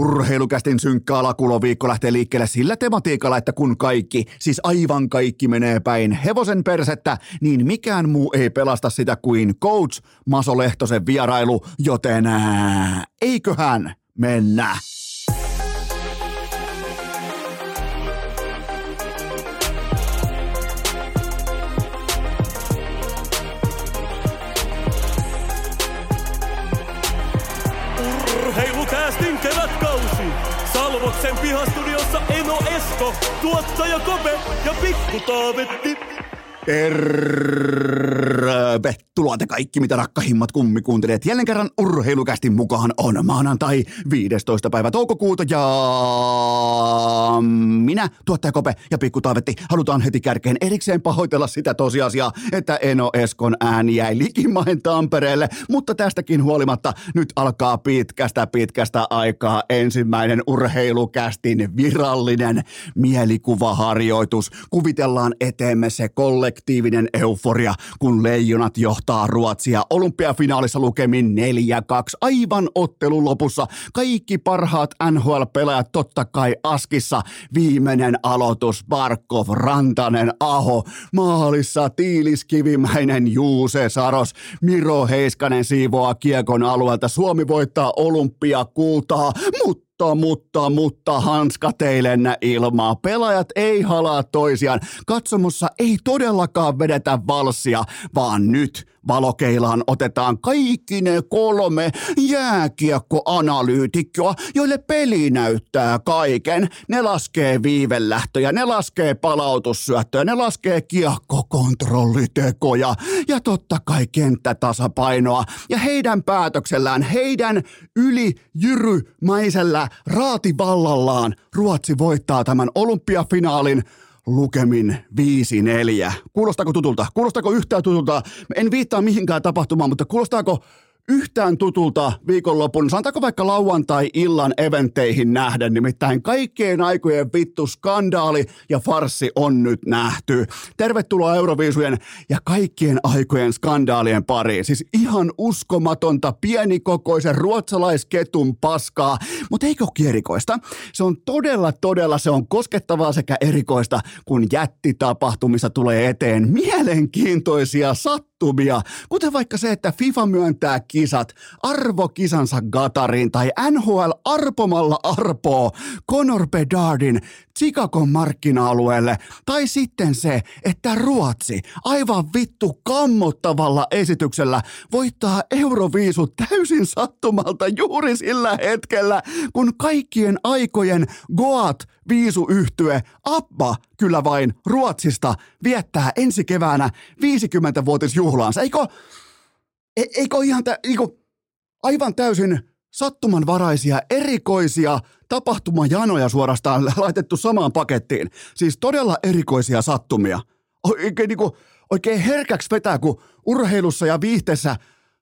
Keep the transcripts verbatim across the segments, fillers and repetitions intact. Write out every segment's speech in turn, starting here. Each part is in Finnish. Urheilukästin synkkä alakuloviikko lähtee liikkeelle sillä tematiikalla, että kun kaikki, siis aivan kaikki menee päin hevosen persettä, niin mikään muu ei pelasta sitä kuin Coach Maso Lehtosen vierailu, joten ää, eiköhän mennä. Urheilukäästin kevätkausi. Salvoksen pihastudiossa Eino Esko, tuottaja Kope ja Pikku Taavetti. Tervetuloa te kaikki, mitä rakkahimmat kummikuuntelijat. Jälleen kerran urheilukästin mukaan on maanantai viidestoista päivä toukokuuta ja minä, tuottaja Kope ja Pikku Taavetti, halutaan heti kärkeen erikseen pahoitella sitä tosiasiaa, että Eino Eskon ääni jäi likimain Tampereelle, mutta tästäkin huolimatta nyt alkaa pitkästä pitkästä aikaa ensimmäinen urheilukästin virallinen mielikuvaharjoitus. Kuvitellaan eteemme se kollega aktiivinen euforia, kun leijonat johtaa Ruotsia olympiafinaalissa lukemin neljä kaksi aivan ottelun lopussa. Kaikki parhaat N H L-pelaajat totta kai askissa. Viimeinen aloitus, Barkov, Rantanen, Aho. Maalissa Tiiliskivimäinen, Juuse Saros. Miro Heiskanen siivoaa kiekon alueelta. Suomi voittaa olympiakultaa, mutta Mutta, mutta, mutta hanska teilennä ilmaa. Pelaajat ei halaa toisiaan. Katsomossa ei todellakaan vedetä valssia, vaan nyt valokeilaan otetaan kaikki ne kolme jääkiekkoanalyytikkoa, joille peli näyttää kaiken. Ne laskee viivelähtöjä, ne laskee palautussyöttöjä, ne laskee kiekkokontrollitekoja ja totta kai kenttätasapainoa. Ja heidän päätöksellään, heidän ylijyrymäisellä raativallallaan Ruotsi voittaa tämän olympiafinaalin lukemin viisi neljä. Kuulostaako tutulta? Kuulostaako yhtään tutulta? En viittaa mihinkään tapahtumaan, mutta kuulostaako yhtään tutulta viikonlopun? Sanotaanko vaikka lauantai-illan eventteihin nähden? Nimittäin kaikkien aikojen vittu skandaali ja farssi on nyt nähty. Tervetuloa Euroviisujen ja kaikkien aikojen skandaalien pariin. Siis ihan uskomatonta pienikokoisen ruotsalaisketun paskaa, mutta eikö ole erikoista? Se on todella, todella, se on koskettavaa sekä erikoista, kun jättitapahtumissa tulee eteen mielenkiintoisia sattumia, kuten vaikka se, että FIFA myöntää kisat arvokisansa Qatariin tai N H L arpomalla arpoo Conor Bedardin Chicagon markkina-alueelle tai sitten se, että Ruotsi aivan vittu kammottavalla esityksellä voittaa Euroviisut täysin sattumalta juuri sillä hetkellä, kun kaikkien aikojen Goat viisuyhtye Abba kyllä vain Ruotsista viettää ensi keväänä viisikymmentävuotisjuhlaansa. Eikö Eikö ihan tä, eikö, aivan täysin sattumanvaraisia, erikoisia tapahtumajanoja suorastaan laitettu samaan pakettiin? Siis todella erikoisia sattumia. Oikein, niin kuin, oikein herkäksi vetää, kun urheilussa ja viihteessä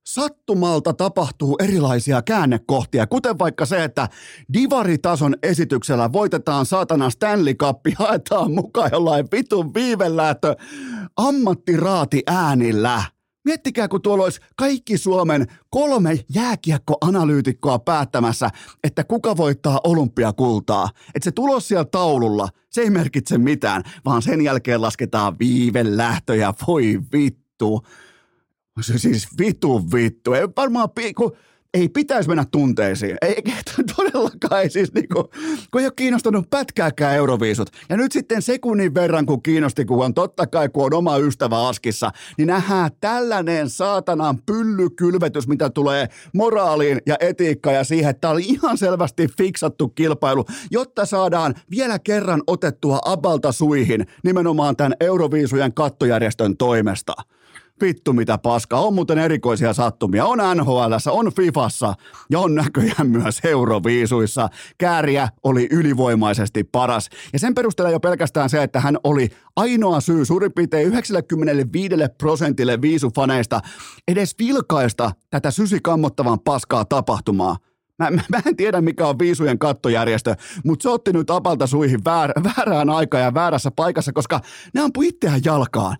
sattumalta tapahtuu erilaisia käännekohtia, kuten vaikka se, että divaritason esityksellä voitetaan saatana Stanley Cup, haetaan mukaan jollain vitun viivelähtö ammattiraati äänillä. Miettikää, kun tuolla olisi kaikki Suomen kolme jääkiekkoanalyytikkoa päättämässä, että kuka voittaa olympiakultaa. Että se tulos siellä taululla, se ei merkitse mitään, vaan sen jälkeen lasketaan viivelähtöjä. Voi vittu. Se siis vitu vittu. Ei varmaan piku. Ei pitäisi mennä tunteisiin. Ei todellakaan, ei siis niinku, kun ei ole kiinnostanut pätkääkään Euroviisut. Ja nyt sitten sekunnin verran, kun kiinnosti, kun on totta kai, kun on oma ystävä askissa, niin nähdään tällainen saatanan pyllykylvetys, mitä tulee moraaliin ja etiikkaan ja siihen, että tämä oli ihan selvästi fiksattu kilpailu, jotta saadaan vielä kerran otettua Abalta suihin nimenomaan tämän Euroviisujen kattojärjestön toimesta. Vittu mitä paskaa. On muuten erikoisia sattumia. On N H L:ssä, on FIFassa ja on näköjään myös Euroviisuissa. Käärijä oli ylivoimaisesti paras. Ja sen perusteella jo pelkästään se, että hän oli ainoa syy suurin piirtein yhdeksänkymmentäviisi prosentille viisufaneista edes vilkaista tätä sysikammottavan paskaa tapahtumaa. Mä, mä en tiedä, mikä on viisujen kattojärjestö, mutta se otti nyt Abalta suihin väär, väärään aikaan ja väärässä paikassa, koska ne ampui itseään jalkaan.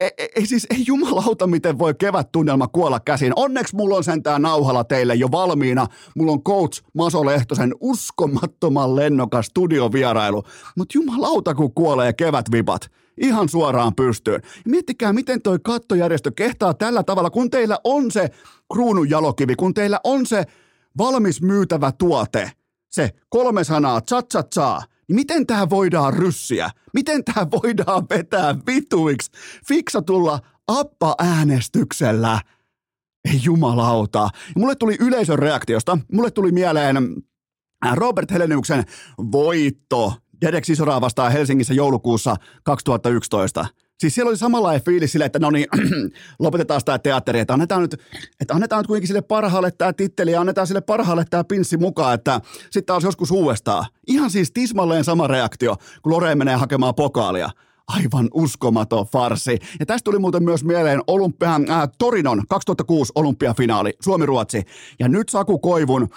Ei, ei siis, ei jumalauta, miten voi kevättunnelma kuolla käsiin. Onneksi mulla on sentään nauhalla teille jo valmiina. Mulla on coach Maso Lehtosen uskomattoman lennokas studiovierailu. Mutta jumalauta, kun kuolee kevätvibat. Ihan suoraan pystyyn. Miettikää, miten toi kattojärjestö kehtaa tällä tavalla, kun teillä on se kruununjalokivi, kun teillä on se valmis myytävä tuote. Se kolme sanaa, tsatsatsaa. Miten tää voidaan ryssiä? Miten tää voidaan vetää vituiksi? Fiksatulla appa-äänestyksellä. Ei jumalauta. Mulle tuli yleisön reaktiosta. Mulle tuli mieleen Robert Heleniuksen voitto Dedek Sisoraa vastaan Helsingissä joulukuussa kaksituhattayksitoista. Siis siellä oli samanlainen fiilis sille, että no niin, lopetetaan tämä teatteri, että annetaan nyt, että annetaan nyt kuitenkin sille parhaalle tämä titteli ja annetaan sille parhaalle tämä pinssi mukaan, että sitten taas joskus uudestaan. Ihan siis tismalleen sama reaktio, kun Loreen menee hakemaan pokaalia. Aivan uskomaton farsi. Ja tästä tuli muuten myös mieleen olympian, äh, Torinon kaksituhattakuusi olympiafinaali, Suomi-Ruotsi. Ja nyt Saku Koivun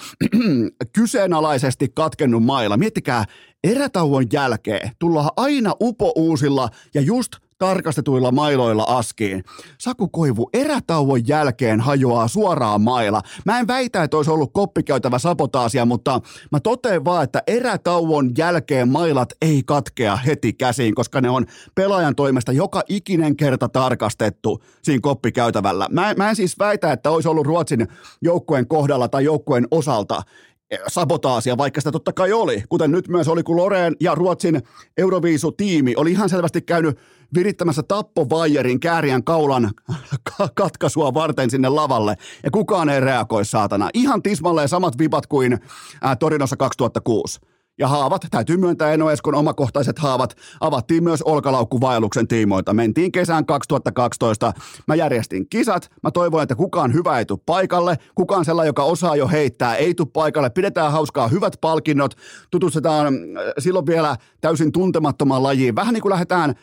kyseenalaisesti katkennut mailla. Miettikää, erätauon jälkeen tullaan aina upouusilla ja just tarkastetuilla mailoilla askiin. Saku Koivu erätauon jälkeen hajoaa suoraan mailla. Mä en väitä, että olisi ollut koppikäytävä sabotaasia, mutta mä totean vaan, että erätauon jälkeen mailat ei katkea heti käsiin, koska ne on pelaajan toimesta joka ikinen kerta tarkastettu siinä koppikäytävällä. Mä, mä en siis väitä, että olisi ollut Ruotsin joukkueen kohdalla tai joukkueen osalta sabotaasia, vaikka sitä totta kai oli, kuten nyt myös oli, kun Loreen ja Ruotsin Euroviisutiimi oli ihan selvästi käynyt virittämässä tappovaijerin Käärijän kaulan katkaisua varten sinne lavalle, ja kukaan ei reagoi, saatana. Ihan tismalleen samat vibat kuin ää, Torinossa kaksituhattakuusi. Ja haavat, täytyy myöntää, Eino Eskon omakohtaiset haavat, avattiin myös olkalaukkuvaelluksen tiimoilta. Mentiin kesään kaksituhattakaksitoista, mä järjestin kisat, mä toivoin, että kukaan hyvä ei tule paikalle, kukaan sellainen, joka osaa jo heittää, ei tule paikalle, pidetään hauskaa, hyvät palkinnot, tutustetaan silloin vielä täysin tuntemattomaan lajiin, vähän niin kuin lähdetään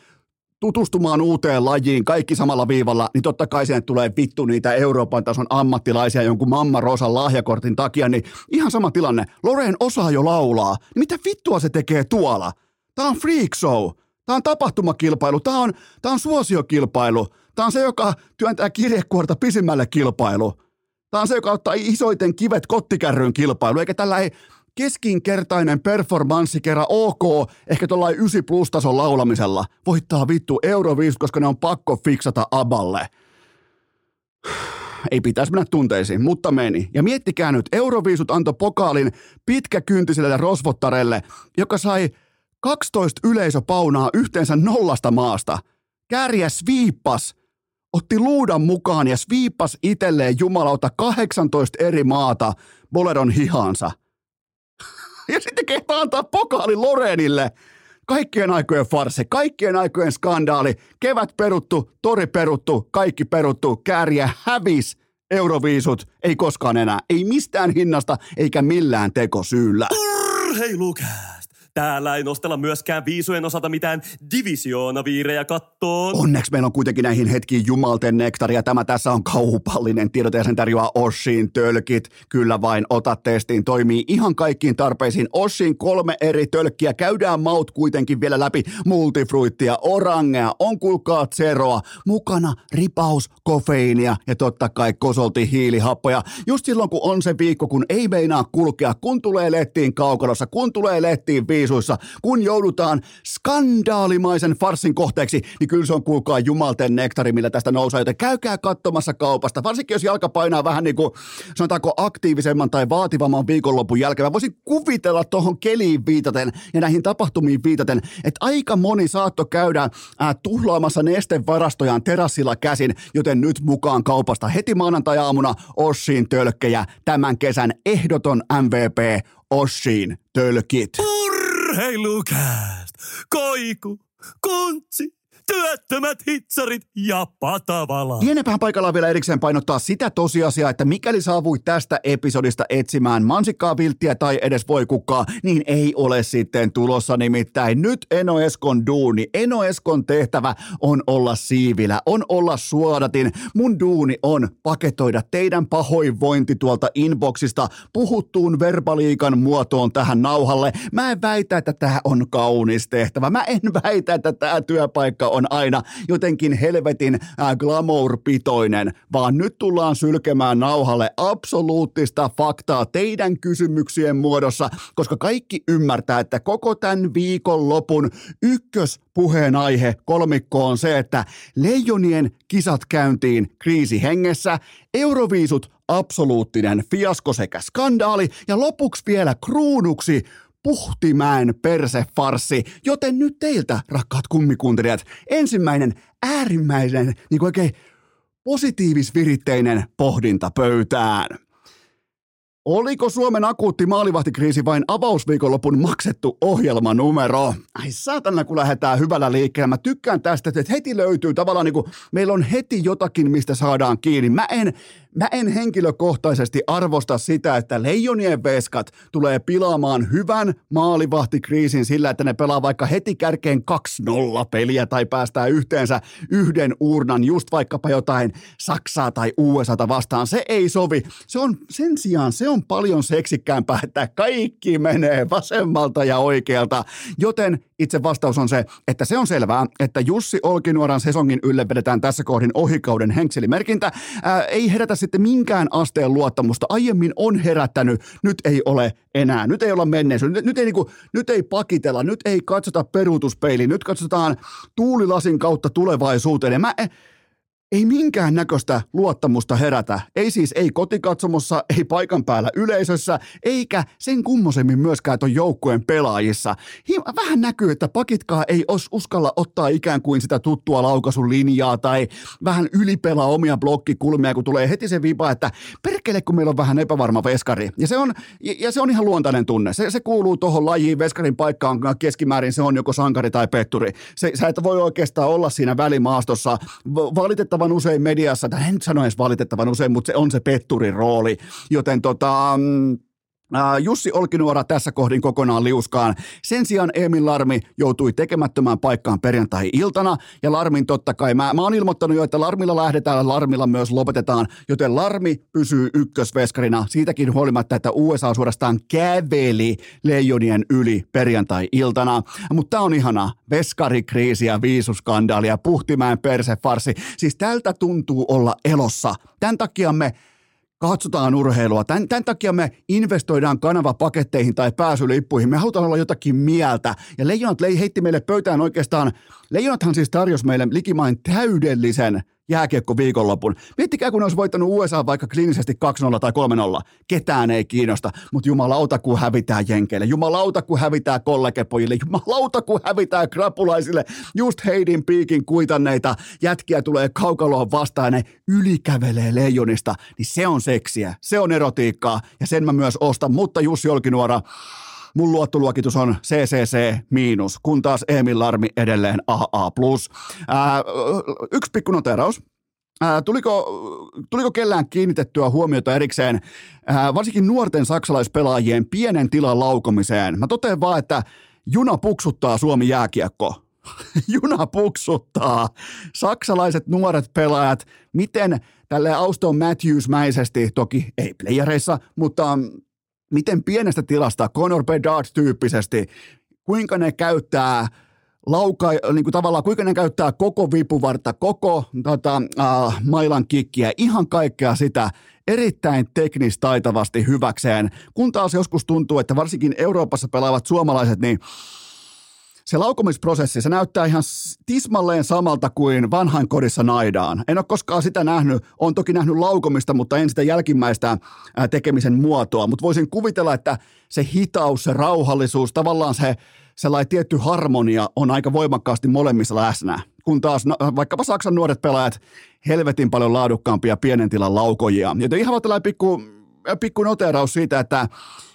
tutustumaan uuteen lajiin, kaikki samalla viivalla, niin totta kai sinne tulee vittu niitä Euroopan tason ammattilaisia jonkun Mamma Rosan lahjakortin takia, niin ihan sama tilanne. Loreen osaa jo laulaa. Niin mitä vittua se tekee tuolla? Tää on freak show. Tää on tapahtumakilpailu. Tää on, tää on suosiokilpailu. Tää on se, joka työntää kirjekuorta pisimmälle kilpailu. Tää on se, joka ottaa isoiten kivet kottikärryn kilpailu, eikä tällä ei keskinkertainen performanssi kerran ok, ehkä tuollain yhdeksän plus tason laulamisella. Voittaa vittu Euroviisut, koska ne on pakko fiksata aballe. Ei pitäisi mennä tunteisiin, mutta meni. Ja miettikää nyt, Euroviisut antoi pokaalin pitkäkyntiselle rosvottarelle, joka sai kaksitoista yleisöpaunaa yhteensä nollasta maasta. Käärijä sviippas, otti luudan mukaan ja sviippas itselleen jumalauta kahdeksantoista eri maata Boleron hihansa. Ja sitten kehtaa antaa pokaali Loreenille. Kaikkien aikojen farse, kaikkien aikojen skandaali. Kevät peruttu, tori peruttu, kaikki peruttu. Käärijä hävis Euroviisut. Ei koskaan enää. Ei mistään hinnasta eikä millään tekosyyllä. Urheilukääst. Täällä ei nostella myöskään viisujen osalta mitään divisioonaviirejä kattoon. Onneksi meillä on kuitenkin näihin hetkiin jumalten nektaria. Tämä tässä on kaupallinen tiedote ja sen tarjoaa Oshin tölkit. Kyllä vain, ota testiin. Toimii ihan kaikkiin tarpeisiin. Oshin kolme eri tölkkiä. Käydään maut kuitenkin vielä läpi. Multifruittia, orangea, on kuulkaa zeroa. Mukana ripaus, kofeiinia ja totta kai kosolti hiilihappoja. Just silloin, kun on se viikko, kun ei meinaa kulkea, kun tulee lehtiin kaukalossa, kun tulee lehtiin viikko, kun joudutaan skandaalimaisen farssin kohteeksi, niin kyllä se on kuulkaa jumalten nektari, millä tästä nousee, joten käykää katsomassa kaupasta, varsinkin jos jalka painaa vähän niin kuin sanotaanko aktiivisemman tai vaativamman viikonlopun jälkeen. Mä voisin kuvitella tuohon keliin viitaten ja näihin tapahtumiin viitaten, että aika moni saatto käydä ää, tuhlaamassa nesten varastojaan terassilla käsin, joten nyt mukaan kaupasta heti maanantai-aamuna Oshin tölkkejä, tämän kesän ehdoton M V P Oshin tölkit. Hei Lukast, Koiku, Kuntsi, työttömät hitsarit ja Patavala. Pienempään paikallaan vielä erikseen painottaa sitä tosiasiaa, että mikäli saavuit tästä episodista etsimään mansikkaa, vilttiä tai edes voikukkaa, niin ei ole sitten tulossa, nimittäin nyt Eino Eskon duuni. Eino Eskon tehtävä on olla siivilä, on olla suodatin. Mun duuni on paketoida teidän pahoinvointi tuolta inboxista puhuttuun verbaliikan muotoon tähän nauhalle. Mä en väitä, että tää on kaunis tehtävä. Mä en väitä, että tää työpaikka on aina jotenkin helvetin äh, glamour-pitoinen, vaan nyt tullaan sylkemään nauhalle absoluuttista faktaa teidän kysymyksien muodossa, koska kaikki ymmärtää, että koko tämän viikonlopun ykköspuheenaihe kolmikko on se, että leijonien kisat käyntiin kriisihengessä, euroviisut absoluuttinen fiasko sekä skandaali ja lopuksi vielä kruunuksi Puhtimäen persefarssi, joten nyt teiltä, rakkaat kummikuuntelijat, ensimmäinen äärimmäisen, niin kuin oikein positiivisviritteinen pohdinta pöytään. Oliko Suomen akuutti maalivahtikriisi vain avausviikonlopun maksettu ohjelmanumero? Ai saatana, kun lähdetään hyvällä liikkeellä. Mä tykkään tästä, että heti löytyy tavallaan niin kuin, meillä on heti jotakin, mistä saadaan kiinni. Mä en, mä en henkilökohtaisesti arvosta sitä, että leijonien veskat tulee pilaamaan hyvän maalivahtikriisin sillä, että ne pelaa vaikka heti kärkeen kaksi nolla peliä tai päästään yhteensä yhden uurnan just vaikkapa jotain Saksaa tai U S A:ta vastaan. Se ei sovi. Se on sen sijaan se on on paljon seksikkäämpää, että kaikki menee vasemmalta ja oikealta, joten itse vastaus on se, että se on selvää, että Jussi Olkinuoran sesongin ylle vedetään tässä kohdin ohikauden henkselimerkintä. Ää, ei herätä sitten minkään asteen luottamusta. Aiemmin on herättänyt, nyt ei ole enää, nyt ei olla menneisyys, nyt, nyt, ei, niinku, nyt ei pakitella, nyt ei katsota peruutuspeiliin, nyt katsotaan tuulilasin kautta tulevaisuuteen. Ja mä en, Ei minkään näköistä luottamusta herätä. Ei siis ei kotikatsomossa, ei paikan päällä yleisössä, eikä sen kummosemmin myöskään ton joukkueen pelaajissa. Hieman, vähän näkyy, että pakitkaa ei os, uskalla ottaa ikään kuin sitä tuttua laukaisulinjaa tai vähän ylipelaa omia blokkikulmia, kun tulee heti se vipa, että perkele, kun meillä on vähän epävarma veskari. Ja se on, ja, ja se on ihan luontainen tunne. Se, se kuuluu tohon lajiin, veskarin paikkaan keskimäärin, se on joko sankari tai petturi. Se, sä et voi oikeastaan olla siinä välimaastossa. Valitettavasti usein mediassa, en sano edes valitettavan usein, mutta se on se petturin rooli, joten tota... Jussi Olkinuora tässä kohdin kokonaan liuskaan. Sen sijaan Eemin Larmi joutui tekemättömään paikkaan perjantai-iltana, ja Larmin totta kai, mä, mä oon ilmoittanut jo, että Larmilla lähdetään ja Larmilla myös lopetetaan, joten Larmi pysyy ykkösveskarina siitäkin huolimatta, että U S A suorastaan käveli leijonien yli perjantai-iltana. Mutta tää on ihanaa, veskarikriisiä, viisuskandaalia, Puhtimäen persefarsi, siis tältä tuntuu olla elossa. Tän takia me katsotaan urheilua. Tän, tän takia me investoidaan kanavapaketteihin tai pääsylippuihin. Me halutaan olla jotakin mieltä. Ja leijonat heitti meille pöytään oikeastaan. Leijonathan siis tarjosi meille likimain täydellisen jääkiekko viikonlopun. Miettikää, kun olisi voittanut U S A vaikka kliinisesti kaksi nolla tai kolme nolla. Ketään ei kiinnosta, mutta jumalauta, kun hävitään jenkeille. Jumalauta, kun hävitään kollegepojille. Jumalauta, kun hävitään krapulaisille. Just Heidin piikin kuitanneita jätkiä tulee kaukaloon vastaan ja ne ylikävelee leijonista. Niin se on seksiä, se on erotiikkaa ja sen mä myös ostan. Mutta Jussi Olkinuora, mun luottoluokitus on C C C miinus, kun taas Eemin Larmi edelleen A A plus. Ää, yksi pikku noteraus. Ää, tuliko, tuliko kellään kiinnitettyä huomiota erikseen ää, varsinkin nuorten saksalaispelaajien pienen tilan laukomiseen? Mä totean vaan, että juna puksuttaa Suomi jääkiekko. Juna puksuttaa. Saksalaiset nuoret pelaajat, miten tälleen Auston Matthews-mäisesti, toki ei playereissa, mutta miten pienestä tilasta, Conor Bedard-tyyppisesti, kuinka ne käyttää lauka, niin kuin tavallaan, kuinka ne käyttää koko vipuvartta, koko tota, äh, mailan kikkiä, ihan kaikkea sitä erittäin teknistaitavasti hyväkseen, kun taas joskus tuntuu, että varsinkin Euroopassa pelaavat suomalaiset, niin se laukomisprosessi, se näyttää ihan tismalleen samalta kuin vanhainkodissa naidaan. En ole koskaan sitä nähnyt, olen toki nähnyt laukomista, mutta en sitä jälkimmäistä tekemisen muotoa. Mutta voisin kuvitella, että se hitaus, se rauhallisuus, tavallaan se sellainen tietty harmonia on aika voimakkaasti molemmissa läsnä. Kun taas no, vaikkapa Saksan nuoret pelaajat, helvetin paljon laadukkaampia pienen tilan laukojia. Joten ihan tällainen pikku, pikku noteraus siitä, että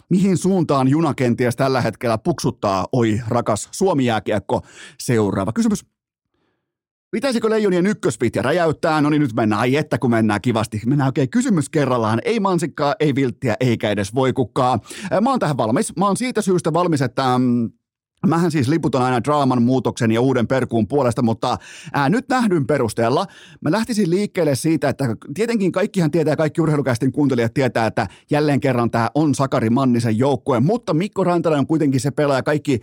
mihin suuntaan juna kenties tällä hetkellä puksuttaa, oi rakas Suomi-jääkiekko. Seuraava kysymys. Pitäisikö leijonien ykköspitjä räjäyttää? No niin, nyt mennään. Ai että, kun mennään kivasti. Mennään oikein okay, kysymys kerrallaan. Ei mansikkaa, ei vilttiä, eikä edes voikukkaa. Mä oon tähän valmis. Mä oon siitä syystä valmis, että mähän siis liputan aina draaman muutoksen ja uuden perkuun puolesta, mutta ää, nyt nähdyn perusteella mä lähtisin liikkeelle siitä, että tietenkin kaikkihan tietää, kaikki urheilukästin kuuntelijat tietää, että jälleen kerran tämä on Sakari Mannisen joukkue, mutta Mikko Rantanen on kuitenkin se pelaaja, kaikki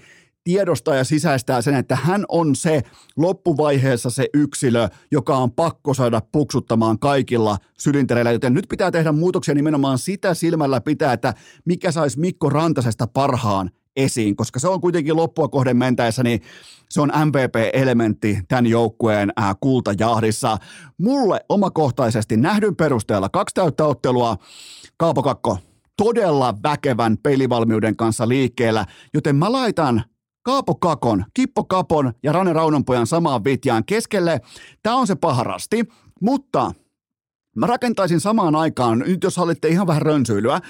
tiedostaa ja sisäistää sen, että hän on se loppuvaiheessa se yksilö, joka on pakko saada puksuttamaan kaikilla sylintereillä. Joten nyt pitää tehdä muutoksia nimenomaan sitä silmällä pitää, että mikä saisi Mikko Rantasesta parhaan esiin, koska se on kuitenkin loppua kohden mentäessä, niin se on M V P-elementti tämän joukkueen kultajahdissa. Mulle omakohtaisesti nähdyn perusteella kaksi täyttä ottelua, Kaapo Kakko todella väkevän pelivalmiuden kanssa liikkeellä, joten mä laitan Kaapo Kakon, Kippo Kapon ja Rane Raunonpojan samaan vitjaan keskelle. Tää on se paharasti, mutta mä rakentaisin samaan aikaan, nyt jos hallitte ihan vähän rönsyilyä,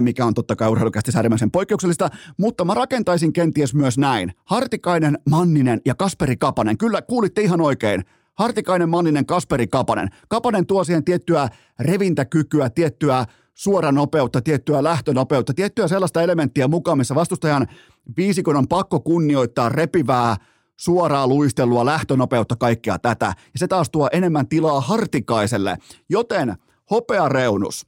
mikä on totta kai urheilukästissä äärimmäisen poikkeuksellista, mutta mä rakentaisin kenties myös näin. Hartikainen, Manninen ja Kasperi Kapanen. Kyllä, kuulitte ihan oikein. Hartikainen, Manninen, Kasperi Kapanen. Kapanen tuo siihen tiettyä revintäkykyä, tiettyä suoranopeutta, tiettyä lähtönopeutta, tiettyä sellaista elementtiä mukaan, missä vastustajan viisikon on pakko kunnioittaa repivää, suoraa luistelua, lähtönopeutta, kaikkea tätä. Ja se taas tuo enemmän tilaa Hartikaiselle. Joten hopeareunus,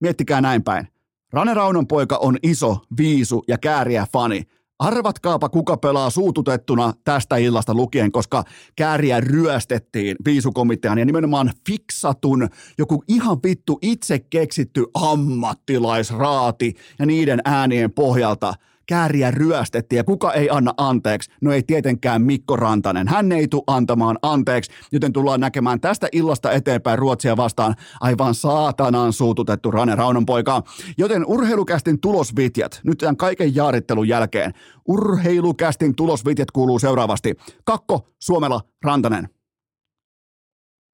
miettikää näin päin. Rane Raunonpoika on iso Viisu ja Käärijä fani. Arvatkaapa, kuka pelaa suututettuna tästä illasta lukien, koska Käärijä ryöstettiin Viisukomitean ja nimenomaan fiksatun, joku ihan vittu itse keksitty ammattilaisraati ja niiden äänien pohjalta Käärijä ryöstettiin ja kuka ei anna anteeksi? No ei tietenkään Mikko Rantanen. Hän ei tule antamaan anteeksi, joten tullaan näkemään tästä illasta eteenpäin Ruotsia vastaan aivan saatanan suututettu Rane Raunonpoika. Joten urheilukästin tulosvitjat, nyt tämän kaiken jaarittelun jälkeen, urheilukästin tulosvitjat kuuluu seuraavasti. Kakko, Suomela, Rantanen.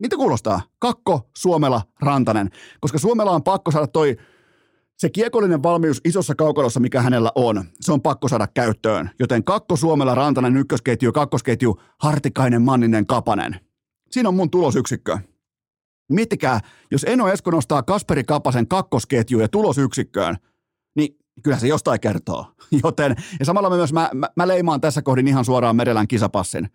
Mitä kuulostaa? Kakko, Suomela, Rantanen. Koska Suomela on pakko saada toi se kiekollinen valmius isossa kaukalossa, mikä hänellä on, se on pakko saada käyttöön. Joten Kakko Suomella, Rantanen, ykkösketju, kakkosketju, Hartikainen, Manninen, Kapanen. Siinä on mun tulosyksikkö. Miettikää, jos Eino Esko nostaa Kasperi Kapasen kakkosketjuun ja tulosyksikköön, niin kyllä se jostain kertoo. Joten, ja samalla mä myös mä, mä, mä leimaan tässä kohdin ihan suoraan Merelän kisapassin.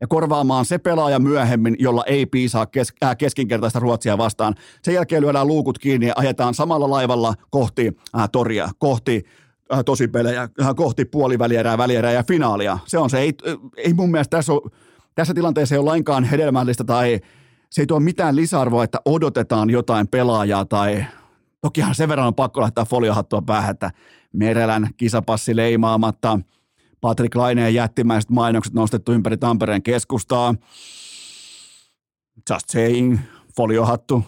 Ja korvaamaan se pelaaja myöhemmin, jolla ei piisaa kes- äh, keskinkertaista Ruotsia vastaan. Sen jälkeen lyödään luukut kiinni ja ajetaan samalla laivalla kohti äh, toria, kohti äh, tosipelejä, äh, kohti puolivälierää, välierää ja finaalia. Se on se. Ei, ei mun mielestä tässä, on, tässä tilanteessa ei ole lainkaan hedelmällistä tai se ei tuo mitään lisäarvoa, että odotetaan jotain pelaajaa tai tokihan sen verran on pakko laittaa foliohattua päähän, että Merelän kisapassi leimaamatta. Patrick Laineen jättimäiset mainokset nostettu ympäri Tampereen keskustaa. Just saying, foliohattu.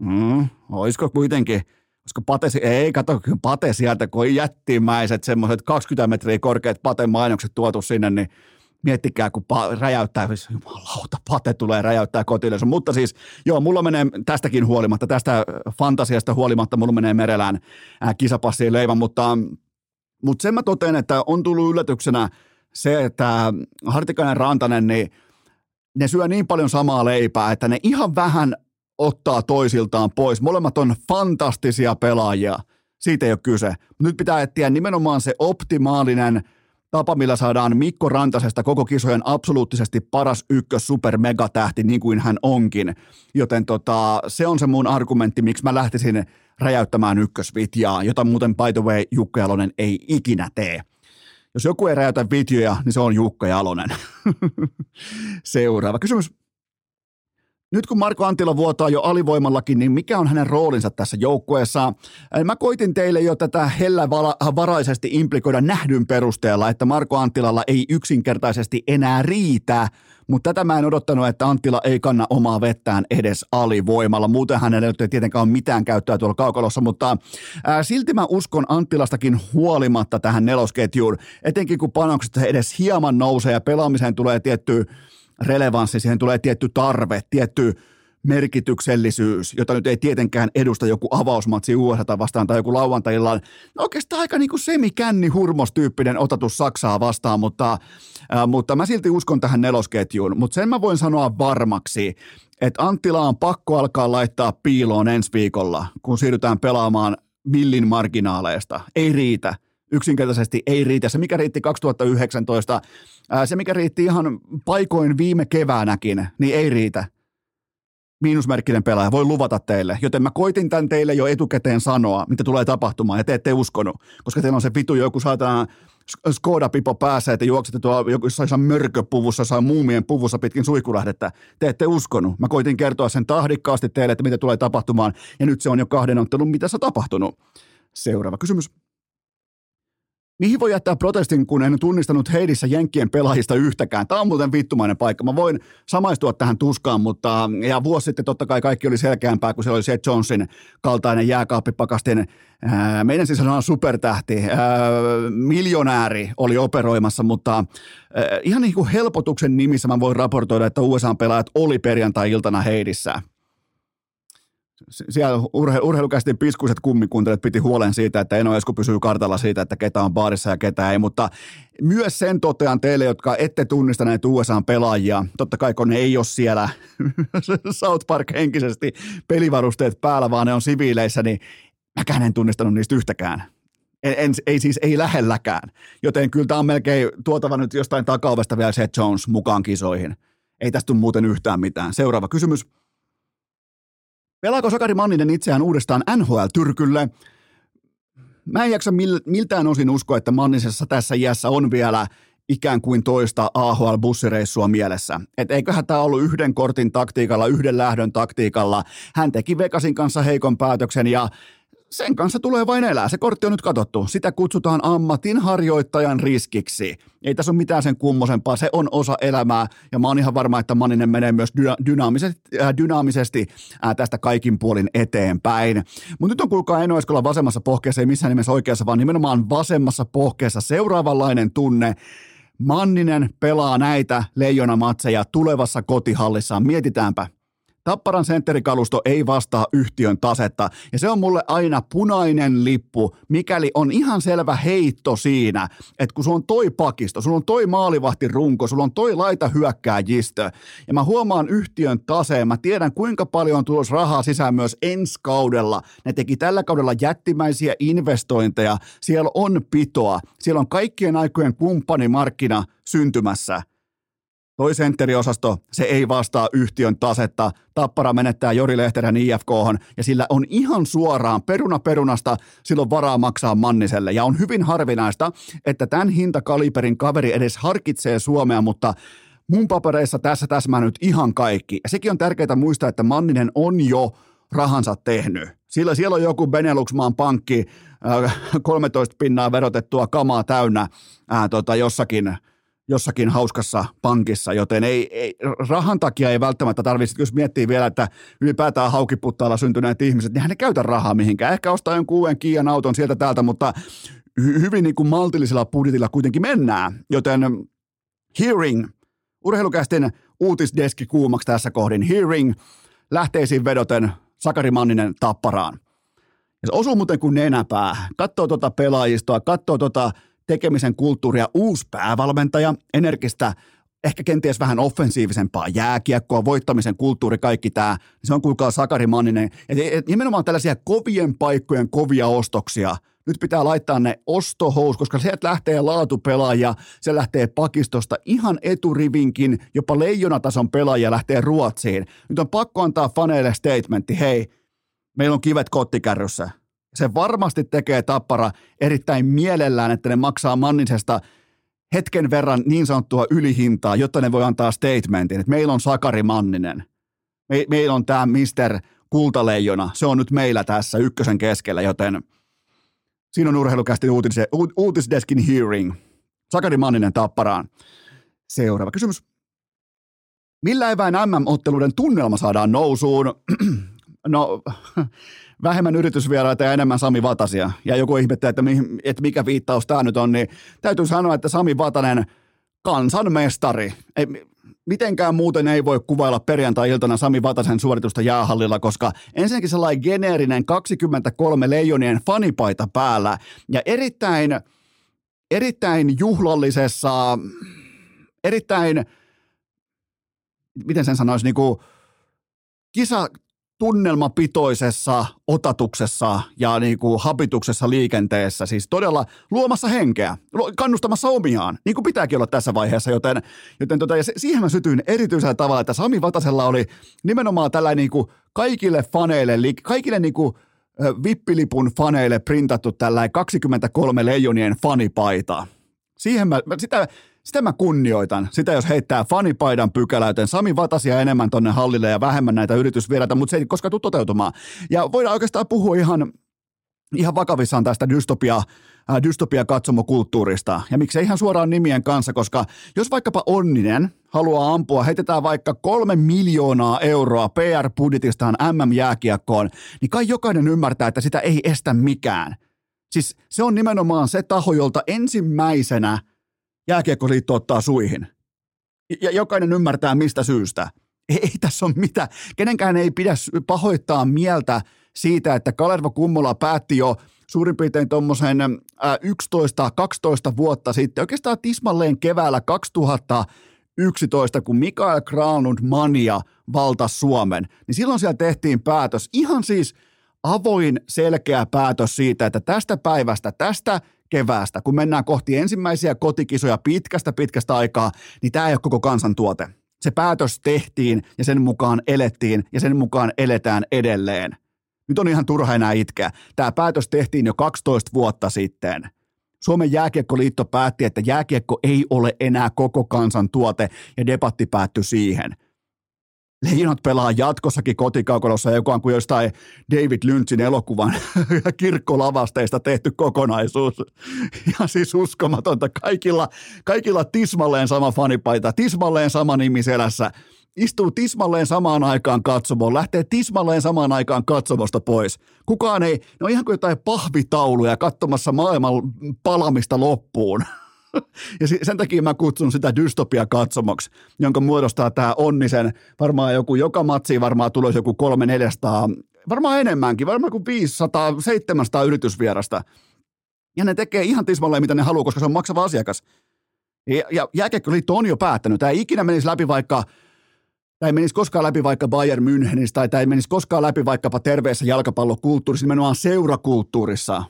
Mm, olisiko kuitenkin, koska patesi, ei kato, Pate sieltä, kun on jättimäiset semmoiset kaksikymmentä metriä korkeat Pate-mainokset tuotu sinne, niin miettikää, kun pa- räjäyttää, jumalauta, Pate tulee räjäyttää kotiileensa. Mutta siis, joo, mulla menee tästäkin huolimatta, tästä fantasiasta huolimatta, mulla menee Merelään äh, kisapassiin leivan, mutta Mutta sen mä totean, että on tullut yllätyksenä se, että Hartikainen Rantanen, niin ne syö niin paljon samaa leipää, että ne ihan vähän ottaa toisiltaan pois. Molemmat on fantastisia pelaajia. Siitä ei ole kyse. Nyt pitää etsiä nimenomaan se optimaalinen tapa, millä saadaan Mikko Rantasesta koko kisojen absoluuttisesti paras ykkös supermegatähti, niin kuin hän onkin. Joten tota, se on se mun argumentti, miksi mä lähtisin räjäyttämään ykkösvitjaa, jota muuten by the way Jukka Jalonen ei ikinä tee. Jos joku ei räjäytä vitjoja, niin se on Jukka Jalonen. Seuraava kysymys. Nyt kun Marko Anttila vuotaa jo alivoimallakin, niin mikä on hänen roolinsa tässä joukkueessa? Mä koitin teille jo tätä hellävaraisesti implikoida nähdyn perusteella, että Marko Anttilalla ei yksinkertaisesti enää riitä, mutta tätä mä en odottanut, että Anttila ei kanna omaa vettään edes alivoimalla. Muuten hänellä ei tietenkään ole mitään käyttöä tuolla kaukalossa, mutta ää, silti mä uskon Anttilastakin huolimatta tähän nelosketjuun, etenkin kun panokset edes hieman nousee ja pelaamiseen tulee tiettyä relevanssi, siihen tulee tietty tarve, tietty merkityksellisyys, jota nyt ei tietenkään edusta joku avausmatsi U S A vastaan tai joku lauantai-illan. No oikeastaan aika niin kuin semikännihurmos-tyyppinen otatus Saksaa vastaan, mutta, äh, mutta mä silti uskon tähän nelosketjuun. Mutta sen mä voin sanoa varmaksi, että Anttila on pakko alkaa laittaa piiloon ensi viikolla, kun siirrytään pelaamaan millin marginaaleista. Ei riitä. Yksinkertaisesti ei riitä. Se, mikä riitti kaksituhattayhdeksäntoista, se, mikä riitti ihan paikoin viime keväänäkin, niin ei riitä. Miinusmerkkinen pelaaja, voi luvata teille. Joten mä koitin tämän teille jo etukäteen sanoa, mitä tulee tapahtumaan, ja te ette uskonut, koska teillä on se vitu joku saatana Skoda-pipo pääsee, että juoksette tuolla jossain mörköpuvussa, jossain muumien puvussa pitkin suihkurahdetta. Te ette uskonut. Mä koitin kertoa sen tahdikkaasti teille, että mitä tulee tapahtumaan, ja nyt se on jo kahden ottelun, mitä se on tapahtunut. Seuraava kysymys. Mihin voi jättää protestin, kun en tunnistanut Heidissä jenkkien pelaajista yhtäkään? Tämä on muuten vittumainen paikka. Mä voin samaistua tähän tuskaan, mutta ja vuosi sitten totta kai kaikki oli selkeämpää, kun siellä oli Seth Johnson kaltainen jääkaappipakastin. Ää, meidän siis sanotaan supertähti, ää, miljonääri oli operoimassa, mutta ää, ihan niin kuin helpotuksen nimissä mä voin raportoida, että U S A-pelaajat oli perjantai-iltana Heidissä. Siellä urhe- urheilukästin piskuiset kummikuntelet piti huolen siitä, että Eino Esko pysyy kartalla siitä, että ketä on baarissa ja ketä ei, mutta myös sen totean teille, jotka ette tunnistaneet U S A-pelaajia, totta kai kun ne ei ole siellä South Park-henkisesti pelivarusteet päällä, vaan ne on siviileissä, niin mäkään en tunnistanut niistä yhtäkään. En, en, ei siis, ei lähelläkään, joten kyllä tämä on melkein tuotava nyt jostain takaovesta vielä Seth Jones mukaan kisoihin. Ei tästä tule muuten yhtään mitään. Seuraava kysymys. Pelaako Sakari Manninen itseään uudestaan N H L-tyrkylle? Mä en jaksa mil, miltään osin uskoa, että Mannisessa tässä iässä on vielä ikään kuin toista A H L-bussireissua mielessä. Et eiköhän tämä ollut yhden kortin taktiikalla, yhden lähdön taktiikalla. Hän teki Vegasin kanssa heikon päätöksen ja sen kanssa tulee vain elää. Se kortti on nyt katsottu. Sitä kutsutaan ammatinharjoittajan riskiksi. Ei tässä ole mitään sen kummosempaa. Se on osa elämää ja mä oon ihan varma, että Manninen menee myös dynaamisesti, äh, dynaamisesti äh, tästä kaikin puolin eteenpäin. Mutta nyt on kuulkaa Eino Eskolla vasemmassa pohkeessa, ei missään nimessä oikeassa, vaan nimenomaan vasemmassa pohkeessa seuraavanlainen tunne. Manninen pelaa näitä leijonamatseja tulevassa kotihallissaan. Mietitäänpä. Tapparan sentterikalusto ei vastaa yhtiön tasetta, ja se on mulle aina punainen lippu, mikäli on ihan selvä heitto siinä, että kun sulla on toi pakisto, sulla on toi maalivahtirunko, sulla on toi laitahyökkääjistö, ja mä huomaan yhtiön taseen, mä tiedän kuinka paljon on tulossa rahaa sisään myös ensi kaudella. Ne teki tällä kaudella jättimäisiä investointeja, siellä on pitoa, siellä on kaikkien aikojen kumppanimarkkina syntymässä. Toi sentteriosasto, se ei vastaa yhtiön tasetta. Tappara menettää Jori Lehterän I F K:hon ja sillä on ihan suoraan peruna perunasta silloin varaa maksaa Manniselle. Ja on hyvin harvinaista, että tämän hintakaliberin kaveri edes harkitsee Suomea, mutta mun papereissa tässä täsmää nyt ihan kaikki. Ja sekin on tärkeää muistaa, että Manninen on jo rahansa tehnyt. Sillä siellä on joku Benelux-maan pankki, kolmetoista pinnaa verotettua kamaa täynnä ää, tota, jossakin... jossakin hauskassa pankissa, joten ei, ei, rahan takia ei välttämättä tarvitse, jos miettii vielä, että ylipäätään haukiputtaalla syntyneet ihmiset, niin hän ei käytä rahaa mihinkään. Ehkä ostaa jonkun uuden Kiian auton sieltä täältä, mutta hyvin niin kuin maltillisella budjetilla kuitenkin mennään, joten hearing, urheilukästin uutisdeski kuumaksi tässä kohdin, hearing, lähteisiin vedoten Sakari Manninen Tapparaan. Ja se osuu muuten kuin nenäpää, katsoo tuota pelaajistoa, katsoo tuota tekemisen kulttuuria, uusi päävalmentaja, energistä, ehkä kenties vähän offensiivisempaa jääkiekkoa, voittamisen kulttuuri, kaikki tämä, se on kuulkaa Sakari Manninen. Et, et, nimenomaan tällaisia kovien paikkojen kovia ostoksia. Nyt pitää laittaa ne ostohous, koska sieltä lähtee laatupelaajia, se lähtee pakistosta, ihan eturivinkin, jopa leijonatason pelaajia lähtee Ruotsiin. Nyt on pakko antaa faneille statementti, hei, meillä on kivet kottikärryssä. Se varmasti tekee Tappara erittäin mielellään, että ne maksaa Mannisesta hetken verran niin sanottua ylihintaa, jotta ne voi antaa statementin, että meillä on Sakari Manninen. Me, meillä on tämä mister Kultaleijona. Se on nyt meillä tässä ykkösen keskellä, joten siinä on urheilukästi uutis, uutisdeskin hearing. Sakari Manninen Tapparaan. Seuraava kysymys. Millä eväin M M-otteluiden tunnelma saadaan nousuun? No... vähemmän yritysvieraita ja enemmän Sami Vatasia. Ja joku ihmettelee, että, että mikä viittaus tämä nyt on, niin täytyy sanoa, että Sami Vatanen, kansanmestari. Ei, mitenkään muuten ei voi kuvailla perjantai-iltana Sami Vatasen suoritusta jäähallilla, koska ensinnäkin sellainen geneerinen kaksikymmentäkolme leijonien fanipaita päällä ja erittäin, erittäin juhlallisessa, erittäin, miten sen sanoisi, niin kuin kisa... tunnelmapitoisessa otatuksessa ja niin kuin hapituksessa liikenteessä, siis todella luomassa henkeä, kannustamassa omiaan, niin kuin pitääkin olla tässä vaiheessa, joten, joten tota, ja siihen mä sytyin erityisellä tavalla, että Sami Vatasella oli nimenomaan tällainen niin kuin kaikille faneille, kaikille niin kuin vippilipun faneille printattu tällainen kaksikymmentäkolme leijonien fanipaita. Siihen mä, sitä, sitä mä kunnioitan. Sitä jos heittää fanipaidan pykälä, joten Sami Vatasia enemmän tonne hallille ja vähemmän näitä yritysvierätä, mutta se ei koskaan tule toteutumaan. Ja voidaan oikeastaan puhua ihan, ihan vakavissaan tästä dystopia, äh, dystopiakatsomokulttuurista. Ja miksei ihan suoraan nimien kanssa, koska jos vaikkapa Onninen haluaa ampua, heitetään vaikka kolme miljoonaa euroa P R-budjetistaan M M-jääkiekkoon, niin kai jokainen ymmärtää, että sitä ei estä mikään. Siis se on nimenomaan se taho, jolta ensimmäisenä Jääkiekkoliitto ottaa suihin. Ja jokainen ymmärtää mistä syystä. Ei, ei tässä ole mitään. Kenenkään ei pidä pahoittaa mieltä siitä, että Kalervo Kummola päätti jo suurin piirtein tuommoisen yksitoista kaksitoista vuotta sitten, oikeastaan tismalleen keväällä kaksituhattayksitoista, kun Mikael Granlund-mania valtasi Suomen. Niin silloin siellä tehtiin päätös, ihan siis avoin selkeä päätös siitä, että tästä päivästä, tästä keväästä, kun mennään kohti ensimmäisiä kotikisoja pitkästä pitkästä aikaa, niin tämä ei ole koko kansantuote. Se päätös tehtiin ja sen mukaan elettiin ja sen mukaan eletään edelleen. Nyt on ihan turha enää itkeä. Tämä päätös tehtiin jo kaksitoista vuotta sitten. Suomen jääkiekkoliitto päätti, että jääkiekko ei ole enää koko kansantuote ja debatti päättyi siihen. Leijonat pelaa jatkossakin kotikaukalossa jokaan kuin jostain David Lynchin elokuvan kirkkolavasteista tehty kokonaisuus. Ja siis uskomatonta. Kaikilla, kaikilla tismalleen sama fanipaita, tismalleen sama nimi selässä. Istuu tismalleen samaan aikaan katsomoon, lähtee tismalleen samaan aikaan katsomosta pois. Kukaan ei, ne on ihan kuin jotain pahvitauluja katsomassa maailman palamista loppuun. Ja sen takia mä kutsun sitä dystopiakatsomoksi, jonka muodostaa tämä Onnisen. Varmaan joku, joka matsiin varmaan tulisi joku kolme neljäsataa, varmaan enemmänkin, varmaan kuin viisisataa seitsemänsataa yritysvierasta. Ja ne tekee ihan tismalleen, mitä ne haluaa, koska se on maksava asiakas. Ja, ja Jääkiekkoliitto on jo päättänyt. Tämä ei ikinä menisi läpi vaikka... Tämä ei menisi koskaan läpi vaikka Bayern Münchenissä tai tämä ei menisi koskaan läpi vaikkapa terveessä jalkapallokulttuurissa, nimenomaan seurakulttuurissa.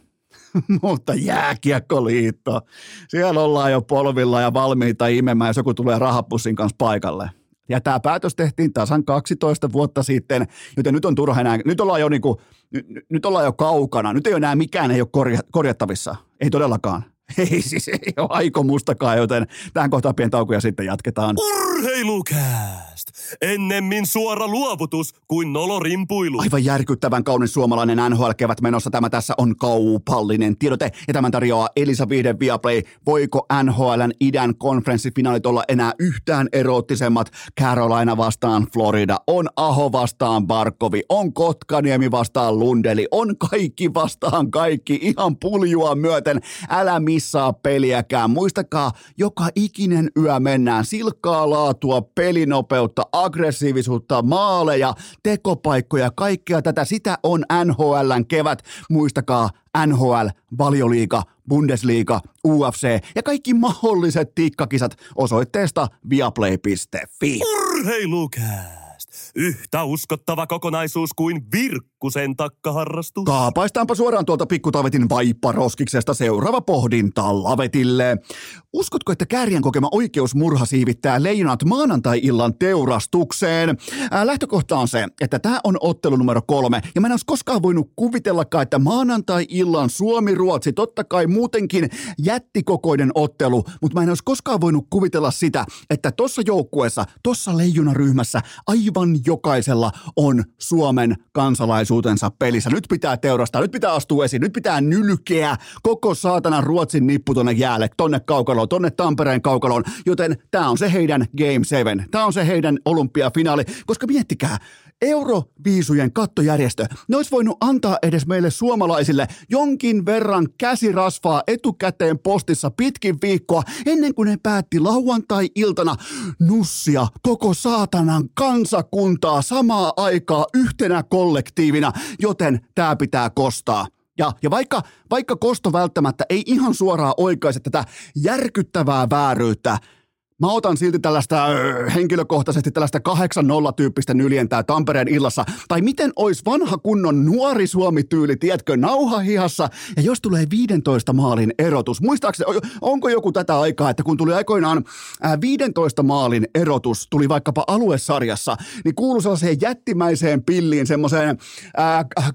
Mutta Jääkiekkoliitto, siellä ollaan jo polvilla ja valmiita imemään, jos joku tulee rahapussin kanssa paikalle. Ja tämä päätös tehtiin tasan kaksitoista vuotta sitten, joten nyt on turha enää, nyt ollaan jo, niinku, nyt, nyt ollaan jo kaukana, nyt ei ole enää mikään ei ole korja, korjattavissa, ei todellakaan. Ei siis, ei ole aikomustakaan, joten tähän kohtaan pieni tauko ja sitten jatketaan. Urheilukääst! Ennemmin suora luovutus kuin nolorimpuilu. Aivan järkyttävän kaunis suomalainen N H L-kevät menossa. Tämä tässä on kaupallinen tiedote ja tämän tarjoaa Elisa Vihden Viaplay. Voiko N H L:n idän konferenssifinaalit olla enää yhtään eroottisemmat? Carolina vastaan Florida, on Aho vastaan Barkovi, on Kotkaniemi vastaan Lundeli, on kaikki vastaan kaikki ihan puljua myöten. Älä missaa peliäkään. Muistakaa, joka ikinen yö mennään silkkaa laatua, pelinopeutta, aggressiivisuutta, maaleja, tekopaikkoja, kaikkea tätä. Sitä on N H L:n kevät. Muistakaa N H L, Valioliiga, Bundesliga, U F C ja kaikki mahdolliset tiikkakisat osoitteesta viaplay piste fi. Urheilukää! Yhtä uskottava kokonaisuus kuin Virkkusen takkaharrastus. Kaapaistaanpa suoraan tuolta Pikku Taavetin vaipparoskiksesta seuraava pohdinta Lavetille. Uskotko, että Käärijän kokema oikeusmurha siivittää leijonat maanantai-illan teurastukseen? Ää, lähtökohta on se, että tämä on ottelu numero kolme. Ja mä en olisi koskaan voinut kuvitellakaan, että maanantai-illan Suomi-Ruotsi, totta kai muutenkin jättikokoinen ottelu, mutta mä en olisi koskaan voinut kuvitella sitä, että tossa joukkueessa, tossa leijonaryhmässä aivan jokaisella on Suomen kansalaisuutensa pelissä. Nyt pitää teurastaa, nyt pitää astua esiin, nyt pitää nylkeä koko saatana Ruotsin nippu tonne jäälle, tonne kaukaloon, tonne Tampereen kaukaloon, joten tää on se heidän Game seitsemän, tää on se heidän olympiafinaali, koska miettikää, Euroviisujen kattojärjestö, ne olisi voinut antaa edes meille suomalaisille jonkin verran käsirasvaa etukäteen postissa pitkin viikkoa, ennen kuin ne päätti lauantai-iltana nussia koko saatanan kansakuntaa samaa aikaa yhtenä kollektiivina, joten tämä pitää kostaa. Ja, ja vaikka, vaikka kosto välttämättä ei ihan suoraan oikaise tätä järkyttävää vääryyttä, Mä otan silti tällaista henkilökohtaisesti tällaista kahdeksan nolla-tyyppistä nyljentää Tampereen illassa. Tai miten olisi vanha kunnon nuori Suomi-tyyli, tiedätkö, nauhahihassa. Ja jos tulee viidentoista maalin erotus, muistaakseni, onko joku tätä aikaa, että kun tuli aikoinaan viidentoista maalin erotus, tuli vaikkapa aluesarjassa, niin kuului sellaiseen jättimäiseen pilliin, semmoiseen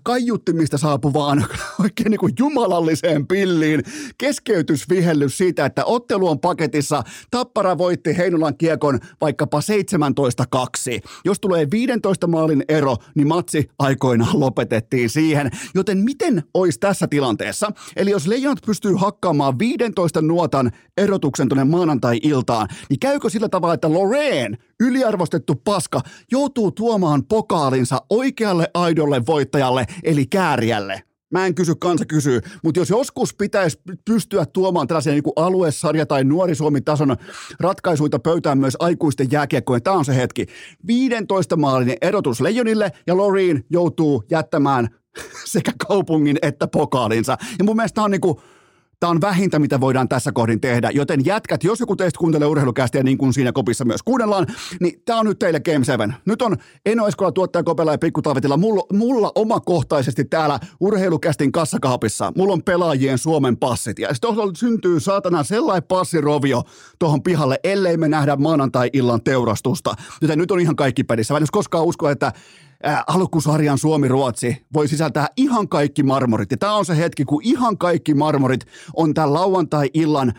kaiuttimista saapuvaan oikein niin kuin jumalalliseen pilliin. Keskeytysvihellys siitä, että ottelu on paketissa, Tappara voi voitti Heinolan kiekon vaikkapa seitsemäntoista kaksi. Jos tulee viidentoista maalin ero, niin matsi aikoinaan lopetettiin siihen. Joten miten olisi tässä tilanteessa? Eli jos Leijonat pystyy hakkaamaan viidentoista nuotan erotuksen tuonne maanantai-iltaan, niin käykö sillä tavalla, että Loreen, yliarvostettu paska, joutuu tuomaan pokaalinsa oikealle aidolle voittajalle, eli Käärijälle? Mä en kysy, kansa kysyy, mutta jos joskus pitäisi pystyä tuomaan tällaisia niin kuin aluesarja- tai nuori Suomi-tason ratkaisuita pöytään myös aikuisten jääkiekkojen, tämä on se hetki. viidentoista maalinen erotus Leijonille ja Loreen joutuu jättämään sekä kaupungin että pokaalinsa. Ja mun mielestä tämä on niin kuin Tämä on vähintä, mitä voidaan tässä kohdin tehdä, joten jätkät, jos joku teistä kuuntelee urheilukästiä niin kuin siinä kopissa myös kuunnellaan, niin tämä on nyt teille Game seitsemän. Nyt on Eino Eskola tuottajakopella ja Pikku Taavetilla. Mulla, mulla omakohtaisesti täällä urheilukästin kassakaapissa, mulla on pelaajien Suomen passit. Ja sitten syntyy saatana sellainen passirovio tuohon pihalle, ellei me nähdä maanantai-illan teurastusta. Joten nyt on ihan kaikki pelissä. Mä en jos koskaan usko, että Äh, alkusarjan Suomi-Ruotsi voi sisältää ihan kaikki marmorit. Ja tämä on se hetki, kun ihan kaikki marmorit on tämän lauantai-illan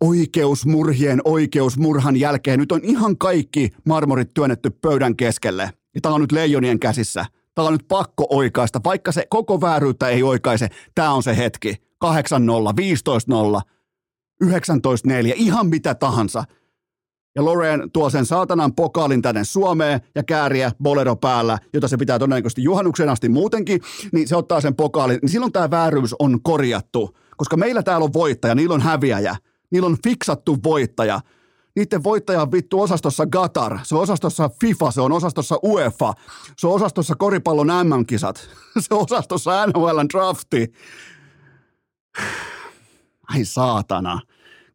oikeusmurhien, oikeusmurhan jälkeen. Nyt on ihan kaikki marmorit työnnetty pöydän keskelle. Ja tämä on nyt Leijonien käsissä. Tämä on nyt pakko oikaista. Vaikka se koko vääryyttä ei oikaise, tämä on se hetki. kahdeksan nolla, viisitoista nolla, yhdeksäntoista neljä, ihan mitä tahansa. Ja Loreen tuo sen saatanan pokaalin tänne Suomeen ja Käärijä bolero päällä, jota se pitää todennäköisesti juhannukseen asti muutenkin, niin se ottaa sen pokaalin. Niin silloin tämä vääryys on korjattu, koska meillä täällä on voittaja, niillä on häviäjä, niillä on fiksattu voittaja. Niiden voittaja on vittu osastossa Qatar, se on osastossa FIFA, se on osastossa UEFA, se on osastossa koripallon M M-kisat, se on osastossa N H L:n drafti. Ai saatana.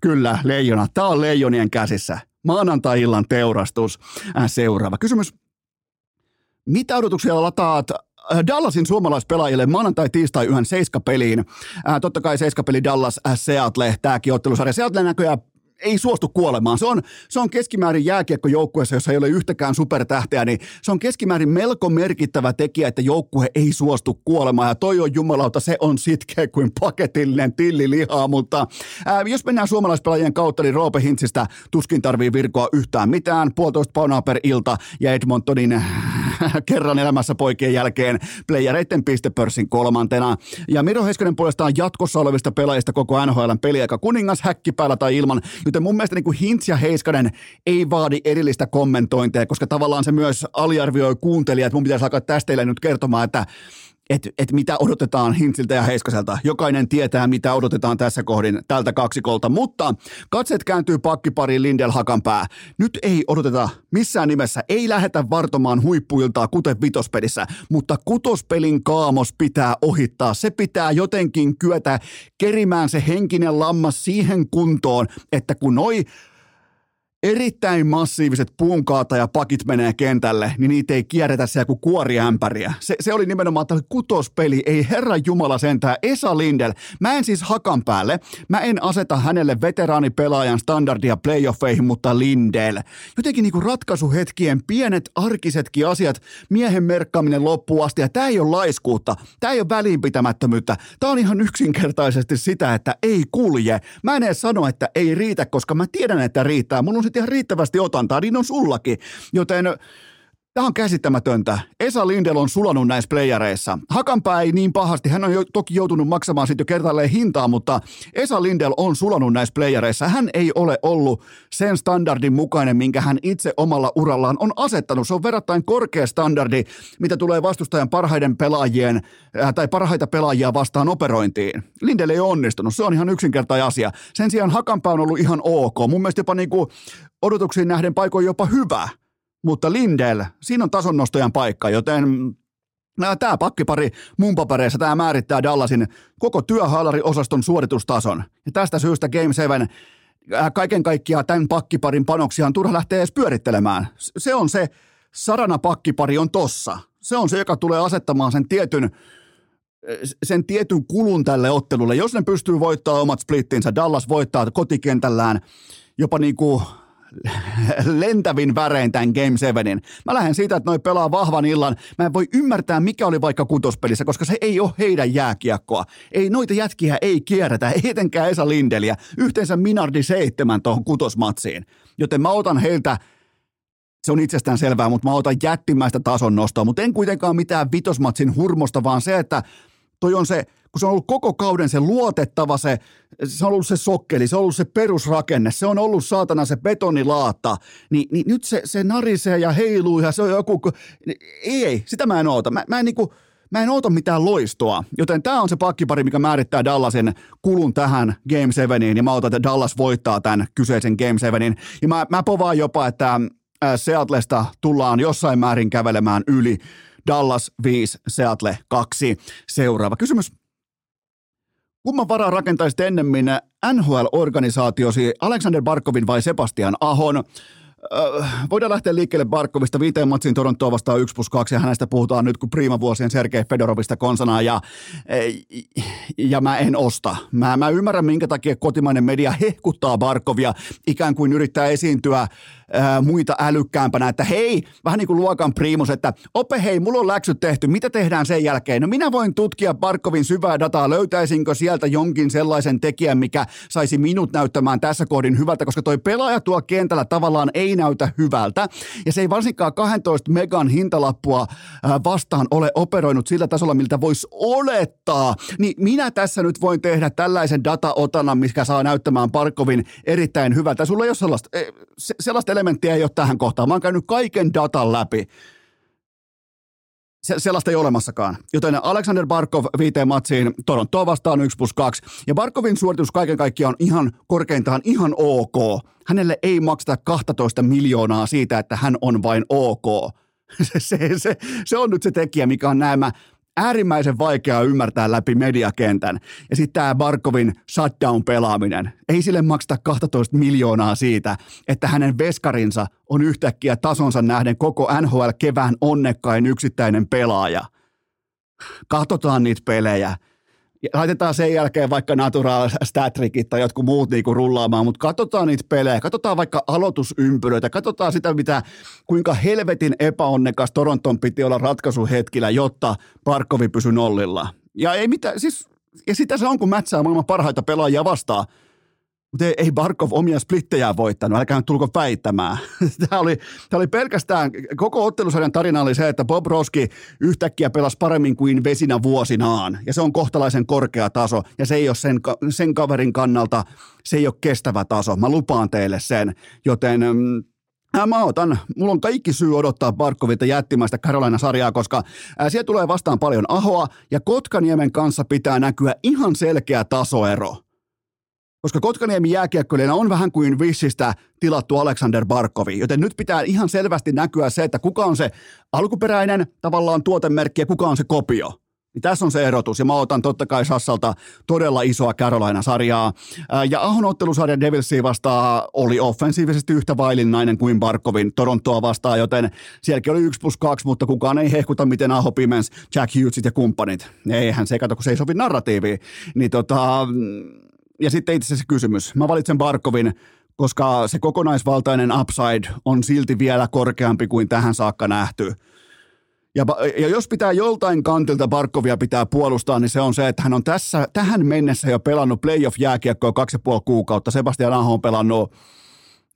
Kyllä, Leijona. Tämä on Leijonien käsissä. Maanantai-illan teurastus. Seuraava kysymys. Mitä odotuksia lataat Dallasin suomalaispelaajille maanantai-tiistai-yön seiska-peliin? Totta kai seiska-peli Dallas-Seattle, tämäkin ottelusarja. Seattle näköjään ei suostu kuolemaan. Se on, se on keskimäärin jääkiekkojoukkueessa, jossa ei ole yhtäkään supertähteä, niin se on keskimäärin melko merkittävä tekijä, että joukkue ei suostu kuolemaan. Ja toi on jumalauta, se on sitkeä kuin paketillinen tillilihaa, mutta ää, jos mennään suomalaispelaajien kautta, niin Roope Hintzistä tuskin tarvii virkoa yhtään mitään. Puolitoista paunaa per ilta ja Edmontonin kerran elämässä poikien jälkeen playereiden pistepörssin kolmantena. Ja Miro Heiskanen puolestaan jatkossa olevista pelaajista koko N H L:n peliaika kuningas häkkipäällä tai ilman. Joten mun mielestä niin Hintz ja Heiskanen ei vaadi erillistä kommentointia, koska tavallaan se myös aliarvioi kuuntelijat. Mun pitäisi alkaa tästä teille nyt kertomaan, että et, et mitä odotetaan Hintziltä ja Heiskaselta. Jokainen tietää, mitä odotetaan tässä kohdin tältä kaksikolta. Mutta katseet kääntyy pakkipariin Lindell Hakanpää. Nyt ei odoteta missään nimessä, ei lähetä vartomaan huippuiltaa kuten vitospelissä, mutta kutospelin kaamos pitää ohittaa. Se pitää jotenkin kyetä kerimään se henkinen lammas siihen kuntoon, että kun noi erittäin massiiviset puunkaatajapakit menee kentälle, niin niitä ei kierretä siellä kuin kuoriämpäriä. Se, se oli nimenomaan tällainen kutospeli, ei herran jumala sentää. Esa Lindell, mä en siis Hakan päälle, mä en aseta hänelle veteraanipelaajan standardia playoffeihin, mutta Lindell. Jotenkin niin kuin ratkaisuhetkien pienet arkisetkin asiat, miehen merkkaaminen loppuun asti, ja tää ei ole laiskuutta, tää ei ole välinpitämättömyyttä, tää on ihan yksinkertaisesti sitä, että ei kulje. Mä en edes sano, että ei riitä, koska mä tiedän, että riittää. Mun on sit ihan riittävästi otantaa, niin on sullakin. Joten tämä on käsittämätöntä. Esa Lindell on sulanut näissä playereissa. Hakanpää ei niin pahasti. Hän on jo, toki joutunut maksamaan sitten jo kertaalleen hintaa, mutta Esa Lindell on sulanut näissä playereissa. Hän ei ole ollut sen standardin mukainen, minkä hän itse omalla urallaan on asettanut. Se on verrattain korkea standardi, mitä tulee vastustajan parhaiden pelaajien äh, tai parhaita pelaajia vastaan operointiin. Lindell ei ole onnistunut. Se on ihan yksinkertainen asia. Sen sijaan Hakanpää on ollut ihan ok. Mun mielestä jopa niin kuin odotuksiin nähden paikoin jopa hyvä. Mutta Lindell, siinä on tasonnostojan paikka, joten tämä pakkipari mun papereissa, tämä määrittää Dallasin koko työhaalariosaston suoritustason. Ja tästä syystä Game seitsemän kaiken kaikkiaan tämän pakkiparin panoksia on turha lähteä edes pyörittelemään. Se on se, sarana pakkipari on tossa. Se on se, joka tulee asettamaan sen tietyn, sen tietyn kulun tälle ottelulle. Jos ne pystyy voittamaan omat splittinsä, Dallas voittaa kotikentällään jopa niin kuin lentävin värein tämän Game seitsemän. Mä lähden siitä, että noi pelaa vahvan illan. Mä en voi ymmärtää, mikä oli vaikka kutospelissä, koska se ei ole heidän jääkiekkoa. Ei noita jätkiä ei kierretä, ei etenkään Esa Lindeliä. Yhteensä minardi seitsemän tuohon kutosmatsiin. Joten mä otan heiltä, se on itsestään selvää, mutta mä otan jättimäistä tason nostoa. Mutta en kuitenkaan mitään vitosmatsin hurmosta, vaan se, että toi on se, kun se on ollut koko kauden se luotettava, se, se on ollut se sokkeli, se on ollut se perusrakenne, se on ollut saatana se betonilaatta, niin, niin nyt se, se narisee ja heiluu ja se on joku, ei, ei sitä mä en oota, mä, mä en niinku, mä en oota mitään loistoa, joten tää on se pakkipari, mikä määrittää Dallasin kulun tähän Game seitsemään, ja mä otan, että Dallas voittaa tämän kyseisen Game seitsemän, ja mä, mä povaan jopa, että Seatlesta tullaan jossain määrin kävelemään yli, Dallas viisi, Seattle kaksi. Seuraava kysymys. Kumman varaa rakentaisit ennemmin N H L-organisaatiosi Alexander Barkovin vai Sebastian Ahon? Öö, voidaan lähteä liikkeelle Barkovista. Viiteen matsiin Torontoa vastaan yksi plus kaksi ja hänestä puhutaan nyt kuin priimavuosien Sergei Fedorovista konsanaa ja, ja mä en osta. Mä, mä ymmärrän, minkä takia kotimainen media hehkuttaa Barkovia, ikään kuin yrittää esiintyä ää, muita älykkäämpänä, että hei, vähän niin kuin luokan priimus, että ope hei, mulla on läksyt tehty, mitä tehdään sen jälkeen? No minä voin tutkia Barkovin syvää dataa, löytäisinkö sieltä jonkin sellaisen tekijän, mikä saisi minut näyttämään tässä kohdin hyvältä, koska toi pelaaja tuo kentällä tavallaan ei näytä hyvältä, ja se ei varsinkaan kahdentoista megan hintalappua vastaan ole operoinut sillä tasolla, miltä voisi olettaa, niin minä tässä nyt voin tehdä tällaisen dataotanan, mikä saa näyttämään Barkovin erittäin hyvältä. Sulla ei ole sellaista, sellaista elementtiä ei ole tähän kohtaan. Mä oon käynyt kaiken datan läpi. Se, sellaista ei olemassakaan. Joten Alexander Barkov viiteen matsiin Torontoa vastaan yksi plus kaksi. Ja Barkovin suoritus kaiken kaikkiaan on ihan korkeintaan ihan ok. Hänelle ei makseta kaksitoista miljoonaa siitä, että hän on vain ok. Se, se, se, se on nyt se tekijä, mikä on näemmä äärimmäisen vaikeaa ymmärtää läpi mediakentän. Ja sitten tämä Barkovin shutdown-pelaaminen. Ei sille makseta kaksitoista miljoonaa siitä, että hänen veskarinsa on yhtäkkiä tasonsa nähden koko N H L-kevään onnekkain yksittäinen pelaaja. Katsotaan niitä pelejä. Ja laitetaan sen jälkeen vaikka natural stat-trickit tai jotkut muut niinku rullaamaan, mutta katsotaan niitä pelejä, katsotaan vaikka aloitusympyröitä, katsotaan sitä, mitä, kuinka helvetin epäonnekas Toronton piti olla ratkaisuhetkillä, jotta Barkovi pysyi nollilla. Ja, ei mitään, siis, ja sitä se on, kun mätsää maailman parhaita pelaajia vastaan. Mutta ei, ei Barkov omia splittejään voittanut, älkää nyt tulko väittämään. Tämä oli, tämä oli pelkästään, koko ottelusarjan tarina oli se, että Bob Roski yhtäkkiä pelasi paremmin kuin vesinä vuosinaan. Ja se on kohtalaisen korkea taso, ja se ei ole sen, sen kaverin kannalta, se ei ole kestävä taso. Mä lupaan teille sen, joten äh, mä otan, mulla on kaikki syy odottaa Barkovilta jättimäistä Carolina-sarjaa, koska äh, siellä tulee vastaan paljon Ahoa, ja Kotkaniemen kanssa pitää näkyä ihan selkeä tasoero. Koska Kotkaniemi jääkiekkoilijana on vähän kuin Vissistä tilattu Alexander Barkovi, joten nyt pitää ihan selvästi näkyä se, että kuka on se alkuperäinen tavallaan tuotemerkki ja kuka on se kopio. Ja tässä on se erotus, ja mä otan totta kai Sassalta todella isoa Carolina-sarjaa. Ja Ahon ottelusarjan Devilsia vastaan oli offensiivisesti yhtä vaillinnainen kuin Barkovin Torontoa vastaan, joten sielläkin oli yksi plus kaksi, mutta kukaan ei hehkuta, miten Aho pimensi Jack Hughesit ja kumppanit. Eihän se, kato, kun se ei sovi narratiiviin, niin tota... Ja sitten itse asiassa kysymys. Mä valitsen Barkovin, koska se kokonaisvaltainen upside on silti vielä korkeampi kuin tähän saakka nähty. Ja, ja jos pitää joltain kantilta Barkovia pitää puolustaa, niin se on se, että hän on tässä, tähän mennessä jo pelannut playoff-jääkiekkoa kaksi ja puoli kuukautta. Sebastian Aho on pelannut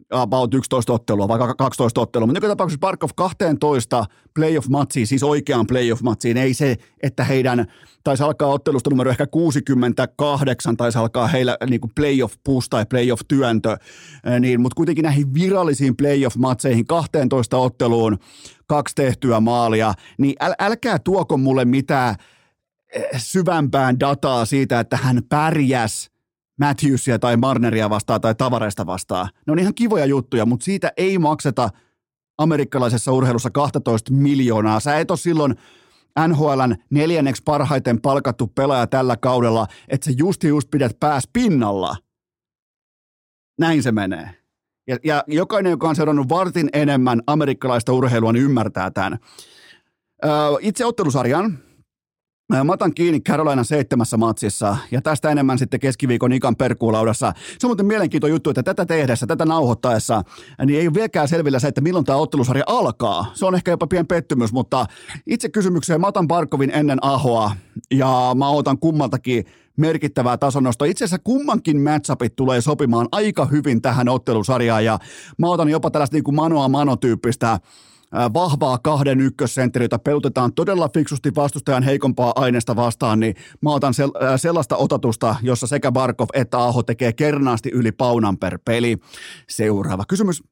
about yksitoista ottelua, vaikka kaksitoista ottelua. Mutta joka tapauksessa Barkov kaksitoista playoff-matsiin, siis oikeaan playoff-matsiin, ei se, että heidän, taisi alkaa ottelusta numero ehkä kuusikymmentäkahdeksan, taisi alkaa heillä niin kuin playoff-push tai playoff-työntö, niin, mutta kuitenkin näihin virallisiin playoff-matseihin kahteentoista otteluun kaksi tehtyä maalia, niin äl- älkää tuoko mulle mitään syvämpään dataa siitä, että hän pärjäs Matthewsia tai Marneria vastaan tai Tavareista vastaan. Ne on ihan kivoja juttuja, mutta siitä ei makseta amerikkalaisessa urheilussa kaksitoista miljoonaa. Sä et ole silloin N H L:n neljänneksi parhaiten palkattu pelaaja tällä kaudella, että sä just just pidät pääs pinnalla. Näin se menee. Ja, ja jokainen, joka on seurannut vartin enemmän amerikkalaista urheilua, niin ymmärtää tämän. Öö, itse ottelusarjan. Mä otan kiinni Carolinan seitsemässä matsissa ja tästä enemmän sitten keskiviikon Ikan perkuulaudassa. Se on muuten mielenkiintoinen juttu, että tätä tehdessä, tätä nauhoittaessa, niin ei ole vieläkään selvillä se, että milloin tämä ottelusarja alkaa. Se on ehkä jopa pieni pettymys, mutta itse kysymykseen mä otan Barkovin ennen Ahoa ja mä otan kummaltakin merkittävää tasonostoa. Itse asiassa kummankin matchupit tulee sopimaan aika hyvin tähän ottelusarjaan ja mä otan jopa tällaista niin kuin manoa-mano-tyyppistä vahvaa kahden ykkössentteri, jota pelutetaan todella fiksusti vastustajan heikompaa aineesta vastaan, niin mä otan sellaista otatusta, jossa sekä Barkov että Aho tekee kernaasti yli paunan per peli. Seuraava kysymys.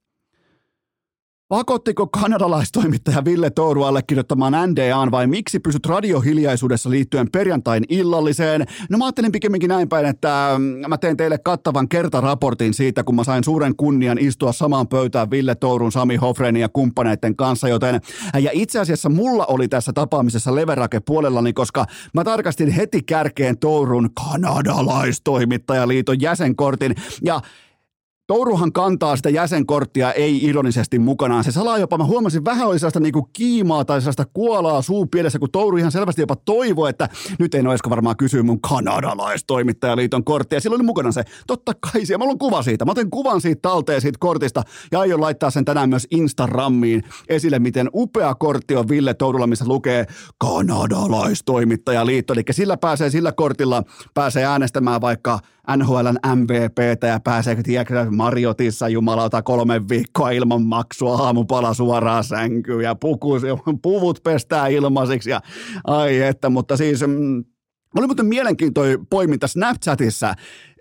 Pakottiko kanadalaistoimittaja Ville Touru allekirjoittamaan N D A:n vai miksi pysyt radiohiljaisuudessa liittyen perjantain illalliseen? No mä ajattelin pikemminkin näin päin, että mä teen teille kattavan kertaraportin siitä, kun mä sain suuren kunnian istua samaan pöytään Ville Tourun, Sami Hofrenin ja kumppaneiden kanssa, joten ja itse asiassa mulla oli tässä tapaamisessa leverake puolellani, koska mä tarkastin heti kärkeen Tourun kanadalaistoimittajaliiton jäsenkortin ja Touruhan kantaa sitä jäsenkorttia ei ironisesti mukanaan. Se salaa jopa, mä huomasin vähän oli sellaista niinku kiimaa tai sellaista kuolaa suun pielessä, kun Touru ihan selvästi jopa toivoi, että nyt ei Esko varmaan kysyä mun kanadalaistoimittajaliiton korttia. Silloin oli mukana se, totta kai siellä. Mä olen kuva siitä. Mä otin kuvan siitä talteen siitä kortista ja aion laittaa sen tänään myös Instagramiin esille, miten upea kortti on Ville Tourulla, missä lukee kanadalaistoimittajaliitto. Eli sillä pääsee, sillä kortilla pääsee äänestämään vaikka N H L:n M V P:tä ja pääsee tiedätkö Mariotissa jumalauta kolme viikkoa ilman maksua, aamupala suoraan sänkyyn ja pukus, puvut pestää ilmaiseksi ja ai että, mutta siis mm, oli muuten mielenkiintoinen poiminta Snapchatissa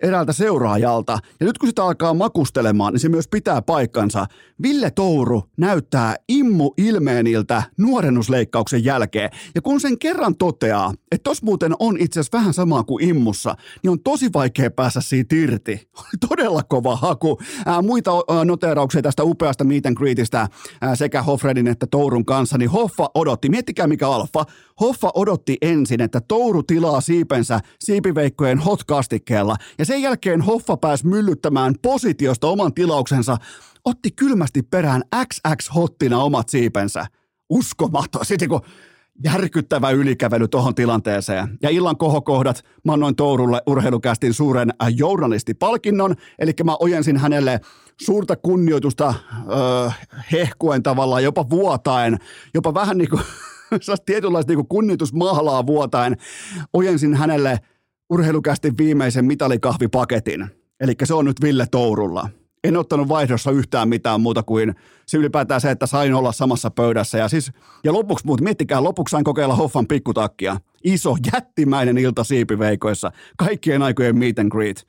eräältä seuraajalta ja nyt kun sitä alkaa makustelemaan, niin se myös pitää paikkansa. Ville Touru näyttää immu ilmeeniltä nuorennusleikkauksen jälkeen ja kun sen kerran toteaa, että tos muuten on itse asiassa vähän samaa kuin immussa, niin on tosi vaikea päästä siitä irti. Todella kova haku. Ää, muita ää, noteerauksia tästä upeasta meet and greetistä ää, sekä Hofredin että Tourun kanssa, niin Hoffa odotti, miettikää mikä alfa, Hoffa odotti ensin, että Touru tilaa siipensä siipiveikkojen hot-kastikkeella ja sen jälkeen Hoffa pääsi myllyttämään positiosta oman tilauksensa, otti kylmästi perään X X-hottina omat siipensä. Uskomaton. Sitten kun järkyttävä ylikävely tuohon tilanteeseen. Ja illan kohokohdat mä annoin Tourulle urheilukästin suuren journalistipalkinnon, eli mä ojensin hänelle suurta kunnioitusta öö, hehkuen tavallaan, jopa vuotaen, jopa vähän niin kuin tietynlaista niin kuin kunnitusmahlaa vuotaen, ojensin hänelle urheilukästin viimeisen mitalikahvipaketin, eli se on nyt Ville Tourulla. En ottanut vaihdossa yhtään mitään muuta kuin se ylipäätään se, että sain olla samassa pöydässä. Ja, siis, ja lopuksi, mutta miettikää, lopuksi sain kokeilla Hoffan pikkutakkia. Iso, jättimäinen ilta siipiveikoissa. Kaikkien aikojen meet and greet.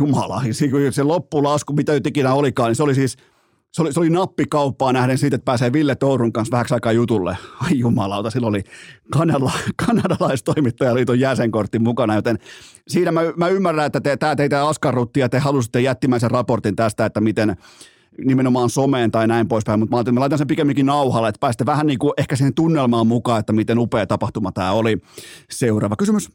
Jumala, se loppulasku, mitä nyt ikinä olikaan, niin se oli siis se oli, se oli nappikauppaa nähden siitä, että pääsee Ville Tourun kanssa vähäksi aikaa jutulle. Ai jumalauta, sillä oli kanala, kanadalaistoimittajaliiton jäsenkortti mukana, joten siinä mä, mä ymmärrän, että te, tämä teitä askarrutti ja te halusitte jättimäisen raportin tästä, että miten nimenomaan someen tai näin poispäin, mutta mä ajattelin, että mä laitan sen pikemminkin nauhalle, että pääsitte vähän niin kuin ehkä siihen tunnelmaan mukaan, että miten upea tapahtuma tämä oli. Seuraava kysymys.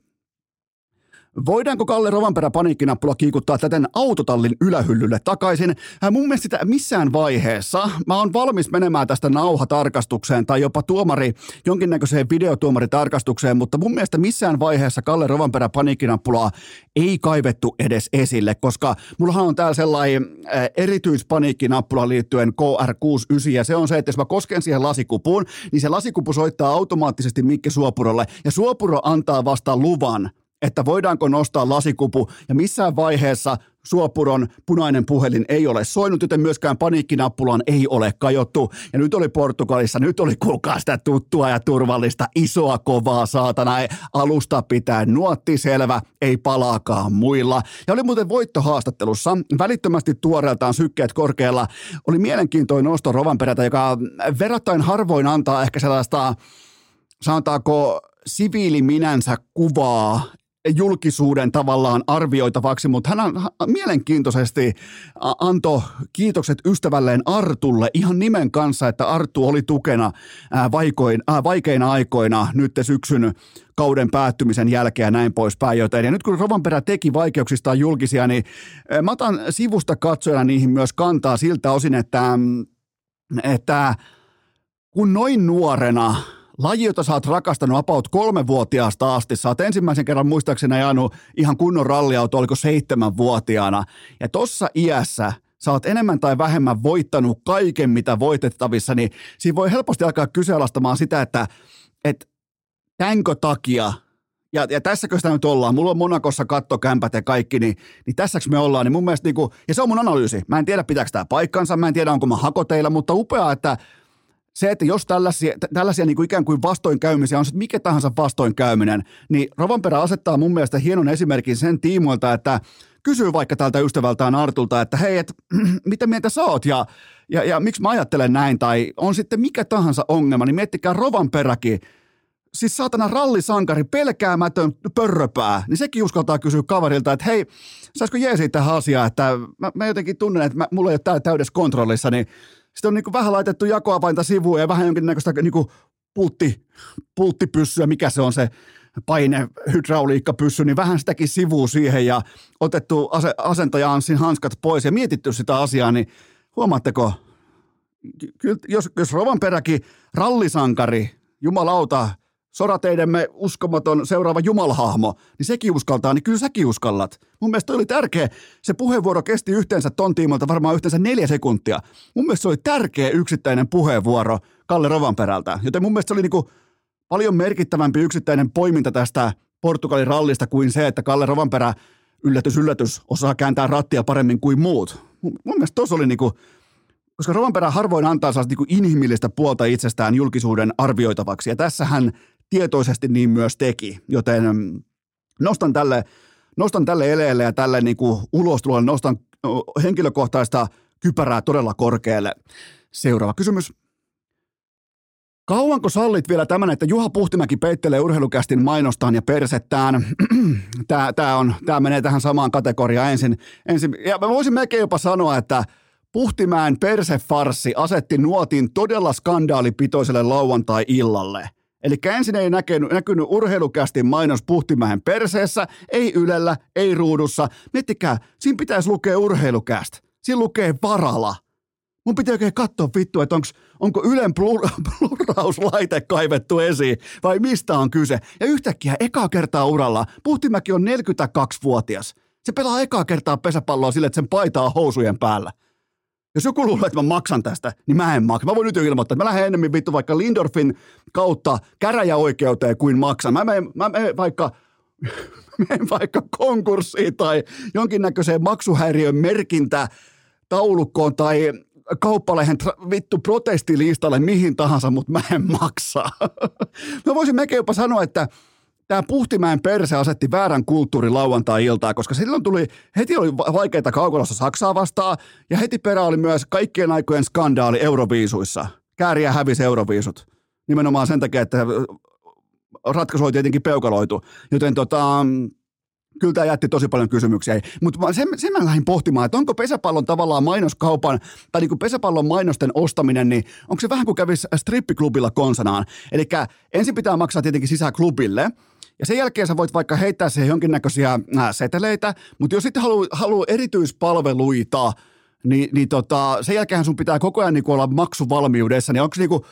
Voidaanko Kalle Rovanperä paniikkinappula kiikuttaa täten autotallin ylähyllylle takaisin? Mun mielestä sitä missään vaiheessa. Mä oon valmis menemään tästä nauhatarkastukseen tai jopa tuomari, jonkinnäköiseen videotuomaritarkastukseen, mutta mun mielestä missään vaiheessa Kalle Rovanperä paniikkinappulaa ei kaivettu edes esille, koska mullahan on täällä sellainen erityispaniikkinappula liittyen K R kuusikymmentäyhdeksän ja se on se, että jos mä kosken siihen lasikupuun, niin se lasikupu soittaa automaattisesti Mikki Suopurolle ja Suopuro antaa vasta luvan, että voidaanko nostaa lasikupu, ja missään vaiheessa Suopuron punainen puhelin ei ole soinut, joten myöskään paniikkinappulaan ei ole kajottu. Ja nyt oli Portugalissa, nyt oli kuulkaa sitä tuttua ja turvallista, isoa, kovaa saatana, ei, alusta pitää nuotti selvä, ei palaakaan muilla. Ja oli muuten voittohaastattelussa, välittömästi tuoreeltaan sykkeet korkealla, oli mielenkiintoinen nosto Rovanperältä, joka verrattain harvoin antaa ehkä sellaista, sanotaanko, siviiliminänsä kuvaa, julkisuuden tavallaan arvioitavaksi, mutta hän mielenkiintoisesti antoi kiitokset ystävälleen Artulle ihan nimen kanssa, että Arttu oli tukena vaikeina aikoina nyt syksyn kauden päättymisen jälkeen ja näin poispäin. Joten. Ja nyt kun Rovanperä teki vaikeuksistaan julkisia, niin mä otan sivusta katsojana niihin myös kantaa siltä osin, että, että kun noin nuorena laji, jota sä oot rakastanut about kolmevuotiaasta asti. Sä oot ensimmäisen kerran muistaakseni ajanut ihan kunnon ralliauto, oliko seitsemänvuotiaana. Ja tossa iässä sä oot enemmän tai vähemmän voittanut kaiken, mitä voitettavissa, niin siinä voi helposti alkaa kyseenalaistamaan sitä, että et tänkö takia, ja, ja tässäkö sitä nyt ollaan, mulla on Monakossa kattokämpät ja kaikki, niin, niin tässäks me ollaan, niin mun mielestä niinku, ja se on mun analyysi, mä en tiedä pitääkö tää paikkansa, mä en tiedä onko mä hakoteilla, mutta upeaa, että se, että jos tällaisia, tällaisia niin kuin ikään kuin vastoinkäymisiä on, mikä tahansa vastoinkäyminen, niin Rovanperä asettaa mun mielestä hienon esimerkin sen tiimoilta, että kysyy vaikka tältä ystävältään Artulta, että hei, et, mitä mieltä sä oot ja, ja, ja miksi mä ajattelen näin, tai on sitten mikä tahansa ongelma, niin miettikää Rovanperäkin, siis saatana rallisankari, pelkäämätön pörröpää, niin sekin uskaltaa kysyä kaverilta, että hei, saisiko jeesiä tähän asiaan, että mä, mä jotenkin tunnen, että mä, mulla ei ole tää täydessä kontrollissa, niin sitten on niinku vähän laitettu jakoavainta sivuun ja vähän jonkinnäköistä niinku pultti, pulttipyssyä, mikä se on se painehydrauliikkapyssy, niin vähän sitäkin sivua siihen ja otettu ase- asentaja Anssin hanskat pois ja mietitty sitä asiaa, niin huomaatteko, ky- jos, jos Rovanperäkin rallisankari, jumalauta, sorateidemme uskomaton seuraava jumalhahmo, niin sekin uskaltaa, niin kyllä säkin uskallat. Mun mielestä oli tärkeä, se puheenvuoro kesti yhteensä ton tiimoilta varmaan yhteensä neljä sekuntia. Mun mielestä se oli tärkeä yksittäinen puheenvuoro Kalle Rovanperältä, joten mun mielestä se oli niinku paljon merkittävämpi yksittäinen poiminta tästä Portugalin rallista kuin se, että Kalle Rovanperä, yllätys, yllätys, osaa kääntää rattia paremmin kuin muut. Mun mielestä tuossa oli niinku, koska Rovanperä harvoin antaa sellaista niinku inhimillistä puolta itsestään julkisuuden arvioitavaksi, ja tässähän tietoisesti niin myös teki, joten nostan tälle, nostan tälle eleelle ja tälle niin kuin ulostulolle, nostan henkilökohtaista kypärää todella korkealle. Seuraava kysymys. Kauanko sallit vielä tämän, että Juha Puhtimäki peittelee urheilukästin mainostaan ja persettään? Tämä, tämä, on, tämä menee tähän samaan kategoriaan ensin. ensin. Ja mä voisin melkein jopa sanoa, että Puhtimäen persefarssi asetti nuotin todella skandaalipitoiselle lauantai-illalle. Eli ensin ei näkynyt, näkynyt urheilukästin mainos Puhtimäen perseessä, ei Ylellä, ei Ruudussa. Miettikää, siinä pitäisi lukea urheilukäst. Siinä lukee Varala. Mun pitää oikein katsoa vittu, että onks, onko Ylen plurauslaite kaivettu esiin vai mistä on kyse. Ja yhtäkkiä ekaa kertaa uralla Puhtimäki on neljäkymmentäkaksivuotias. Se pelaa ekaa kertaa pesäpalloa sille, että sen paita on housujen päällä. Jos joku luulee, että mä maksan tästä, niin mä en maksa. Mä voin nyt jo ilmoittaa, että mä lähden enemmän vittu vaikka Lindorfin kautta käräjäoikeuteen kuin maksan. Mä menen, mä menen vaikka, menen vaikka konkurssiin tai jonkinnäköiseen maksuhäiriön merkintätaulukkoon tai kauppalehen vittu protestilistalle mihin tahansa, mutta mä en maksa. Mä voisin mekin jopa sanoa, että tämä Puhtimäen perse asetti väärän kulttuurin lauantai-iltaa, koska silloin tuli, heti oli vaikeita kaukolossa Saksaa vastaan, ja heti perä oli myös kaikkien aikojen skandaali euroviisuissa. Käärijä hävisi euroviisut, nimenomaan sen takia, että ratkaisu oli tietenkin peukaloitu. Joten tota, kyllä tämä jätti tosi paljon kysymyksiä. Mutta sen, sen mä lähdin pohtimaan, että onko pesäpallon tavallaan mainoskaupan, tai niin kuin pesäpallon mainosten ostaminen, niin onko se vähän kuin kävisi strippiklubilla konsanaan. Eli ensin pitää maksaa tietenkin sisään klubille, ja sen jälkeen sä voit vaikka heittää siihen jonkinnäköisiä seteleitä, mutta jos sitten haluaa haluu erityispalveluita, niin, niin tota, sen jälkeen sun pitää koko ajan niinku olla maksuvalmiudessa. Niin onko niinku,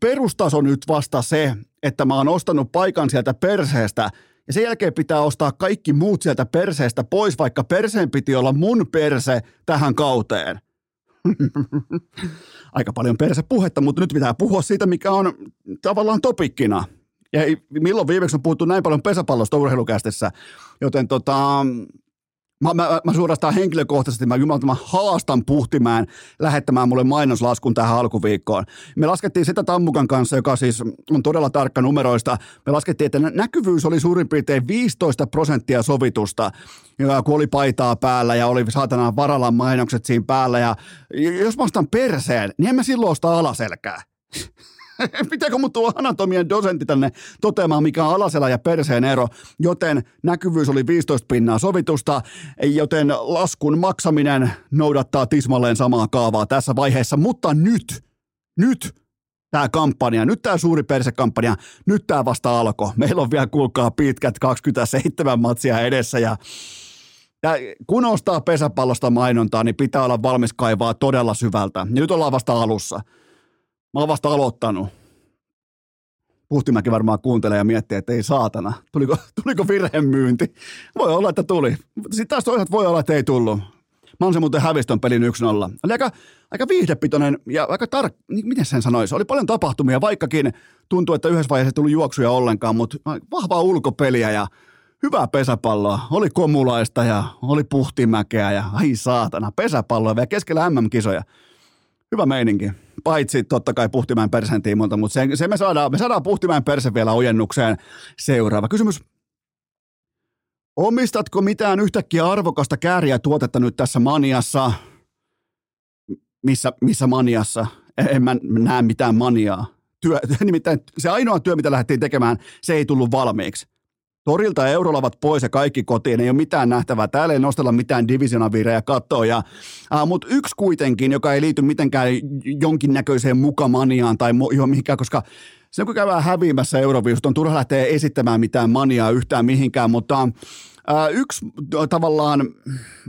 perustaso nyt vasta se, että mä oon ostanut paikan sieltä perseestä ja sen jälkeen pitää ostaa kaikki muut sieltä perseestä pois, vaikka perseen piti olla mun perse tähän kauteen. Aika paljon persepuhetta, mutta nyt pitää puhua siitä, mikä on tavallaan topikkina. Ja milloin viimeksi on puhuttu näin paljon pesäpallosta urheilukästissä, joten tota, mä, mä, mä suorastaan henkilökohtaisesti, mä jumalta haastan Puhtimäen lähettämään mulle mainoslaskun tähän alkuviikkoon. Me laskettiin sitä Tammukan kanssa, joka siis on todella tarkka numeroista, me laskettiin, että näkyvyys oli suurin piirtein viisitoista prosenttia sovitusta, kun oli paitaa päällä ja oli saatana Varalan mainokset siinä päällä. Ja jos mä ostan perseen, niin en mä silloin osta alaselkää. Pitääkö mun tuo anatomian dosentti tänne toteamaan, mikä on alaselän ja perseen ero, joten näkyvyys oli viisitoista pinnaa sovitusta, joten laskun maksaminen noudattaa tismalleen samaa kaavaa tässä vaiheessa, mutta nyt, nyt tämä kampanja, nyt tämä suuri persekampanja, nyt tämä vasta alkoi. Meillä on vielä, kuulkaa, pitkät kaksikymmentäseitsemän matsia edessä ja... Ja kun ostaa pesäpallosta mainontaa, niin pitää olla valmis kaivaa todella syvältä. Nyt ollaan vasta alussa. Mä oon vasta aloittanut. Puhtimäki varmaan kuuntelee ja miettii, että ei saatana. Tuliko, tuliko virhemyynti? Voi olla, että tuli. Sitten taas toisaalta voi olla, että ei tullut. Mä oon se muuten hävistön pelin yksi nolla. Oli aika, aika viihdepitoinen ja aika tarkka. Miten sen sanoisi? Oli paljon tapahtumia, vaikkakin tuntuu, että yhdessä vaiheessa ei tullut juoksuja ollenkaan, mutta vahvaa ulkopeliä ja... Hyvää pesäpalloa. Oli Komulaista ja oli Puhtimäkeä ja ai saatana, pesäpalloa vielä keskellä M M-kisoja. Hyvä meininki. Paitsi totta kai Puhtimäen persen tiimoilta, mutta se, se me saadaan, me saadaan Puhtimäen persen vielä ojennukseen. Seuraava kysymys. Omistatko mitään yhtäkkiä arvokasta Käärijä tuotetta nyt tässä maniassa? Missä, missä maniassa? En mä näe mitään maniaa. Työ, nimittäin se ainoa työ, mitä lähdettiin tekemään, se ei tullut valmiiksi. Torilta eurolavat pois ja kaikki kotiin, ei ole mitään nähtävää. Täällä ei nostella mitään divisionaviirejä kattoja, äh, mutta yksi kuitenkin, joka ei liity mitenkään jonkinnäköiseen mukamaniaan tai mu- johon mihinkään, koska sen kun käydään häviämässä Euroviisut, on turha lähteä esittämään mitään maniaa yhtään mihinkään, mutta äh, yksi tavallaan,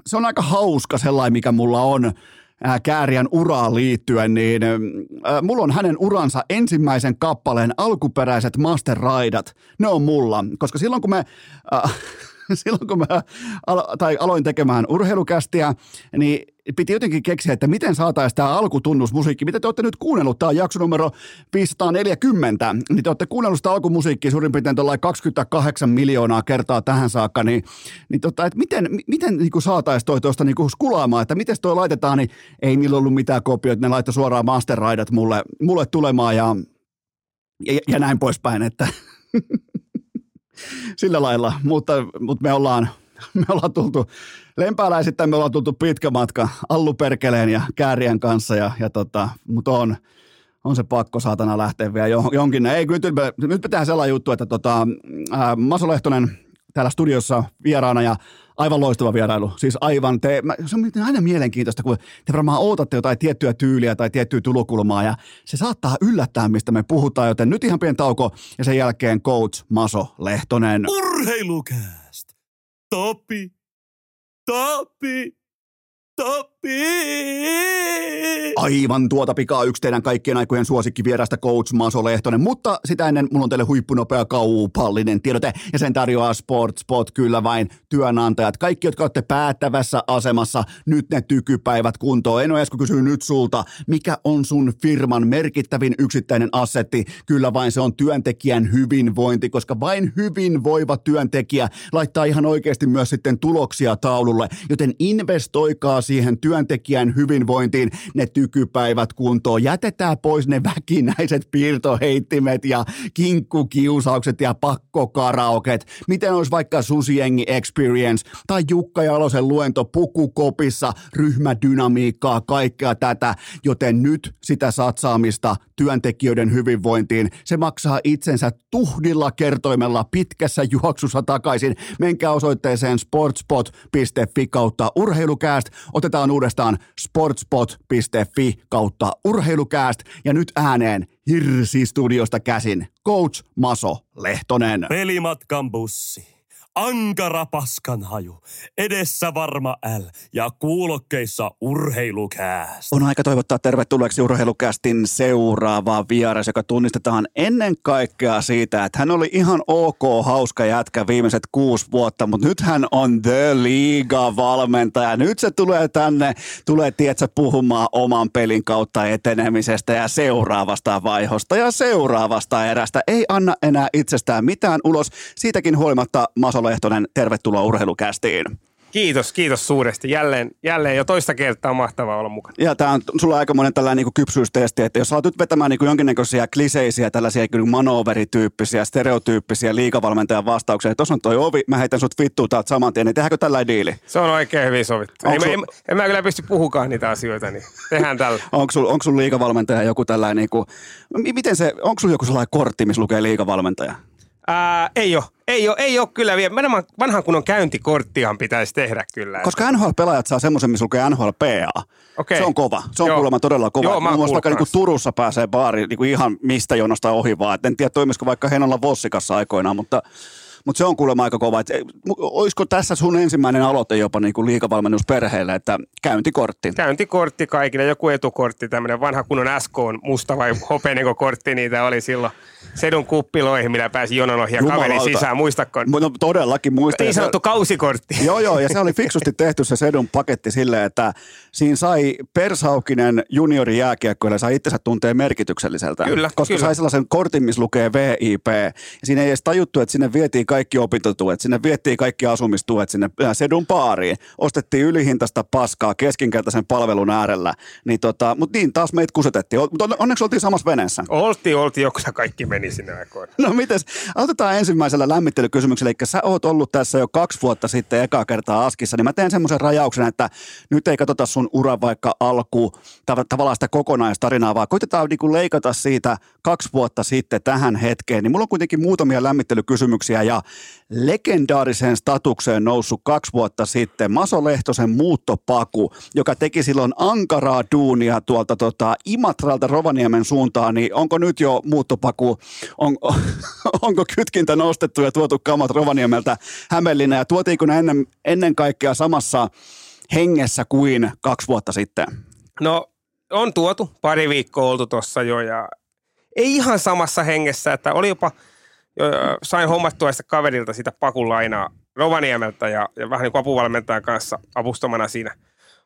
se on aika hauska sellainen, mikä mulla on äh, Käärijän uraan liittyen, niin äh, mulla on hänen uransa ensimmäisen kappaleen alkuperäiset masterraidat. Ne on mulla, koska silloin kun me... Äh, Silloin kun mä alo- tai aloin tekemään urheilukästiä, niin piti jotenkin keksiä, että miten saataisiin tämä alkutunnusmusiikki. Mitä te olette nyt kuunnellut? Tämä on jakso numero viisisataaneljäkymmentä. Niin te olette kuunnellut sitä alkumusiikkia suurin piirtein tuollainen kaksikymmentäkahdeksan miljoonaa kertaa tähän saakka. Niin, niin tota, että miten, miten niin saataisiin toi tuosta niin skulaamaan, että miten toi laitetaan, niin ei niillä ollut mitään kopioita. Ne laittoi suoraan masterraidat mulle, mulle tulemaan ja, ja, ja näin poispäin, että... Sillä lailla, mutta, mutta me, ollaan, me ollaan tultu lempääläisittäin, me ollaan tultu pitkä matka Allu Perkeleen ja Käärijän kanssa, ja, ja tota, mutta on, on se pakko saatana lähteä vielä jonkin. Ei, nyt, nyt pitää sellainen juttu, että tota, ää, Maso Lehtonen täällä studiossa vieraana ja aivan loistava vierailu. Siis aivan, te, mä, se on aina mielenkiintoista, kun te varmaan odotatte jotain tiettyä tyyliä tai tiettyä tulokulmaa ja se saattaa yllättää, mistä me puhutaan. Joten nyt ihan pieni tauko ja sen jälkeen coach Maso Lehtonen. Urheilukääst! Topi! Topi! Topi! Aivan tuota pikaa yksi teidän kaikkien aikojen suosikkivierasta coach Maso Lehtonen, mutta sitä ennen mulla on teille huippunopea kaupallinen tiedote ja sen tarjoaa Sportspot, kyllä vain työnantajat. Kaikki, jotka olette päättävässä asemassa, nyt ne tykypäivät kuntoon. Eino Esko kysyy nyt sulta, mikä on sun firman merkittävin yksittäinen assetti? Kyllä vain se on työntekijän hyvinvointi, koska vain hyvinvoiva työntekijä laittaa ihan oikeasti myös sitten tuloksia taululle, joten investoikaa siihen työntekijän hyvinvointiin, ne tykypäivät kuntoon. Jätetään pois ne väkinäiset piirtoheittimet ja kinkkukiusaukset ja pakkokaraoket. Miten olisi vaikka Susiengi Experience tai Jukka Jalosen luento pukukopissa, ryhmädynamiikkaa, kaikkea tätä, joten nyt sitä satsaamista työntekijöiden hyvinvointiin. Se maksaa itsensä tuhdilla kertoimella pitkässä juoksussa takaisin. Menkää osoitteeseen sportspot piste fi kautta urheilukääst. Otetaan uudestaan sportspot piste fi kautta urheilukääst ja nyt ääneen Hirsistudiosta käsin coach Maso Lehtonen. Pelimatkan bussi, ankara paskan haju, edessä varma L ja kuulokkeissa urheilukääst. On aika toivottaa tervetulleeksi urheilukäästin seuraava vieras, joka tunnistetaan ennen kaikkea siitä, että hän oli ihan ok, hauska jätkä viimeiset kuusi vuotta, mutta nyt hän on The Liiga-valmentaja. Nyt se tulee tänne, tulee tietsä puhumaan oman pelin kautta etenemisestä ja seuraavasta vaihosta ja seuraavasta erästä. Ei anna enää itsestään mitään ulos, siitäkin huolimatta Maso Lehtonen, tervetuloa urheilukästiin. Kiitos, kiitos suuresti. Jälleen, jälleen jo toista kertaa on mahtavaa olla mukana. Ja tämä on sulla aikamoinen tällainen niin kuin kypsyystesti, että jos sä oot nyt vetämään niin kuin jonkinnäköisiä kliseisiä, tällaisia niin manoveri-tyyppisiä, stereotyyppisiä liigavalmentajan vastauksia, että tuossa on toi ovi, mä heitän sut vittuun täältä saman tien, niin tehdäänkö tällainen diili? Se on oikein hyvin sovittu. Ei, sul... en, en mä kyllä pysty puhukaan niitä asioita, niin tehdään tällä. Onko sul, onko sul liigavalmentaja joku tällainen, niin kuin, miten se, onko sul joku sellainen kortti, missä lukee liigavalmentaja? Ää, ei ole, ei ole, ei ole kyllä vielä. Vanhan kunnon käyntikorttihan pitäisi tehdä kyllä. Koska N H L-pelaajat saa semmoisen, missä lukee N H L P A. Okay. Se on kova, se on Joo. kuulemma todella kova. Joo, muun muassa vaikka niinku Turussa pääsee baariin niinku ihan mistä jonosta ohi vaan. Et en tiedä, toimisiko vaikka Heinolan Vossikassa aikoinaan, mutta... Mutta se on kuulemma aika kova. Et, olisiko tässä sun ensimmäinen aloite jopa niinku liikavalmennus perheelle, että käyntikortti? Käyntikortti kaikille, joku etukortti, tämmöinen vanha kunnon S K on musta vai hopeinenko kortti, niitä oli silloin sedun kuppiloihin, millä pääsi jonon ohi ja kaveri sisään, muistatko? No todellakin muistan. Ei sanottu kausikortti. Joo, joo, ja se oli fiksusti tehty se sedun paketti silleen, että siinä sai Pershaukinen juniori jääkiekkoille, sai itsensä tuntee merkitykselliseltä. Kyllä, koska kyllä. Sai sellaisen kortin, missä lukee V I P, ja siinä ei edes tajuttu, että sinne vietiin kaikki opintotuet, sinne viettiin kaikki asumistuet sinne sedun baariin. Ostettiin ylihintaista paskaa keskinkertaisen palvelun äärellä. Niin tota, mutta niin taas meitä kusetettiin. Mutta onneksi oltiin samassa veneessä. Oltiin, oltiin, joku kaikki meni sinne aikoina. No mites, aloitetaan ensimmäisellä lämmittelykysymyksellä. Eli sä oot ollut tässä jo kaksi vuotta sitten ekaa kertaa Askissa, niin mä teen semmoisen rajauksen, että nyt ei katsota sun ura vaikka alku tav- tavallaan sitä kokonaistarinaa, vaan koitetaan niinku leikata siitä kaksi vuotta sitten tähän hetkeen. Niin mulla on kuitenkin muutamia lämmittelykysymyksiä ja legendaariseen statukseen noussut kaksi vuotta sitten Maso Lehtosen muuttopaku, joka teki silloin ankaraa duunia tuolta tota, Imatralta Rovaniemen suuntaan, niin onko nyt jo muuttopaku, on, onko kytkintä nostettu ja tuotu kamat Rovaniemeltä Hämeenlinnaan ja tuotiinko ne ennen, ennen kaikkea samassa hengessä kuin kaksi vuotta sitten? No on tuotu, pari viikkoa oltu tuossa jo ja ei ihan samassa hengessä, että oli jopa sain hommattua sitä kaverilta sitä pakulainaa Rovaniemeltä ja, ja vähän niin kuin apuvalmentajan kanssa avustamana siinä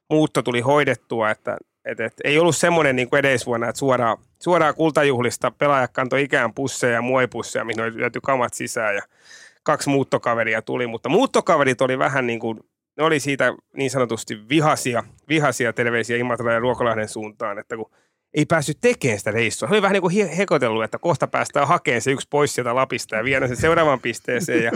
muutto tuli hoidettua, että et, et, ei ollut semmoinen niin kuin edellisvuonna, että suoraan, suoraan kultajuhlista pelaajat kantoi ikään pusseja ja muovipusseja, mihin oli löyty kamat sisään ja kaksi muuttokaveria tuli, mutta muuttokaverit oli vähän niin kuin, ne oli siitä niin sanotusti vihaisia, vihaisia terveisiä Imatran ja Ruokolahden suuntaan, että kun ei päässyt tekemään sitä reissua. He oli vähän niin kuin hekotellut, että kohta päästään hakemaan se yksi pois sieltä Lapista ja viedään sen seuraavaan pisteeseen. Ja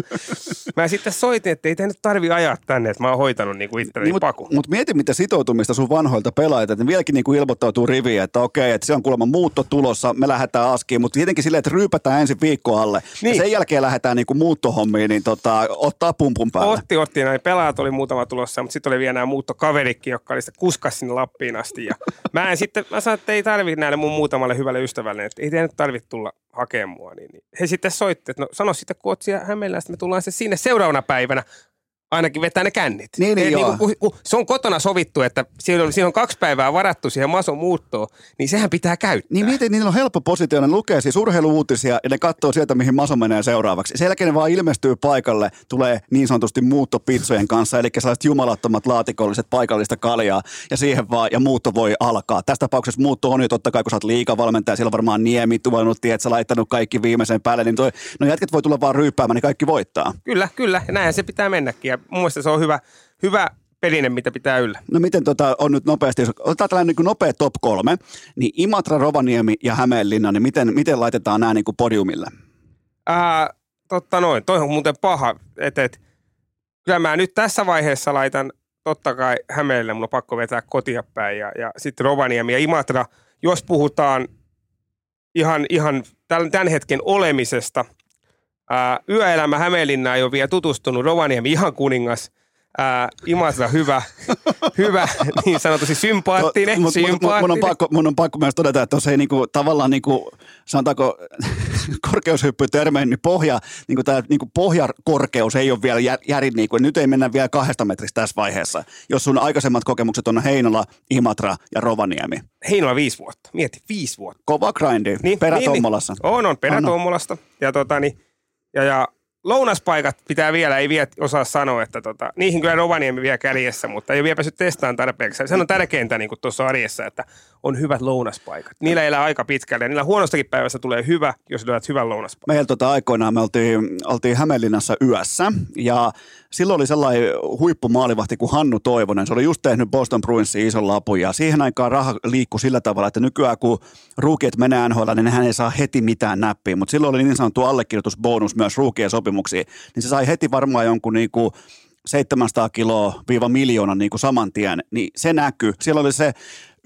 mä sitten soitin, että ei tämä nyt tarvitse ajaa tänne, että mä oon hoitanut niin kuin itselleni niin, paku. Mutta mut mieti, mitä sitoutumista sun vanhoilta pelaajat, että ne vieläkin niin kuin ilmoittautuu riviä, että okei, että se on kuulemma muutto tulossa, me lähdetään Askiin, mutta tietenkin silleen, että ryypätään ensin viikko alle. Niin. Ja sen jälkeen lähdetään niin kuin muuttohommiin, niin tota, ottaa pumpun päälle. Otti, otti. Näin pelaajat oli muutama tulossa, mutta sitten oli vielä nämä muuttokaverikki, jotka oli sitä kuskas sinne Lappiin asti. Ja mä en sitten, mä sanon, että ei tarvitse näille mun muutamalle hyvälle ystävälle, että ei teidän nyt tarvitse tulla hakemaan mua. Niin he sitten soitti, että no sano sitten, kun oot siellä Hämeenlästä, me tullaan se sinne seuraavana päivänä, ainakin vetää ne kännit. Niin, niin, niin kun, kun se on kotona sovittu, että siinä on, siinä on kaksi päivää varattu siihen Mason muuttoon, niin sehän pitää käyttää. Niin mietin, niillä on helppo positio, ne lukee siis urheilu-uutisia ja ne katsoo sieltä, mihin Maso menee seuraavaksi. Sen jälkeen ne vaan ilmestyy paikalle, tulee niin sanotusti muuttopitsojen kanssa, eli sellaiset jumalattomat laatikolliset paikallista kaljaa ja siihen vaan, ja muutto voi alkaa. Tässä tapauksessa muutto on jo totta kai, kun sä oot liigavalmentaja, siellä on varmaan niemi tuvannut, tiedät sä laittanut kaikki viimeisen päälle, niin toi, no jätket voi tulla vaan ryyppäämään, niin kaikki voittaa. Kyllä, kyllä, ja näinhän se pitää mennäkin. Ja mun mielestä se on hyvä, hyvä peline, mitä pitää yllä. No miten tota on nyt nopeasti, jos otetaan tällainen niin kuin nopea top kolme, niin Imatra, Rovaniemi ja Hämeenlinna, niin miten, miten laitetaan nämä niin kuin podiumille? Ää, totta noin, toi on muuten paha. Et, et, kyllä mä nyt tässä vaiheessa laitan totta kai Hämeenlinna, mun on pakko vetää kotia päin ja, ja sitten Rovaniemi ja Imatra, jos puhutaan ihan, ihan tämän hetken olemisesta. Uh, yöelämä Hämeenlinnaa ei ole vielä tutustunut. Rovaniemi ihan kuningas. Uh, Imatra hyvä, hyvä, niin sanotusti sympaattinen. To, sympaattinen. Mun on pakko, mun on pakko myös todeta, että se ei niinku, tavallaan, niinku, sanotaanko korkeushyppytermein, niin, pohja, niinku, tää, niinku, pohjakorkeus ei ole vielä jär, järin. Niinku, nyt ei mennä vielä kahdesta metristä tässä vaiheessa, jos sun aikaisemmat kokemukset on Heinola, Imatra ja Rovaniemi. Heinola viisi vuotta. Mieti, viisi vuotta. Kova grindi, niin, perätommolassa. Niin, niin. On, on perätommolasta. Ja tota niin. Ja, ja lounaspaikat pitää vielä, ei vielä osaa sanoa, että tota, niihin kyllä Rovaniemi vielä käljessä, mutta ei ole vielä päässyt testaamaan tarpeeksi. Se on tärkeintä niin kuin tuossa arjessa, että on hyvät lounaspaikat. Niillä elää aika pitkälle ja niillä huonostakin päivästä tulee hyvä, jos löydät hyvän lounaspaikan. Meillä tota, aikoinaan me oltiin, oltiin Hämeenlinnassa yössä ja silloin oli sellainen huippumaalivahti kuin Hannu Toivonen. Se oli just tehnyt Boston Bruinsiin ison lapun ja siihen aikaan raha liikkui sillä tavalla, että nykyään kun ruukiet menee N H L, niin hän ei saa heti mitään näppiä, mutta silloin oli niin sanottu allekirjoitusbonus myös ruukien sopimuksiin, niin se sai heti varmaan jonkun niin kuin seitsemänsataa kiloa viiva miljoona niin kuin saman tien, niin se näkyy. Siellä oli se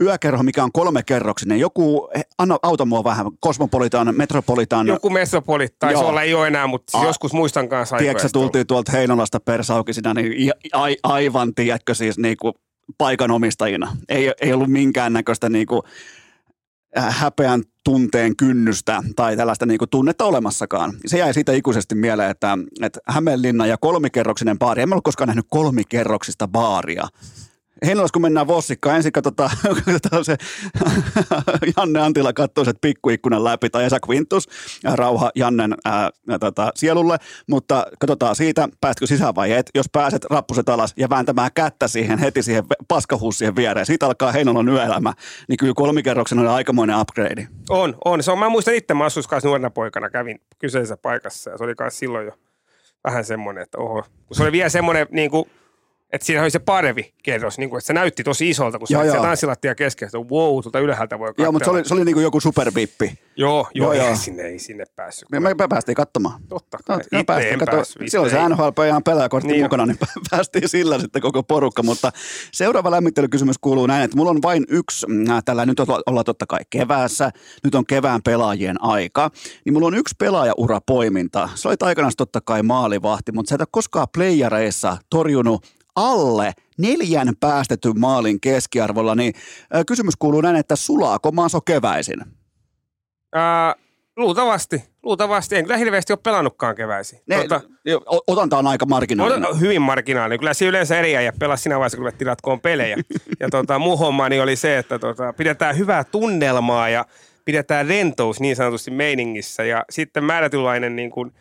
yökerho, mikä on kolmekerroksinen. Joku, anna, auta mua vähän, Cosmopolitan, Metropolitan. Joku Metropolitan, joo. Se olla ei ole enää, mutta A- joskus muistan kanssa. Tiedätkö, tultiin tuolta Heinolasta persaukisinä, niin a- a- aivan tiedätkö siis niin kuin paikanomistajina. Ei, ei ollut minkäännäköistä niin kuin häpeän tunteen kynnystä tai tällaista niinku tunnetta olemassakaan. Se jäi siitä ikuisesti mieleen, että, että Hämeenlinna ja kolmikerroksinen baari. En ole koskaan nähnyt kolmikerroksista baaria. Heinolassa kun mennään Vossikkaan, ensin katsotaan, katsotaan se Janne Antila kattoiset pikkuikkunan läpi tai Esa Quintus, rauha Jannen ää, tota, sielulle, mutta katsotaan siitä, päästkö sisään vai et, jos pääset rappuset alas ja vääntämään kättä siihen heti siihen paskahuus siihen viereen, siitä alkaa Heinolan yöelämä, niin kyllä kolmikerroksen on aikamoinen upgrade. On, on, se on, mä muistan itse, mä asuin kanssa nuorena poikana, kävin kyseisessä paikassa ja se oli kanssa silloin jo vähän semmoinen, että oho, kun se oli vielä semmoinen niin kuin että siinä oli se parevi kerros, niin kuin, että se näytti tosi isolta, kun se oli tanssilattia kesken, että wow, tuolta ylhäältä voi katsella. Joo, mutta se oli, se oli niin kuin joku supervippi. Joo, joo, joo, ei sinne, ei sinne päässyt. Me, me päästiin katsomaan. Totta kai, itse en päässyt. Päässy. Silloin se N H L-pään pelaajakortti niin mukana, niin päästiin sillä sitten koko porukka. Mutta seuraava lämmittelykysymys kuuluu näin, että mulla on vain yksi, tällä nyt ollaan totta kai keväässä, nyt on kevään pelaajien aika, niin mulla on yksi pelaajaura poiminta. Se oli aikanaan totta kai maalivahti, mutta sä et ole koskaan playareissa torjunut alle neljän päästetyn maalin keskiarvolla, niin kysymys kuuluu näin, että sulaako Maso keväisin? Ää, luultavasti, luultavasti. En kyllä hirveästi ole pelannutkaan keväisin. Ne, Totta, jo, otan tämä on aika marginaalinen. Otan, hyvin marginaalinen. Kyllä se yleensä eri ja pelasi siinä vaiheessa, kun ruvettiin ratkoon pelejä. ja tota, mun hommani oli se, että tota, pidetään hyvää tunnelmaa ja pidetään rentous niin sanotusti meiningissä. Ja sitten määrätynlainen niin kuin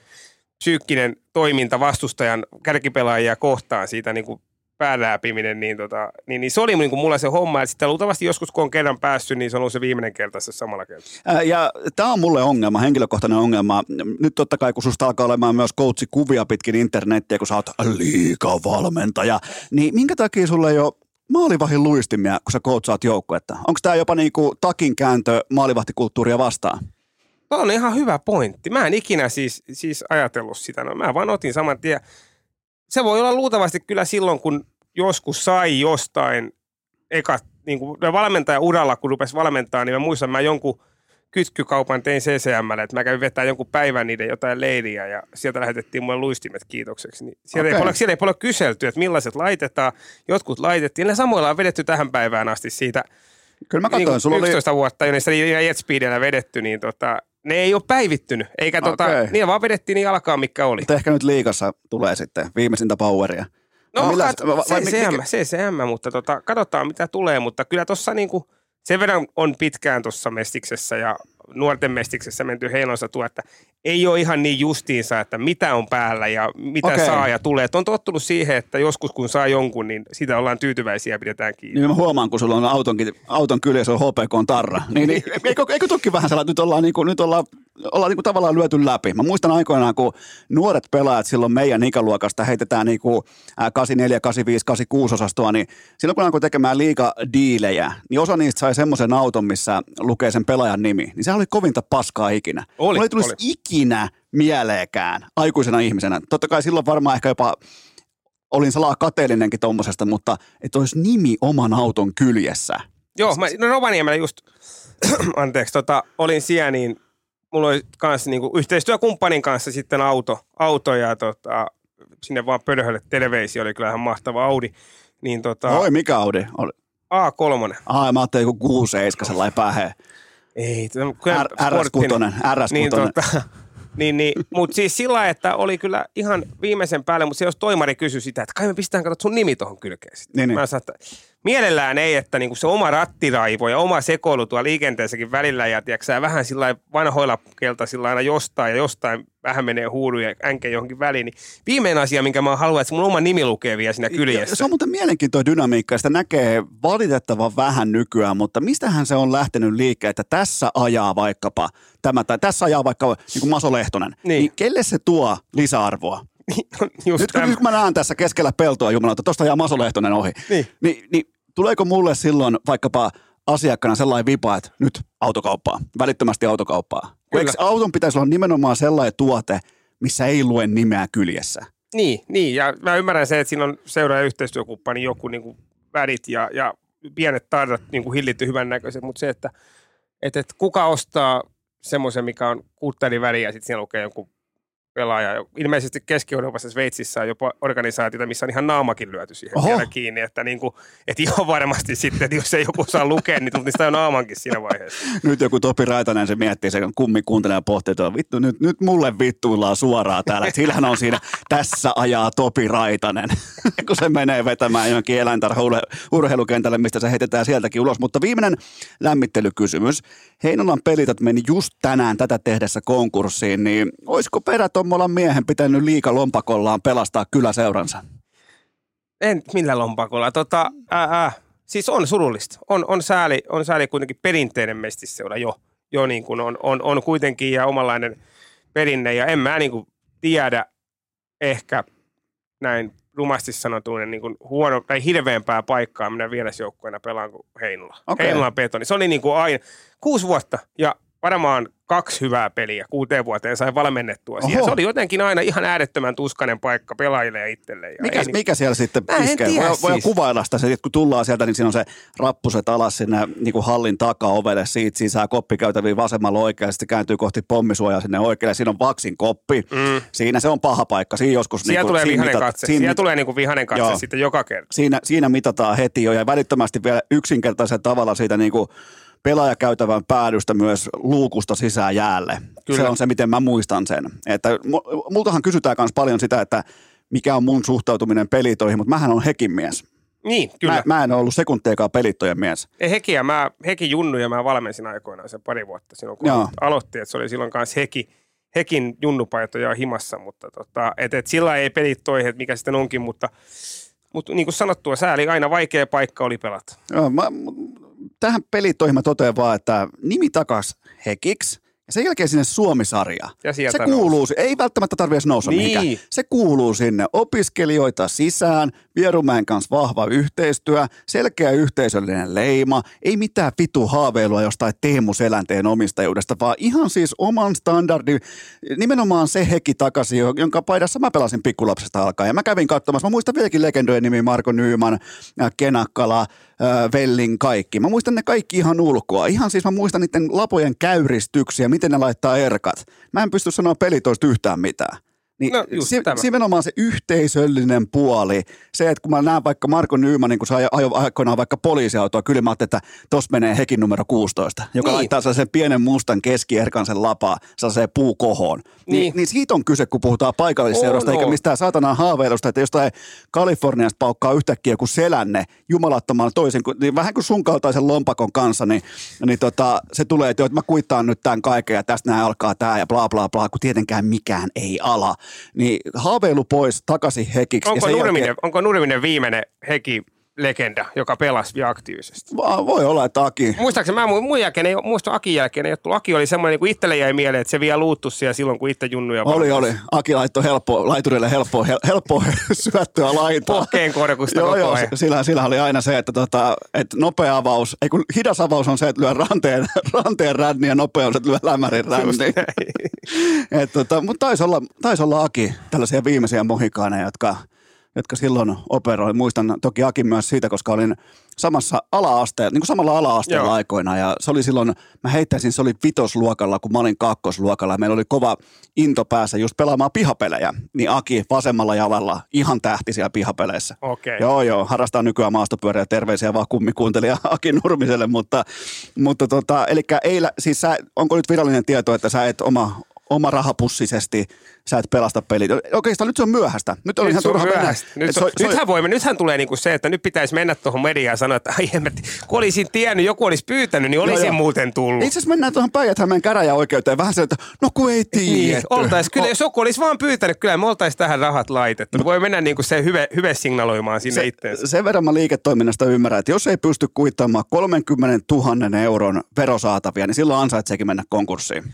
psyykkinen toiminta vastustajan kärkipelaajia kohtaan siitä niin kuin pääläpiminen, niin, tota, niin, niin se oli niin kuin mulla se homma, että sitten luultavasti joskus kun on kerran päässyt, niin se on ollut se viimeinen kerta se samalla kertaa. Ja tämä on mulle ongelma, henkilökohtainen ongelma. Nyt totta kai kun susta alkaa olemaan myös coachikuvia pitkin internettiä, kun sä oot liikavalmentaja, niin minkä takia sulla ei ole maalivahdin luistimia, kun sä coachaat joukkuetta? Onko tämä jopa niin kuin takinkääntö maalivahtikulttuuria vastaan? Tuo on ihan hyvä pointti. Mä en ikinä siis, siis ajatellut sitä. No, mä vaan otin saman tien. Se voi olla luultavasti kyllä silloin, kun joskus sai jostain eka, niin kuin valmentaja uralla, kun rupesi valmentaa, niin mä muistan, mä jonkun kytkykaupan tein C C M:lle, että mä kävin vetää jonkun päivän niiden jotain leiriä ja sieltä lähetettiin mulle luistimet kiitokseksi. Niin siellä, okay. ei paljon, siellä ei paljon kyselty, että millaiset laitetaan. Jotkut laitettiin. Ne samoilla on vedetty tähän päivään asti siitä. Kyllä mä katsoin, niin sulla oli yksitoista vuotta, jonne sitä Jetspeedellä vedetty, niin tota ne ei ole päivittynyt, eikä tota, okay. niillä vaan vedettiin niin alkaa, mikä oli. Mutta ehkä nyt liigassa tulee sitten viimeisintä poweria. No, no C C M, mutta tota, katsotaan mitä tulee, mutta kyllä tuossa niinku, sen verran on pitkään tuossa mestiksessä ja nuorten mestiksessä menty Heinolassa tuo, että ei ole ihan niin justiinsa, että mitä on päällä ja mitä okay. saa ja tulee. Et on tottunut siihen, että joskus kun saa jonkun, niin sitä ollaan tyytyväisiä ja pidetään kiinni. Niin mä huomaan, kun sulla on autonkin, auton kyljessä on H P K:n tarra. Niin, niin, eikö, eikö tukki vähän sellainen, että nyt ollaan, niin kuin, nyt ollaan, ollaan niin kuin tavallaan lyöty läpi. Mä muistan aikoinaan, kun nuoret pelaajat silloin meidän ikäluokasta heitetään niin kuin kahdeksankymmentäneljä, kahdeksankymmentäviisi, kahdeksankymmentäkuusi osastoa, niin silloin kun alkoi tekemään liigadiilejä, niin osa niistä sai semmoisen auton, missä lukee sen pelaajan nimi. Niin sehän oli kovinta paskaa ikinä. Oli, oli. Tulisi oli. Ikinä mieleekään aikuisena ihmisenä. Totta kai silloin varmaan ehkä jopa olin salaa kateellinenkin tommosesta, mutta et olisi nimi oman auton kyljessä. Joo, mä, no Rovaniemellä just, anteeksi, tota, olin siellä, niin mulla oli kanssa niinku yhteistyökumppanin kanssa sitten auto, auto ja tota, sinne vaan pödöhölle televeisi, oli kyllähän mahtava Audi. Niin tota, Oi, mikä Audi? Oli? A kolme. Ai, mä ajattelin joku kuusi seitsemän sellainen päheen. Ei, kyllä R S kuusi, R S kuusi. Niin, tota, niin, niin, mutta siis sillä, että oli kyllä ihan viimeisen päälle, mutta se jos toimari kysyi sitä, että kai me pistetään, katsot sun nimi tuohon kylkeen. Niin, niin. Mä, mielellään ei, että niinku se oma rattiraivo ja oma sekoilu tuolla liikenteessäkin välillä ja tiiäksä, vähän sillä vanhoilla keltaisilla aina jostain ja jostain vähän menee huudu ja änke johonkin väliin. Niin viimeinen asia, minkä mä haluan, että mun oma nimi lukee vielä siinä kyljessä. Se on muuten mielenkiintoinen dynamiikka ja sitä näkee valitettavan vähän nykyään, mutta mistähän se on lähtenyt liikkeelle, että tässä ajaa vaikkapa tämä tai tässä ajaa vaikka niin Maso Lehtonen. Niin. Niin kelle se tuo lisäarvoa? Just nyt, kun, nyt kun mä näen tässä keskellä peltoa jumalauta, tosta jää Maso Lehtonen ohi, niin. Niin, niin tuleeko mulle silloin vaikkapa asiakkaana sellainen vipa, että nyt autokauppaa, välittömästi autokauppaa? Eikö auton pitäisi olla nimenomaan sellainen tuote, missä ei lue nimeä kyljessä? Niin, niin, ja mä ymmärrän se, että siinä on seuraaja yhteistyökumppani niin joku niin kuin värit ja, ja pienet tarrat niin kuin hillitty hyvän näköiset, mutta se, että et, et kuka ostaa semmoisen, mikä on kuutta eri väriä ja sitten siinä lukee joku pelaaja. Ilmeisesti Keski-Euroopassa Sveitsissä on jopa organisaatioita, missä on ihan naamakin lyöty siihen Oho. vielä kiinni, että niinku, et ihan varmasti sitten, että jos ei joku saa lukea, niin tullut niistä on naamankin siinä vaiheessa. Nyt joku Topi Raitanen se miettii, se kummi kuuntelee ja pohtii, vittu, nyt, nyt mulle vittuillaan suoraan täällä, että sillähän on siinä, tässä ajaa Topi Raitanen, kun se menee vetämään johonkin eläintarha-urheilukentälle, mistä se heitetään sieltäkin ulos. Mutta viimeinen lämmittelykysymys. Heinolan Pelitat meni just tänään tätä tehdessä konkurssiin, niin olisiko perätön Tommolan miehen pitänyt liika lompakollaan pelastaa kyläseuransa? En, millä lompakolla? Tota, ää, ää. Siis on surullista. On, on, sääli, on sääli kuitenkin perinteinen mestisseura jo. Jo niin kuin on, on, on kuitenkin ja omanlainen perinne. Ja en mä niin kuin tiedä ehkä näin rumasti sanotuinen niin kuin huono tai hirveämpää paikkaa minä vierasjoukkueena pelaan kuin Heinola. Okay. Heinolan Betoni. Se oli niin kuin aina kuusi vuotta ja varmaan kaksi hyvää peliä kuuteen vuoteen sain valmennettua siihen. Oho. Se oli jotenkin aina ihan äärettömän tuskainen paikka pelaajille ja itselleen. Mikä, niin... mikä siellä sitten iskee? Voi, voi siis. kuvailla sitä, kun tullaan sieltä, niin siinä on se rappuset alas sinne niin kuin hallin takaovelle. Siitä sisään koppikäytäviin vasemmalla oikealle, sitten kääntyy kohti pommisuojaa sinne oikealle. Siinä on vaksin koppi. Mm. Siinä se on paha paikka. Siinä joskus... Siellä niin kuin, tulee vihainen mita... katse. Siin... Siellä tulee niin kuin vihainen katse Joo. sitten joka kerta. Siinä, siinä mitataan heti jo ja välittömästi vielä yksinkertaisella tavalla siitä niin kuin pelaajakäytävän päädystä myös luukusta sisään jäälle. Kyllä. Se on se, miten mä muistan sen. Että multahan kysytään myös paljon sitä, että mikä on mun suhtautuminen pelitoihin, mutta mähän on hekin mies. Niin, kyllä. Mä, mä en ole ollut sekuntiakaan pelittojen mies. Ei hekiä. Mä, heki junnu ja mä valmensin aikoinaan sen pari vuotta silloin, kun Joo. aloitti. Että se oli silloin kanssa heki, hekin junnupaitoja himassa, mutta tota, et, et sillä ei pelittoihin, että mikä sitten onkin, mutta, mutta niin kuin sanottua, sääli aina vaikea paikka oli pelata. Joo, mä... Tähän pelitoihin mä totean vaan, että nimi takas hekiksi ja sen jälkeen sinne Suomi-sarja. Se kuuluu, nousi. ei välttämättä tarvitse nousta niin. mihinkään. Se kuuluu sinne opiskelijoita sisään, Vierumäen kanssa vahva yhteistyö, selkeä yhteisöllinen leima, ei mitään vitu haaveilua jostain Teemu Selänteen omistajuudesta, vaan ihan siis oman standardin, nimenomaan se heki takaisin, jonka paidassa mä pelasin pikkulapsesta alkaen. Ja mä kävin katsomassa, mä muistan vieläkin legendojen nimi Marko Nyyman, Kenakkala, Vellin kaikki. Mä muistan ne kaikki ihan ulkoa. Ihan siis mä muistan niiden lapojen käyristyksiä, miten ne laittaa erkat. Mä en pysty sanoa pelitoista yhtään mitään. Niin no, si- Sivenomaan se yhteisöllinen puoli. Se, että kun mä näen vaikka Marko Nyymanin, kun se ajoi aikoinaan vaikka poliisiautoa, kyllä mä ajattelin, että tossa menee hekin numero kuusitoista, joka niin. laittaa sellaisen pienen mustan keskierkan sen lapaa, sellaiseen puukohoon. Niin. Ni- niin siitä on kyse, kun puhutaan paikallisseurasta, eikä mistään satanaan haaveilusta, että jostain Kaliforniasta paukkaa yhtäkkiä joku Selänne jumalattoman toisen, niin vähän kuin sun kaltaisen lompakon kanssa, niin, niin tota, se tulee, että mä kuittaan nyt tämän kaiken ja tästä näin alkaa tää ja bla bla bla, kun tietenkään mikään ei ala. Niin haaveilu pois, takaisin hekiksi. Onko, Nurminen, jälkeen... onko Nurminen viimeinen heki-legenda, joka pelasi vielä aktiivisesti? Va, voi olla, että Aki. Muistaakseni, mä mun jälkeen ei, muistan Akin jälkeen ei ole tullut. Aki oli semmoinen, kun itselle jäi mieleen, että se vielä luuttuisi siellä silloin, kun itse junnuja valmis. Oli, oli. Aki laittoi helppo, laiturille helppoa helppo syöttöä laitaa. Pohkeen korkusta koko ajan. Joo, joo. Sillä, sillä oli aina se, että, tota, että nopea avaus, ei kun hidas avaus on se, että lyö ranteen, ranteen ränni ja nopeus, että lyö lämärin ränni. Tota, mutta taisi olla, taisi olla Aki, tällaisia viimeisiä mohikaaneja, jotka, jotka silloin operoi. Muistan toki Akin myös siitä, koska olin samassa ala-asteella, niin kuin samalla ala-asteella Joo. aikoina. Ja se oli silloin, mä heittäisin, se oli vitosluokalla, kun mä olin kakkosluokalla. Meillä oli kova into päässä just pelaamaan pihapelejä. Niin Aki vasemmalla jalalla ihan tähti siellä pihapeleissä. Okay. Joo, joo, harrastaa nykyään maastopyöriä, terveisiä vaan kummikuuntelija Aki Nurmiselle. Mutta, mutta tota, elikkä ei, siis sä, onko nyt virallinen tieto, että sä et oma... oma rahapussisesti sä et pelasta peliä. Oikeastaan nyt se on myöhäistä. Nyt on nyt ihan turha mennä. Nyt so, so, nythän, voimme, nythän tulee niinku se, että nyt pitäisi mennä tuohon mediaan ja sanoa, että ai en mä, kun olisin tiennyt, joku olisi pyytänyt, niin olisin joo, joo. muuten tullut. Itse asiassa mennään tuohon Päijät-Hämeen käräjäoikeuteen vähän se, että no kun ei tiedä. Niin, oltais, kyllä, o- jos joku olisi vaan pyytänyt, kyllä me oltaisiin tähän rahat laitettu. No, voi mennä niinku se hyve, hyve signaloimaan sinne se, itteensä. Sen verran mä liiketoiminnasta ymmärrän, että jos ei pysty kuittaamaan kolmekymmentätuhatta euron verosaatavia, niin silloin ansaitseekin mennä konkurssiin.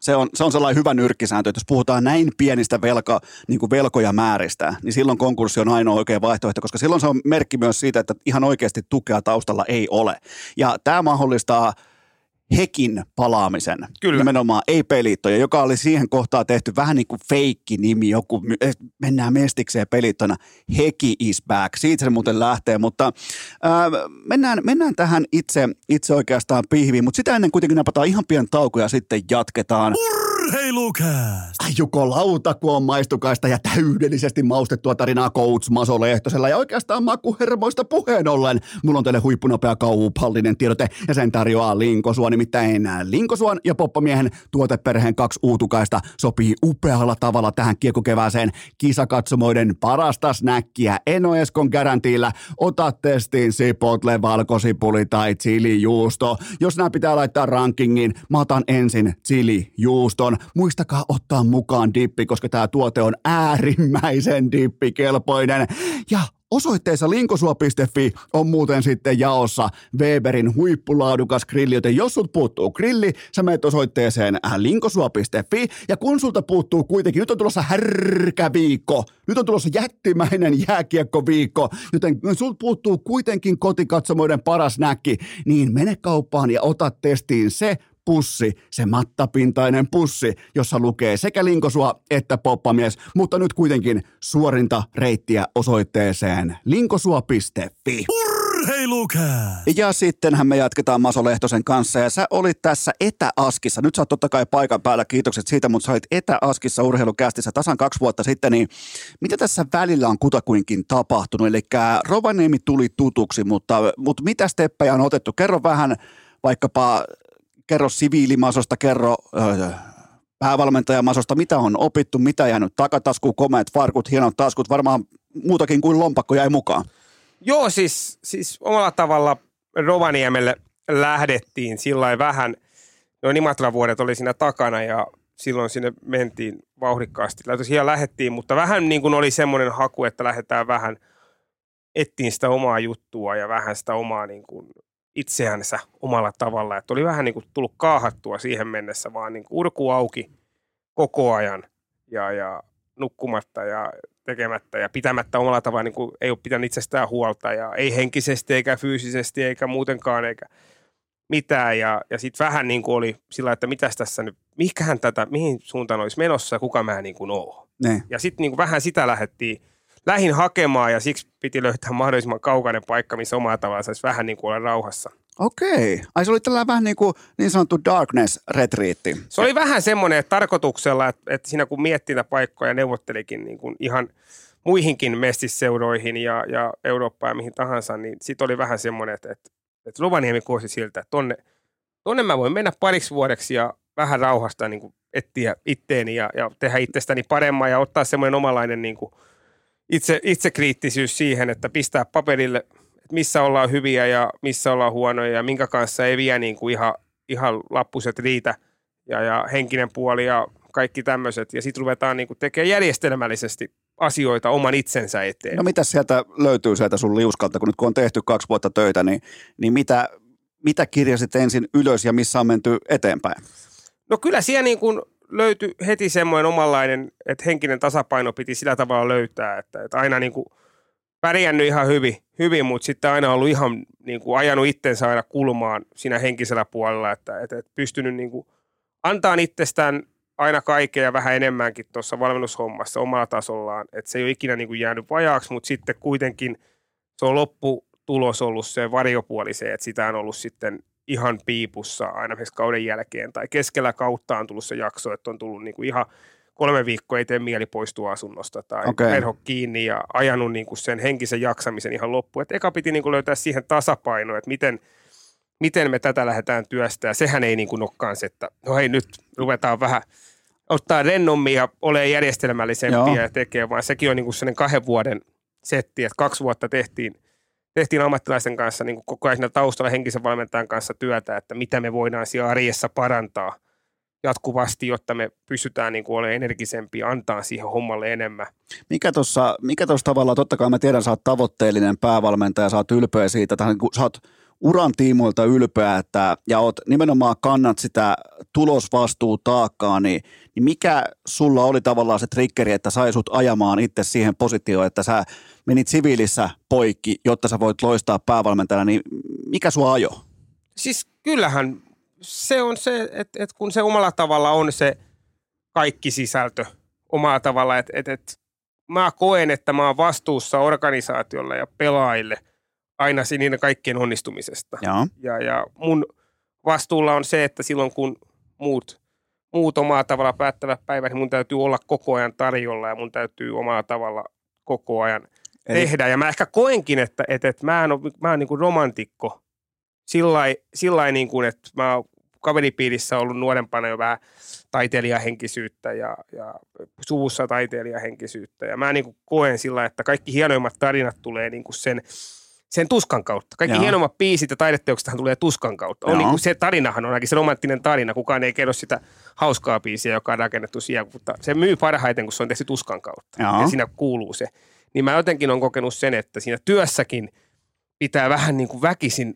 Se on, se on sellainen hyvä nyrkkisääntö, että jos puhutaan näin pienistä velka, niin kuin velkoja määristä, niin silloin konkurssi on ainoa oikea vaihtoehto, koska silloin se on merkki myös siitä, että ihan oikeasti tukea taustalla ei ole. Ja tämä mahdollistaa Hekin palaamisen, kyllä. Nimenomaan ei pelittoja, joka oli siihen kohtaan tehty vähän niin kuin feikki nimi, joku mennään mestikseen pelittoina, Heki is back, siitä se muuten lähtee, mutta ää, mennään, mennään tähän itse, itse oikeastaan pihviin, mutta sitä ennen kuitenkin napataan ihan pieni tauko ja sitten jatketaan. Urheilukäästä! Ai jukolauta, kun on maistukaista ja täydellisesti maustettua tarinaa Coach Maso Lehtosella ja oikeastaan makuhermoista puheen ollen. Mulla on teille huippunopea kaupallinen tiedote ja sen tarjoaa Linkosuo, nimittäin Linkosuon ja Poppamiehen tuoteperheen kaksi uutukaista sopii upealla tavalla tähän kiekkokevääseen kisakatsomoiden parasta snäkkiä Eino Eskon garantiilla. Ota testiin sipotle, valkosipuli tai chilijuusto. Jos nämä pitää laittaa rankingiin, mä otan ensin chilijuuston. Muistakaa ottaa mukaan dippi, koska tämä tuote on äärimmäisen dippikelpoinen. Ja osoitteessa linkosuo piste fi on muuten sitten jaossa Weberin huippulaadukas grilli, joten jos sut puuttuu grilli, sä menet osoitteeseen linkosuo piste fi ja kun sulta puuttuu kuitenkin, nyt on tulossa härkäviikko, nyt on tulossa jättimäinen jääkiekkoviikko, joten sult puuttuu kuitenkin kotikatsomoiden paras näkki, niin mene kauppaan ja ota testiin se, pussi, se mattapintainen pussi, jossa lukee sekä Linkosuo että Poppamies, mutta nyt kuitenkin suorinta reittiä osoitteeseen linkosuo piste fi. Urheilukää! Ja sittenhän me jatketaan Maso Lehtosen kanssa ja sä olit tässä etäaskissa. Nyt sä oot totta kai paikan päällä, kiitokset siitä, mutta sä olit etäaskissa urheilukästissä tasan kaksi vuotta sitten, niin mitä tässä välillä on kutakuinkin tapahtunut? Eli Rovaniemi tuli tutuksi, mutta, mutta mitä steppejä on otettu? Kerro vähän vaikkapa... Kerro siviilimasosta, kerro öö, päävalmentajamasosta, mitä on opittu, mitä jäänyt takataskuun, komeat farkut, hienot taskut, varmaan muutakin kuin lompakko jäi mukaan. Joo, siis, siis omalla tavalla Rovaniemelle lähdettiin sillä vähän, noin Imatra-vuodet oli siinä takana ja silloin sinne mentiin vauhdikkaasti. Siihen lähdettiin, mutta vähän niin kuin oli semmoinen haku, että lähdetään vähän, ettiin sitä omaa juttua ja vähän sitä omaa niin kuin itseänsä omalla tavalla, että oli vähän niin kuin tullut kaahattua siihen mennessä, vaan niin kuin urku auki koko ajan ja, ja nukkumatta ja tekemättä ja pitämättä omalla tavalla, niin kuin ei ole pitänyt itsestään huolta ja ei henkisesti eikä fyysisesti eikä muutenkaan eikä mitään ja, ja sitten vähän niin kuin oli sillä, että mitäs tässä nyt, mihinkähän tätä, mihin suuntaan olisi menossa ja kuka mä niin kuin oon. Ne. Ja sitten niin kuin vähän sitä lähdettiin lähin hakemaan ja siksi piti löytää mahdollisimman kaukainen paikka, missä omaa tavallaan saisi vähän niin kuin olla rauhassa. Okei. Ai se oli tällainen vähän niin kuin niin sanottu darkness-retriitti. Se oli vähän semmoinen että tarkoituksella, että, että siinä kun miettii niitä paikkoja ja neuvottelikin niin kuin ihan muihinkin mestisseuroihin ja, ja Eurooppaan ja mihin tahansa, niin sit oli vähän semmoinen, että, että, että Rovaniemi kuosi siltä, että tonne, tonne mä voin mennä pariksi vuodeksi ja vähän rauhasta niin kuin etsiä itteeni ja, ja tehdä itsestäni paremmin ja ottaa semmoinen omalainen niin kuin Itse, itsekriittisyys siihen, että pistää paperille, että missä ollaan hyviä ja missä ollaan huonoja ja minkä kanssa ei vielä niin kuin ihan, ihan lappuset riitä ja, ja henkinen puoli ja kaikki tämmöiset. Ja sitten ruvetaan niin kuin tekemään järjestelmällisesti asioita oman itsensä eteen. No mitä sieltä löytyy sieltä sun liuskalta, kun nyt kun on tehty kaksi vuotta töitä, niin, niin mitä, mitä kirjasit ensin ylös ja missä on menty eteenpäin? No kyllä siellä niin kuin löytyi heti semmoinen omanlainen, että henkinen tasapaino piti sillä tavalla löytää, että, että aina niin kuin pärjännyt ihan hyvin, hyvin, mutta sitten aina ollut ihan niin kuin ajanut itsensä aina kulmaan siinä henkisellä puolella, että, että, että pystynyt niin kuin antaa itsestään aina kaikkea ja vähän enemmänkin tuossa valmennushommassa omalla tasollaan, että se ei ole ikinä niin kuin jäänyt vajaaksi, mutta sitten kuitenkin se on lopputulos ollut se varjopuoli se, että sitä on ollut sitten ihan piipussa aina kauden jälkeen tai keskellä kautta on tullut se jakso, että on tullut niinku ihan kolme viikkoa ei tee mieli poistua asunnosta tai okay. Perho kiinni ja ajanut niinku sen henkisen jaksamisen ihan loppuun. Et eka piti niinku löytää siihen tasapaino, että miten, miten me tätä lähdetään työstämään. Sehän ei niinku olekaan se, että no hei nyt ruvetaan vähän ottaa rennommin ja ole järjestelmällisempiä Joo. ja tekee, vaan sekin on niin kuin sellainen kahden vuoden setti, että kaksi vuotta tehtiin, tehtiin ammattilaisten kanssa niin kuin koko ajan taustalla henkisen valmentajan kanssa työtä, että mitä me voidaan siellä arjessa parantaa jatkuvasti, jotta me pystytään niin kuin olemaan energisempia, antaa siihen hommalle enemmän. Mikä tuossa mikä tavallaan, totta kai mä tiedän, sä oot tavoitteellinen päävalmentaja, sä oot ylpeä siitä, että sä oot uran tiimoilta ylpeä, että, ja oot nimenomaan kannat sitä tulosvastuutaakkaa, niin, niin mikä sulla oli tavallaan se triggeri, että sai sut ajamaan itse siihen positioon, että sä menit siviilissä poikki, jotta sä voit loistaa päävalmentajana, niin mikä sua ajo? Siis kyllähän se on se, että, että kun se omalla tavalla on se kaikki sisältö omalla tavalla, että, että, että mä koen, että mä oon vastuussa organisaatiolle ja pelaajille aina siinä kaikkien onnistumisesta. Ja. Ja, ja mun vastuulla on se, että silloin kun muut, muut omalla tavalla päättävät päivät, niin mun täytyy olla koko ajan tarjolla ja mun täytyy omalla tavalla koko ajan Eli... tehdä. Ja mä ehkä koenkin, että, että, että mä en ole, mä oon niin kuin romantikko. Sillain, sillain niin kuin, että mä oon kaveripiirissä ollut nuorempana jo vähän taiteilijahenkisyyttä ja, ja suvussa taiteilijahenkisyyttä. Ja mä niin kuin koen sillä, että kaikki hienoimmat tarinat tulee niin kuin sen, sen tuskan kautta. Kaikki Joo. hienommat biisit ja taideteoksethan tulee tuskan kautta. On niin kuin se tarinahan on ainakin se romanttinen tarina. Kukaan ei kerro sitä hauskaa biisiä, joka on rakennettu siellä, mutta se myy parhaiten, kun se on tehty tuskan kautta. Joo. Ja siinä kuuluu se. Niin mä jotenkin oon kokenut sen, että siinä työssäkin pitää vähän niin kuin väkisin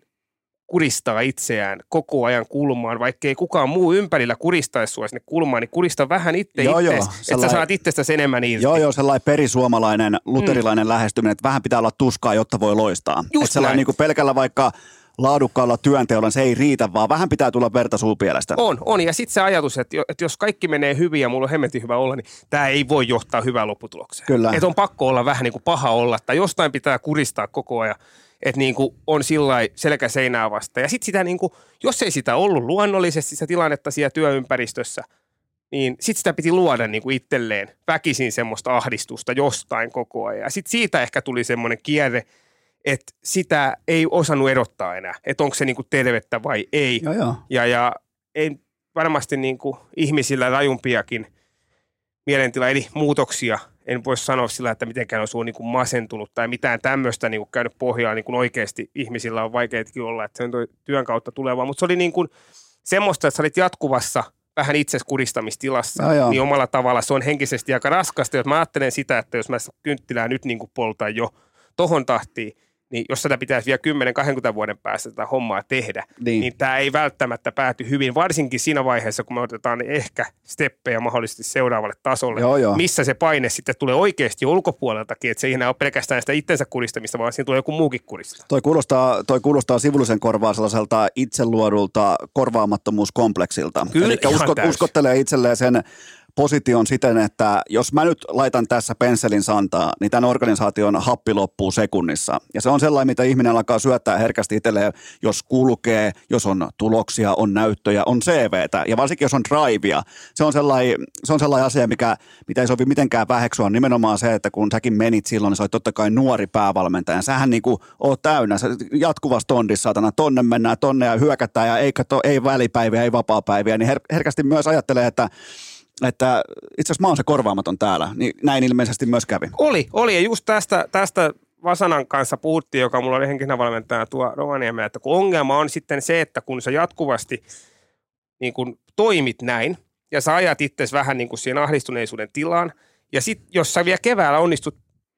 kuristaa itseään koko ajan kulmaan, vaikka ei kukaan muu ympärillä kuristaisi sua sinne kulmaan, niin kurista vähän itse joo, itseäsi, joo, sellai... että sä saat itsestäsi enemmän irti. Joo, joo, sellainen perisuomalainen, luterilainen mm. lähestyminen, että vähän pitää olla tuskaa, jotta voi loistaa. Just näin. Niin kuin pelkällä vaikka laadukkaalla työnteolla se ei riitä, vaan vähän pitää tulla verta suupielestä. On, on. Ja sitten se ajatus, että jos kaikki menee hyvin ja mulla on hemmetin hyvä olla, niin tämä ei voi johtaa hyvään lopputulokseen. Kyllä. Että on pakko olla vähän niin kuin paha olla, tai jostain pitää kuristaa koko ajan. Että niin kuin on sillai selkä seinää vasta. Ja sitten sitä niin kuin, jos ei sitä ollut luonnollisesti sitä tilannetta siellä työympäristössä, niin sitten sitä piti luoda niin kuin itselleen väkisin semmoista ahdistusta jostain koko ajan. Ja sitten siitä ehkä tuli semmoinen kierre, että sitä ei osannut erottaa enää, että onko se niin kuin tervettä vai ei. Joo, joo. Ja, ja ei varmasti niin kuin ihmisillä rajumpiakin mielentila, eli muutoksia. En voi sanoa sillä, että mitenkään on sua niin kuin masentunut tai mitään tämmöistä niin kuin käynyt pohjaa. Niin kuin oikeasti ihmisillä on vaikeatkin olla, että se on toi työn kautta tulevaa. Mutta se oli niin kuin semmoista, että sä olit jatkuvassa vähän itses kuristamistilassa. No, niin omalla tavalla se on henkisesti aika raskasta. Jos mä ajattelen sitä, että jos mä kynttilää nyt niin kuin poltan jo tohon tahtiin, niin jos sitä pitäisi vielä kymmenen kaksikymmentä vuoden päästä tätä hommaa tehdä, niin, niin tämä ei välttämättä pääty hyvin, varsinkin siinä vaiheessa, kun me otetaan ehkä steppejä mahdollisesti seuraavalle tasolle, joo, joo. missä se paine sitten tulee oikeasti ulkopuoleltakin, että se ei enää ole pelkästään sitä itsensä kuristamista, vaan siinä tulee joku muukin kurista. Toi kuulostaa, toi kuulostaa sivullisen korvaa sellaiselta itseluodulta korvaamattomuuskompleksilta. Eli usko, uskottelee itselleen sen position siten, että jos mä nyt laitan tässä pensselin santaa, niin tämän organisaation happi loppuu sekunnissa. Ja se on sellainen, mitä ihminen alkaa syöttää herkästi itselleen, jos kulkee, jos on tuloksia, on näyttöjä, on C V:tä ja varsinkin jos on drivea. Se on sellainen, se on sellainen asia, mikä, mitä ei sovi mitenkään väheksua, on nimenomaan se, että kun säkin menit silloin, niin sä olet totta kai nuori päävalmentaja. Sähän niin kuin oot täynnä, sä jatkuvassa tondissa, satana, tonne mennään, tonne ja hyökätään ja ei, kato, ei välipäiviä, ei vapaapäiviä, niin her, herkästi myös ajattelee, että että itse asiassa mä oon se korvaamaton täällä, niin näin ilmeisesti myös kävi. Oli, oli ja just tästä, tästä Vasanan kanssa puhuttiin, joka mulla oli henkisenä valmentajana tuo Rovaniemellä, että kun ongelma on sitten se, että kun sä jatkuvasti niin kun toimit näin ja sä ajat itsesi vähän niin kuin siihen ahdistuneisuuden tilaan ja sitten jos sä vielä keväällä onnistut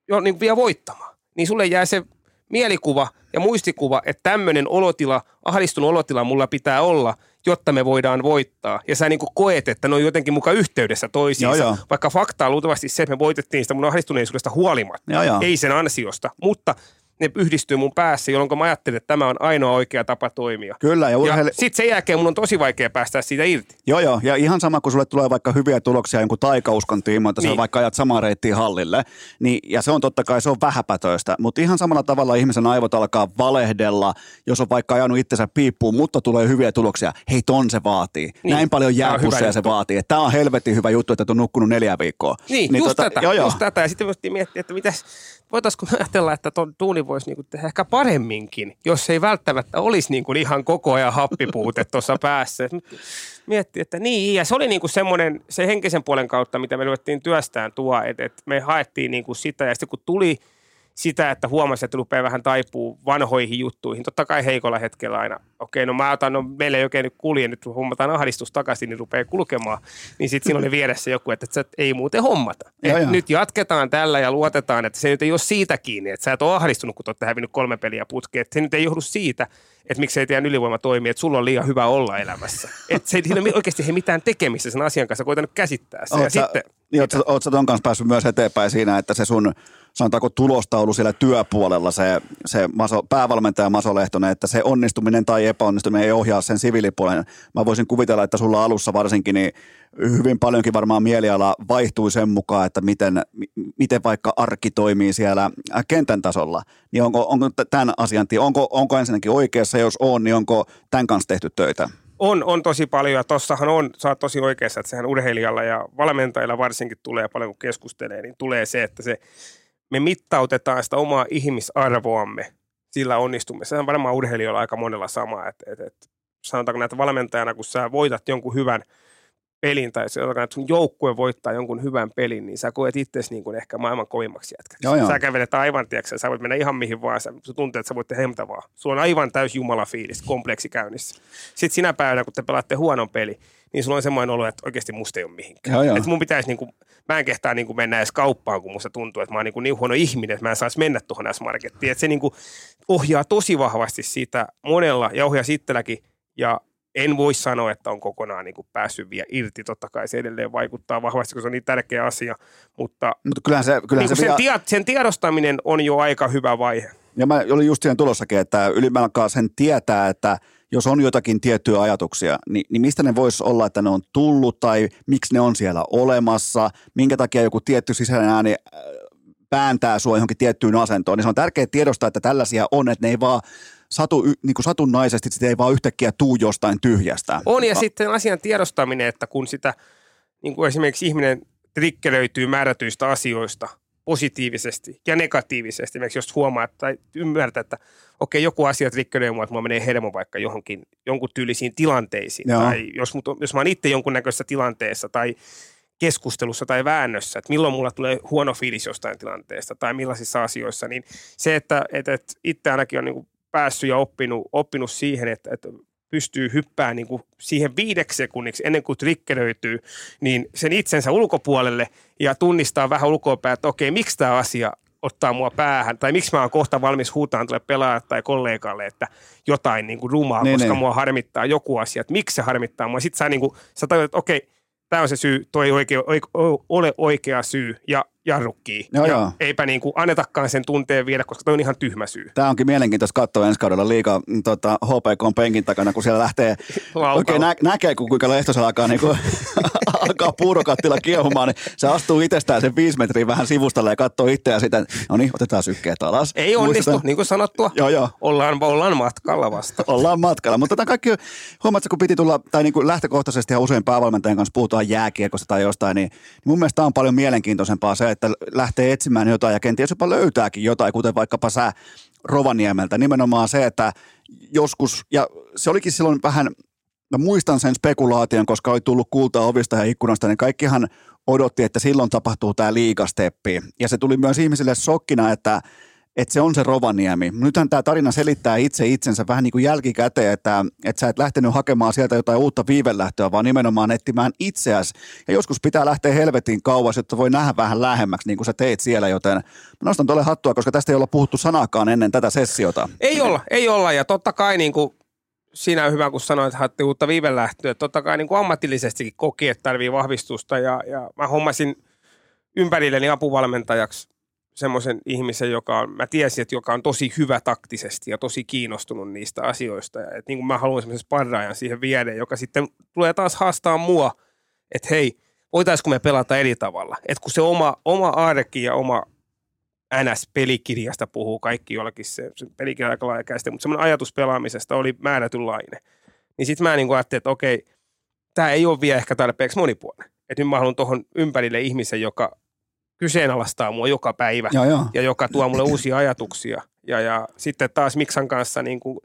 jo niin kuin vielä voittamaan, niin sulle jää se mielikuva ja muistikuva, että tämmöinen olotila, ahdistunut olotila mulla pitää olla, jotta me voidaan voittaa. Ja sä niin kuin koet, että ne on jotenkin muka yhteydessä toisiinsa. Joo, joo. Vaikka faktaa luultavasti se, että me voitettiin sitä mun ahdistuneisuudesta huolimatta. Joo, joo. Ei sen ansiosta, mutta ne yhdistyy mun päässä, jolloin mä ajattelin, että tämä on ainoa oikea tapa toimia. Kyllä. Ja, urheil... ja sitten sen jälkeen mun on tosi vaikea päästä siitä irti. Joo, joo. Ja ihan sama, kun sulle tulee vaikka hyviä tuloksia jonkun taikauskon tiimoilta, niin sä vaikka ajat samaan reittiin hallille. Niin, ja se on totta kai, se on vähäpätöistä. Mutta ihan samalla tavalla ihmisen aivot alkaa valehdella, jos on vaikka ajanut itsensä piippuun, mutta tulee hyviä tuloksia. Hei, ton se vaatii. Niin. Näin paljon jääpusseja se vaatii. Tämä on helvetin hyvä juttu, että on nukkunut neljä viikkoa. Niin, niin just, tota, tätä, just tätä. Ja sitten miettii, että mitäs voitaisiko ajatella, että tuon duunin voisi niinku tehdä ehkä paremminkin, jos ei välttämättä olisi niinku ihan koko ajan happipuute tuossa päässä. Miettii, että niin, ja se oli niinku semmoinen, se henkisen puolen kautta, mitä me luettiin työstään tuo, että et me haettiin niinku sitä, ja sitten kun tuli sitä, että huomasi, että rupeaa vähän taipuu vanhoihin juttuihin, totta kai heikolla hetkellä aina. Okei, no mä otan, no meillä ei oikein nyt kulje, nyt hommataan ahdistus takaisin, niin rupeaa kulkemaan. Niin sitten siinä oli vieressä joku, että sä ei muuten hommata. Ja ja. Nyt jatketaan tällä ja luotetaan, että se nyt ei ole siitä kiinni, että sä et ole ahdistunut, kun olette hävinnyt kolme peliä putkeen. Että se nyt ei johdu siitä, että miksei teidän ylivoima toimi, että sulla on liian hyvä olla elämässä. Että se ei ole oikeasti mitään tekemistä sen asian kanssa, koitan nyt käsittää sen. Oot ja sä, sitten, niin, oot, oot sä ton kanssa päässyt myös eteenpäin siinä, että se sun sanotaanko tulostaulu siellä työpuolella, se, se Maso, päävalmentaja Maso Lehtonen, että se onnistuminen tai epäonnistuminen ei ohjaa sen siviilipuolen. Mä voisin kuvitella, että sulla alussa varsinkin niin hyvin paljonkin varmaan mieliala vaihtui sen mukaan, että miten, miten vaikka arki toimii siellä kentän tasolla. Niin onko, onko tämän asian, onko, onko ensinnäkin oikeassa, jos on, niin onko tämän kanssa tehty töitä? On, on tosi paljon ja tossahan on, sä oot tosi oikeassa, että sehän urheilijalla ja valmentajilla varsinkin tulee paljon, kun keskustelee, niin tulee se, että se me mittautetaan sitä omaa ihmisarvoamme sillä onnistumisessa. Se on varmaan urheilijoilla aika monella sama. Et, et, et, sanotaanko näitä valmentajana, kun sä voitat jonkun hyvän pelin tai sanotaanko, että sun joukkue voittaa jonkun hyvän pelin, niin sä koet itsesi niin kuin ehkä maailman kovimmaksi jätkäksi. Sä kävelet aivan, tiedätkö, sä voit mennä ihan mihin vaan, sä tunteet, että sä voitte hemtä vaan. Sulla on aivan täys jumalafiilis, kompleksi käynnissä. Sitten sinä päivänä, kun te pelaatte huonon peli, niin sulla on semmoinen olo, että oikeasti musta ei ole mihinkään. Että mun pitäisi, niin kuin, mä en kehtaa niin kuin mennä edes kauppaan, kun musta tuntuu, että mä oon niin, niin huono ihminen, että mä en saisi mennä tuohon S-markettiin. Että se niin kuin ohjaa tosi vahvasti sitä monella ja ohjaa itselläkin. Ja en voi sanoa, että on kokonaan niin kuin päässyt vielä irti. Totta kai se edelleen vaikuttaa vahvasti, kun se on niin tärkeä asia. Mutta Mut kyllähän se, kyllähän niin se sen, via... sen tiedostaminen on jo aika hyvä vaihe. Ja mä olin just siihen tulossakin, että ylimalkaan sen tietää, että jos on jotakin tiettyjä ajatuksia, niin, niin mistä ne voisi olla, että ne on tullut tai miksi ne on siellä olemassa, minkä takia joku tietty sisäinen ääni pääntää sua johonkin tiettyyn asentoon. Niin se on tärkeää tiedostaa, että tällaisia on, että ne ei vaan satu, niin kuin satunnaisesti, sitä ei vaan yhtäkkiä tuu jostain tyhjästä. On ja Va- sitten asian tiedostaminen, että kun sitä niin kuin esimerkiksi ihminen trikkelöityy määrätyistä asioista positiivisesti ja negatiivisesti. Esimerkiksi jos huomaa tai ymmärtää, että okei, joku asia trikkelöi mua, että mulla menee hermo vaikka johonkin, jonkun tyylisiin tilanteisiin. Joo. Tai jos, mut, jos mä oon itse jonkunnäköisessä tilanteessa tai keskustelussa tai väännössä, että milloin mulla tulee huono fiilis jostain tilanteesta tai millaisissa asioissa, niin se, että et, et itse ainakin on niinku päässyt ja oppinut, oppinut siihen, että et pystyy hyppää niinku siihen viideksi sekunniksi ennen kuin trikkelöityy, niin sen itsensä ulkopuolelle ja tunnistaa vähän ulkoa, että okei, miksi tämä asia ottaa mua päähän, tai miksi mä oon kohta valmis huutamaan tuolle pelaajalle tai kollegalle, että jotain niinku rumaa, niin, koska niin. mua harmittaa joku asia, että miksi se harmittaa mua. Sitten sä, niinku, sä tajutat, että okei, tämä on se syy, toi ei oikea, ole oikea syy ja jarrukkii. No, ja eipä niin kuin annetakaan sen tunteen viedä, koska toi on ihan tyhmä syy. Tämä onkin mielenkiintoista katsoa ensi kaudella liikaa tota, H P K:n penkin takana, kun siellä lähtee oikein nä- näkee, kun kuinka Lehtosella alkaa, niin kuin, alkaa puurokattila kiehumaan, niin se astuu itsestään sen viisi metriä vähän sivustalle ja katsoo itseään sitä. No niin, otetaan sykkeet alas. Ei onnistu, muistetaan. Niin kuin sanottua. Joo, joo. Ollaan, ollaan matkalla vasta. Ollaan matkalla, mutta tätä kaikki huomaatko, kun piti tulla, tai niin kuin lähtökohtaisesti ja usein päävalmentajan kanssa puhutaan jääkiekosta tai jostain, niin, niin mun mielestä tämä on paljon mielenkiintoisempaa se, että lähtee etsimään jotain ja kenties jopa löytääkin jotain, kuten vaikkapa sä Rovaniemeltä. Nimenomaan se, että joskus, ja se olikin silloin vähän, mä muistan sen spekulaation, koska oli tullut kuultaa ovista ja ikkunasta, niin kaikkihan odotti, että silloin tapahtuu tämä liigasteppi. Ja se tuli myös ihmisille shokkina, että, että se on se Rovaniemi. Nythän tämä tarina selittää itse itsensä vähän niin kuin jälkikäteen, että, että sä et lähtenyt hakemaan sieltä jotain uutta viivelähtöä, vaan nimenomaan etsimään itseäsi. Ja joskus pitää lähteä helvetin kauas, jotta voi nähdä vähän lähemmäksi, niin kuin sä teit siellä, joten mä nostan tuolle hattua, koska tästä ei olla puhuttu sanakaan ennen tätä sessiota. Ei olla, ei olla, ja totta kai niin kuin siinä on hyvä, kun sanoit, että haette uutta viivelähtöä. Totta kai niin kuin ammatillisestikin koki, että tarvii vahvistusta, ja, ja mä hommasin ympärilleni apuvalmentajaksi semmoisen ihmisen, joka on, mä tiesin, että joka on tosi hyvä taktisesti ja tosi kiinnostunut niistä asioista. Ja että niin kuin mä haluan semmoisen sparraajan siihen viereen, joka sitten tulee taas haastaa mua, että hei, voitaisiko me pelata eri tavalla. Että kun se oma, oma arki ja oma N S-pelikirjasta puhuu kaikki jollakin, se, se pelikirja aika laajakäistä, mutta semmoinen ajatus pelaamisesta oli määrätynlainen. Niin sit mä niin kuin ajattelin, että okei, tää ei ole vielä ehkä tarpeeksi monipuolinen. Että nyt mä haluan tuohon ympärille ihmisen, joka kyseenalaistaa mua joka päivä joo, joo. ja joka tuo mulle uusia ajatuksia. Ja, ja sitten taas Miksan kanssa niin kuin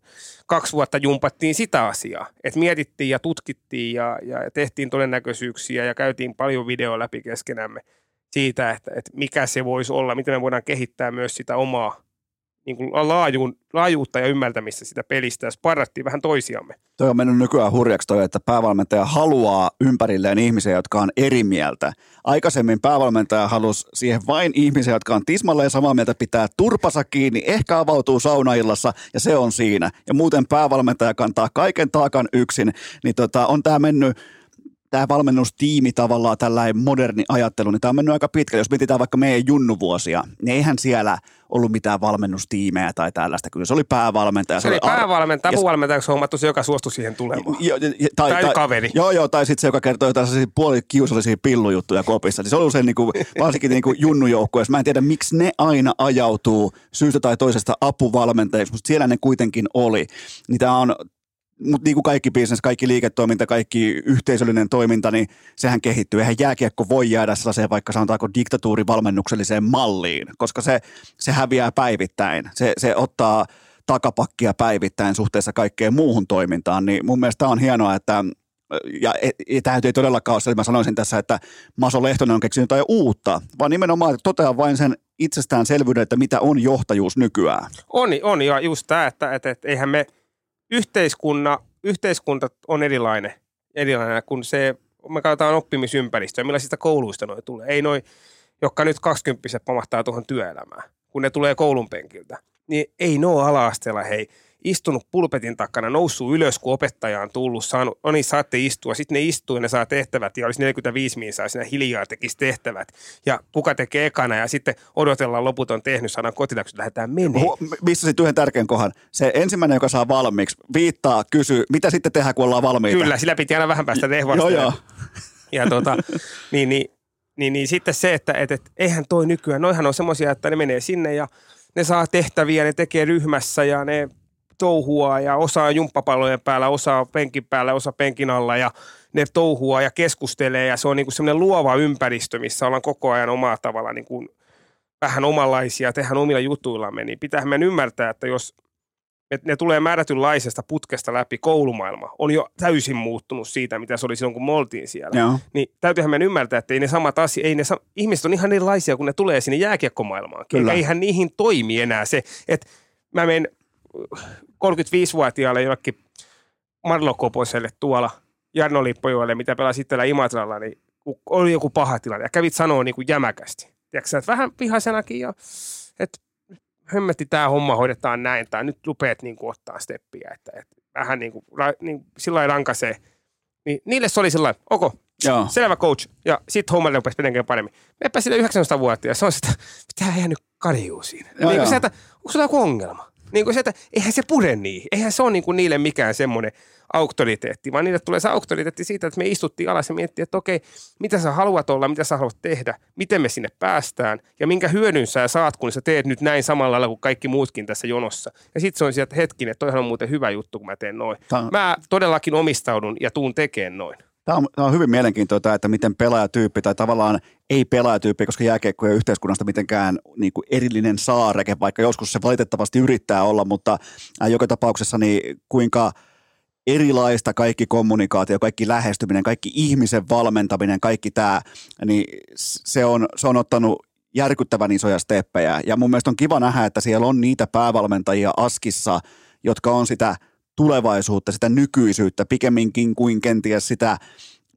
kaksi vuotta jumpattiin sitä asiaa, että mietittiin ja tutkittiin ja, ja tehtiin todennäköisyyksiä ja käytiin paljon videoa läpi keskenämme siitä, että, että mikä se voisi olla, miten me voidaan kehittää myös sitä omaa niin kuin laaju, laajuutta ja ymmärtämistä sitä pelistä ja sparrattiin vähän toisiamme. Toi on mennyt nykyään hurjaksi toi, että päävalmentaja haluaa ympärilleen ihmisiä, jotka on eri mieltä. Aikaisemmin päävalmentaja halusi siihen vain ihmisiä, jotka on tismalleen samaa mieltä, pitää turpansa kiinni, ehkä avautuu saunaillassa ja se on siinä. Ja muuten päävalmentaja kantaa kaiken taakan yksin, niin tota, on tämä mennyt... Tämä valmennustiimi tavallaan, tällainen moderni ajattelu, niin tämä on mennyt aika pitkälle. Jos mietitään vaikka meidän junnuvuosia, niin eihän siellä ollut mitään valmennustiimejä tai tällaista. Kyllä se oli päävalmentaja. Se, se oli päävalmentaja, apuvalmentajaksi hommattu se, joka suostui siihen tulemaan. Jo, jo, jo, tai, tai, tai kaveri. Joo, joo, tai sitten se, joka kertoo jotain puolikiusallisia pillujuttuja kopissa. Niin se on usein niinku, varsinkin niinku junnujoukkueessa. Mä en tiedä, miksi ne aina ajautuu syystä tai toisesta apuvalmentajaksi, mutta siellä ne kuitenkin oli. Niin tämä on... Mutta niin kuin kaikki business, kaikki liiketoiminta, kaikki yhteisöllinen toiminta, niin sehän kehittyy. Eihän jääkiekko voi jäädä sellaiseen vaikka sanotaanko diktatuurivalmennukselliseen malliin, koska se, se häviää päivittäin. Se, se ottaa takapakkia päivittäin suhteessa kaikkeen muuhun toimintaan. Niin mun mielestä on hienoa, että, ja tämähän ei todellakaan ole, mä sanoisin tässä, että Maso Lehtonen on keksinyt jotain uutta, vaan nimenomaan toteaa vain sen itsestäänselvyyden, että mitä on johtajuus nykyään. On, on ja just tämä, että, että, että eihän me... Yhteiskunta, yhteiskunta on erilainen, erilainen, kun se, me katsotaan oppimisympäristöä, millaisista kouluista noi tulee. Ei noi, jotka nyt kaksikymppiset pamahtaa tuohon työelämään, kun ne tulee koulun penkiltä. Niin ei noo ala-asteella, hei, istunut pulpetin takana, noussut ylös, kun opettaja on tullut, saanut, no niin saatte istua, sitten ne istuu ja ne saa tehtävät ja olisi neljäkymmentäviisi minsaa siinä hiljaa tekisi tehtävät ja kuka tekee ekana ja sitten odotellaan loput on tehnyt, saadaan kotiläksyt, lähdetään meneen. Missä sitten yhden tärkeän kohan? Se ensimmäinen, joka saa valmiiksi, viittaa, kysyy, mitä sitten tehdään, kun ollaan valmiita? Kyllä, sillä piti aina vähän päästä rehvasta. Joo, joo. Ja tuota, niin, niin, niin, niin sitten se, että et, et, eihän toi nykyään, noihan on semmoisia, että ne menee sinne ja ne saa tehtäviä, ne tekee ryhmässä ja ne... touhua ja osaa jumppapallojen päällä, osaa penkin päällä, osaa penkin alla ja ne touhua ja keskustelee ja se on niinku semmoinen luova ympäristö, missä ollaan koko ajan omaa tavalla niinku vähän omanlaisia, tehdään omilla jutuillamme, niin pitäähän meidän ymmärtää, että jos ne tulee määrätynlaisesta putkesta läpi, koulumaailma on jo täysin muuttunut siitä, mitä se oli silloin, kun me oltiin siellä, joo. Niin täytyyhän meidän ymmärtää, että ei ne samat asiat, ei ne sam- ihmiset on ihan erilaisia, kun ne tulee sinne jääkiekkomaailmaankin, eihän niihin toimi enää se, että mä menen kolmekymmentäviisivuotiaalle jollekin Marlo Koposelle tuolla Jarno Lippojoelle, mitä pelasi itsellä Imatralla, niin oli joku paha tilanne ja kävit sanoa niin kuin jämäkästi. Tiedätkö, että vähän vihasenakin ja että hömmätti tämä homma hoidetaan näin tai nyt rupeat niin kuin ottaa steppiä, että, että vähän niin kuin niin, sillä lailla rankasee. Niin, niille se oli sillä lailla, ok, joo. Selvä coach ja sitten hommalle rupesi pidänkin paremmin. Meppä sille yhdeksäntoistavuotiaan, se on sitä, mitä hän nyt karjuu siinä. Joo, niin kuin se, että onko sulla joku ongelma? Niin kuin se, että eihän se pude niihin. Eihän se ole niin kuin niille mikään semmoinen auktoriteetti, vaan niille tulee se auktoriteetti siitä, että me istuttiin alas ja miettii, että okei, mitä sä haluat olla, mitä sä haluat tehdä, miten me sinne päästään ja minkä hyödyn sä saat, kun sä teet nyt näin samalla lailla kuin kaikki muutkin tässä jonossa. Ja sit se on sieltä hetkinen, että toihan on muuten hyvä juttu, kun mä teen noin. Mä todellakin omistaudun ja tuun tekemään noin. Tämä on, tämä on hyvin mielenkiintoista, että miten pelaajatyyppi tai tavallaan ei pelaajatyyppi, koska jääkiekko ei ole yhteiskunnasta mitenkään niin kuin erillinen saareke, vaikka joskus se valitettavasti yrittää olla, mutta joka tapauksessa niin kuinka erilaista kaikki kommunikaatio, kaikki lähestyminen, kaikki ihmisen valmentaminen, kaikki tämä, niin se on, se on ottanut järkyttävän isoja steppejä. Ja mun mielestä on kiva nähdä, että siellä on niitä päävalmentajia Askissa, jotka on sitä tulevaisuutta, sitä nykyisyyttä, pikemminkin kuin kenties sitä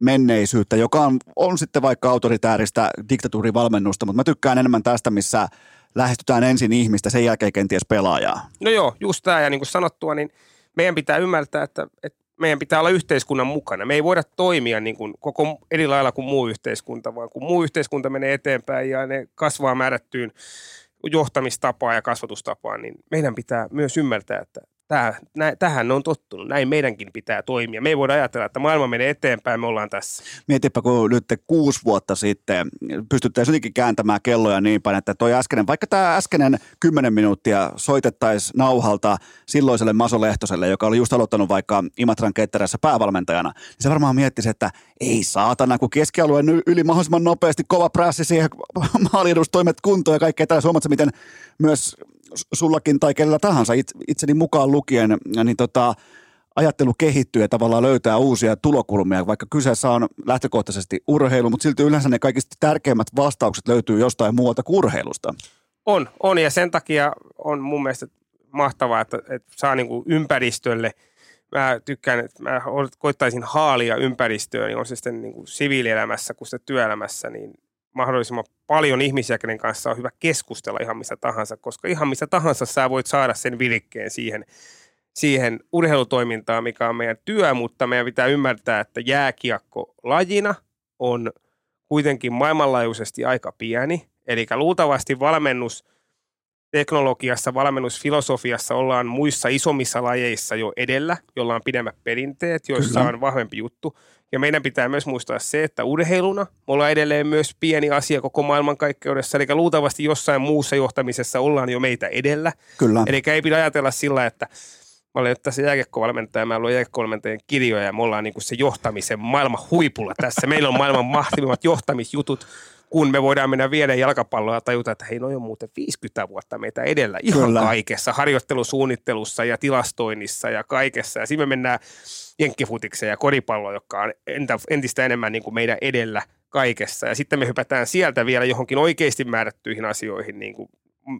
menneisyyttä, joka on, on sitten vaikka autoritääristä diktatuurivalmennusta, mutta mä tykkään enemmän tästä, missä lähestytään ensin ihmistä, sen jälkeen kenties pelaajaa. No joo, just tämä ja niin kuin sanottua, niin meidän pitää ymmärtää, että, että meidän pitää olla yhteiskunnan mukana. Me ei voida toimia niin kuin koko eri lailla kuin muu yhteiskunta, vaan kun muu yhteiskunta menee eteenpäin ja ne kasvaa määrättyyn johtamistapaan ja kasvatustapaan, niin meidän pitää myös ymmärtää, että Täh, nä, tähän on tottunut. Näin meidänkin pitää toimia. Me ei voida ajatella, että maailma menee eteenpäin, me ollaan tässä. Mietipä, kun nyt kuusi vuotta sitten pystyttäisiin jotenkin kääntämään kelloja niin päin, että toi äskeinen, vaikka tämä äskeinen kymmenen minuuttia soitettaisiin nauhalta silloiselle Maso Lehtoselle, joka oli just aloittanut vaikka Imatran ketterässä päävalmentajana, niin se varmaan miettisi, että ei saatana, kun keskialueen yli mahdollisimman nopeasti kova prässi siihen maaliedustoimet kuntoon ja kaikkea täällä Suomessa, miten myös sullakin tai kenellä tahansa itseni mukaan lukien, niin tota, ajattelu kehittyy ja tavallaan löytää uusia tulokulmia, vaikka kyseessä on lähtökohtaisesti urheilu, mutta silti yleensä ne kaikista tärkeimmät vastaukset löytyy jostain muualta kuin urheilusta. On, on ja sen takia on mun mielestä mahtavaa, että, että saa niin kuin ympäristölle, mä tykkään, että mä koittaisin haalia ympäristöön, niin on se sitten niin kuin siviilielämässä kuin sitten työelämässä, niin mahdollisimman paljon ihmisiä, kenen kanssa on hyvä keskustella ihan mistä tahansa, koska ihan mistä tahansa sä voit saada sen vilkkeen siihen, siihen urheilutoimintaan, mikä on meidän työ, mutta meidän pitää ymmärtää, että jääkiekko lajina on kuitenkin maailmanlaajuisesti aika pieni, eli luultavasti valmennusteknologiassa, valmennusfilosofiassa ollaan muissa isommissa lajeissa jo edellä, jolla on pidemmät perinteet, joissa on vahvempi juttu. Ja meidän pitää myös muistaa se, että urheiluna me ollaan edelleen myös pieni asia koko maailmankaikkeudessa, eli luultavasti jossain muussa johtamisessa ollaan jo meitä edellä. Kyllä. Eli ei pidä ajatella sillä, että mä olen nyt tässä jääkiekkovalmentaja, mä luen jääkiekkovalmentajien kirjoja ja me ollaan niin kuin se johtamisen maailman huipulla tässä. Meillä on maailman mahtavimmat johtamisjutut, kun me voidaan mennä viedä jalkapalloa ja tajuta, että hei, noi on muuten viisikymmentä vuotta meitä edellä ihan Kyllä. kaikessa, harjoittelusuunnittelussa ja tilastoinnissa ja kaikessa. Ja siinä me mennään jenkkifutikseen ja koripalloon, joka on entistä enemmän niin kuin meidän edellä kaikessa. Ja sitten me hypätään sieltä vielä johonkin oikeasti määrättyihin asioihin, niin kuin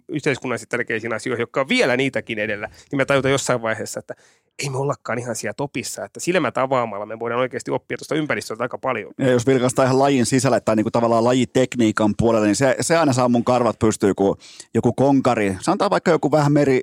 yhteiskunnallisesti tärkeisiin asioihin, jotka on vielä niitäkin edellä. Niin me tajutaan jossain vaiheessa, että ei me ollakaan ihan siellä topissa, että silmät avaamalla me voidaan oikeasti oppia tuosta ympäristöltä aika paljon. Ja jos vilkaistaan ihan lajin sisälle tai niinku tavallaan lajitekniikan puolelle, niin se, se aina saa mun karvat pystyyn, kun joku konkari, sanotaan vaikka joku vähän meri,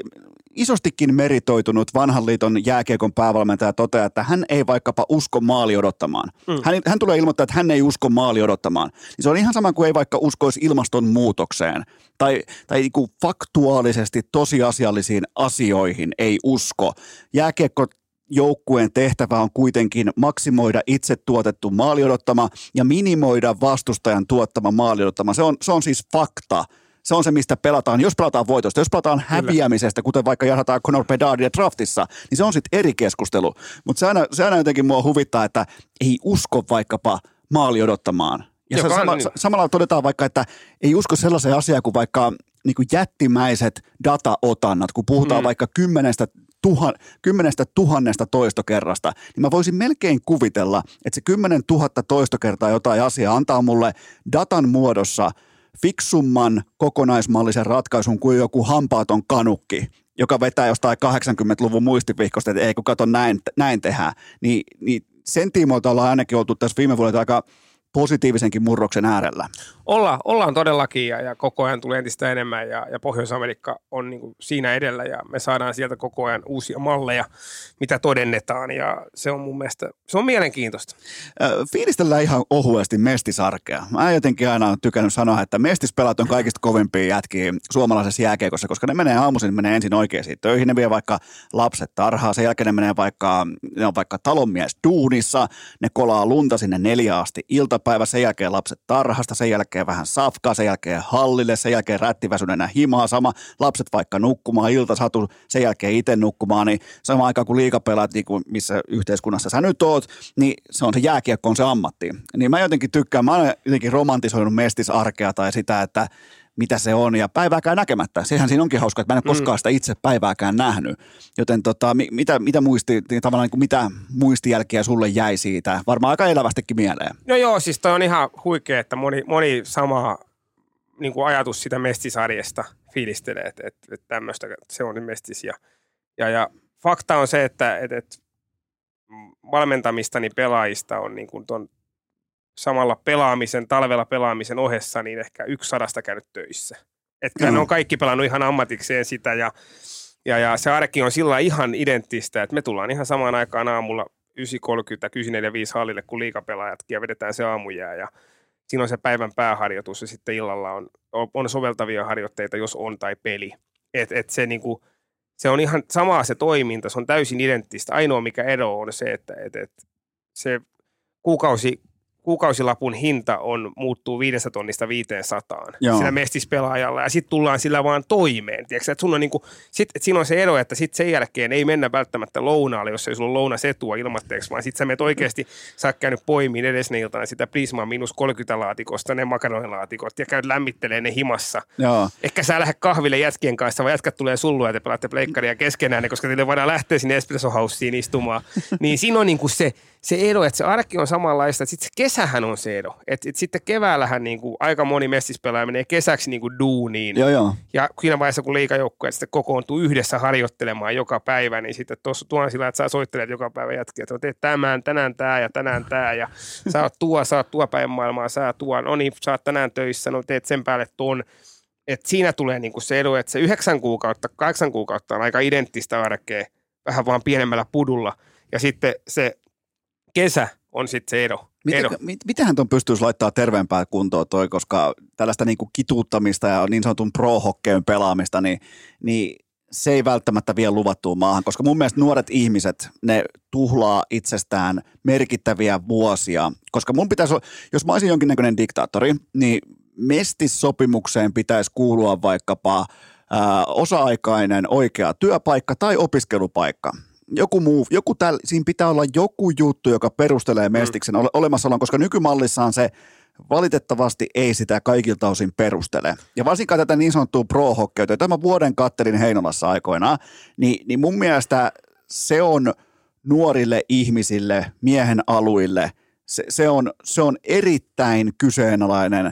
isostikin meritoitunut vanhan liiton jääkiekon päävalmentaja toteaa, että hän ei vaikkapa usko maali odottamaan. Mm. Hän, hän tulee ilmoittaa, että hän ei usko maali odottamaan. Se on ihan sama kuin ei vaikka uskoisi ilmastonmuutokseen tai, tai niin kuin faktuaalisesti tosiasiallisiin asioihin ei usko. Jääkiekko joukkueen tehtävä on kuitenkin maksimoida itse tuotettu maali odottama ja minimoida vastustajan tuottama maali odottama. Se on, se on siis fakta. Se on se, mistä pelataan. Jos pelataan voitosta, jos pelataan häviämisestä, kuten vaikka jahdataan Conor Bedardia draftissa, niin se on sitten eri keskustelu. Mutta se aina, se aina jotenkin mua huvittaa, että ei usko vaikkapa maali odottamaan. Ja se sama, niin. Samalla todetaan vaikka, että ei usko sellaiseen asiaan kuin vaikka niin kuin jättimäiset dataotannat, kun puhutaan hmm. vaikka kymmenestä, tuhan, kymmenestä tuhannesta toistokerrasta, niin mä voisin melkein kuvitella, että se kymmenen tuhatta toistokertaa jotain asiaa antaa mulle datan muodossa fiksumman kokonaismallisen ratkaisun kuin joku hampaaton kanukki, joka vetää jostain kahdeksankymmentäluvun muistivihkosta, että ei kun kato näin, näin tehdään. Niin, niin sen tiimoilta ollaan ainakin oltu tässä viime vuodet aika positiivisenkin murroksen äärellä. Olla, ollaan todellakin ja, ja koko ajan tulee entistä enemmän ja, ja Pohjois-Amerikka on niin kuin siinä edellä ja me saadaan sieltä koko ajan uusia malleja, mitä todennetaan ja se on mun mielestä, se on mielenkiintoista. Äh, fiilistellään ihan ohuesti mestisarkea. Mä jotenkin aina olen tykännyt sanoa, että mestispelat on kaikista kovimpia jätkiä suomalaisessa jääkeikossa, koska ne menee aamuisin, ne menee ensin oikeisiin töihin, ne vie vaikka lapset tarhaa, sen jälkeen ne menee vaikka, ne on vaikka talonmies duunissa, ne kolaa lunta sinne neljä asti ilta päivä, sen jälkeen lapset tarhasta, sen jälkeen vähän safkaa, sen jälkeen hallille, sen jälkeen rättiväsyneenä himaa, sama lapset vaikka nukkumaan, iltasatu, sen jälkeen itse nukkumaan, niin samaan aikaan kun liikapelaat, niin kuin missä yhteiskunnassa sä nyt oot, niin se on se jääkiekko, on se ammatti. Niin mä jotenkin tykkään, mä oon jotenkin romantisoinut mestisarkea tai sitä, että mitä se on ja päivääkään näkemättä. Sehän siinä onkin hauska, että mä en ole koskaan sitä itse päivääkään nähnyt. Joten tota, mitä, mitä, muisti, tavallaan niin kuin mitä muistijälkiä sulle jäi siitä? Varmaan aika elävästikin mieleen. No joo, siis toi on ihan huikea, että moni, moni sama niin kuin ajatus sitä mestisarjesta fiilistelee, että, että, että tämmöistä se on mestis. Ja, ja, ja fakta on se, että, että, että valmentamistani pelaajista on niin kuin ton samalla pelaamisen, talvella pelaamisen ohessa, niin ehkä yksi sadasta käynyt töissä. Että mm. ne on kaikki pelannut ihan ammatikseen sitä, ja, ja, ja se arki on sillä ihan identtistä, että me tullaan ihan samaan aikaan aamulla yhdeksän kolmekymmentä, yhdeksän neljäkymmentäviisi hallille, kun liikapelaajatkin, ja vedetään se aamujää, ja siinä on se päivän pääharjoitus, ja sitten illalla on, on soveltavia harjoitteita, jos on, tai peli. Että et se niinku, se on ihan samaa se toiminta, se on täysin identtistä. Ainoa mikä ero on se, että, että, että se kuukausi, kuukausilapun hinta on, muuttuu viidestä tonnista viiteensataan sillä mestispelaajalla ja sitten tullaan sillä vaan toimeen. Tiedätkö, että sun on niin kuin, sit, että siinä on se ero, että sitten sen jälkeen ei mennä välttämättä lounaalle, jos ei sulla ole lounasetua ilmatteeksi, vaan sitten sä menet oikeasti, sä oot käynyt poimiin edesne iltana sitä Prismaa miinus kolmekymmentä laatikosta, ne makaronilaatikot ja käyt lämmittelemään ne himassa. Joo. Ehkä sä lähde kahville jätkien kanssa, vaan jätkät tulee sullua ja te pelaatte pleikkaria keskenään, koska teille voidaan lähteä sinne Espresso Houseen istumaan. Niin siinä on niin kuin se, se ero, että se arki on samanlaista, että sitten kesähän on se ero. Et, et sitten keväällähän niinku aika moni mestispelaaja menee kesäksi niinku duuniin. Joo, joo. Ja siinä vaiheessa, kun liigajoukkueet sitten kokoontuu yhdessä harjoittelemaan joka päivä, niin sitten tuossa tuon sillä, että sä soittelet joka päivä jätkiä, että teet tämän, tänään tää ja tänään tää ja sä oot tuo, sä oot tuo päivän maailmaa, sä tuo, no niin, sä oot tänään töissä, no teet sen päälle ton. Et siinä tulee niinku se ero, että se yhdeksän kuukautta, kahdeksan kuukautta on aika identtistä arkea, vähän vaan pienemmällä pudulla. Ja sitten se kesä on sitten se ero. Mitä, mit, mitähän tuon pystyisi laittaa terveempää kuntoon toi, koska tällaista niinku kituuttamista ja niin sanotun pro-hokkeen pelaamista, niin, niin se ei välttämättä vie luvattua maahan, koska mun mielestä nuoret ihmiset, ne tuhlaa itsestään merkittäviä vuosia, koska mun pitäisi, jos mä olisin jonkinnäköinen diktaattori, niin mestissopimukseen pitäisi kuulua vaikkapa ää, osa-aikainen oikea työpaikka tai opiskelupaikka. Joku muu, joku täl, siinä pitää olla joku juttu, joka perustelee mestiksen ole, olemassaolon, koska nykymallissaan se valitettavasti ei sitä kaikilta osin perustele. Ja varsinkaan tätä niin sanottua pro-hokkeuta, jota mä vuoden kattelin Heinolassa aikoinaan, niin, niin mun mielestä se on nuorille ihmisille, miehen aluille, se, se, on, se on erittäin kyseenalainen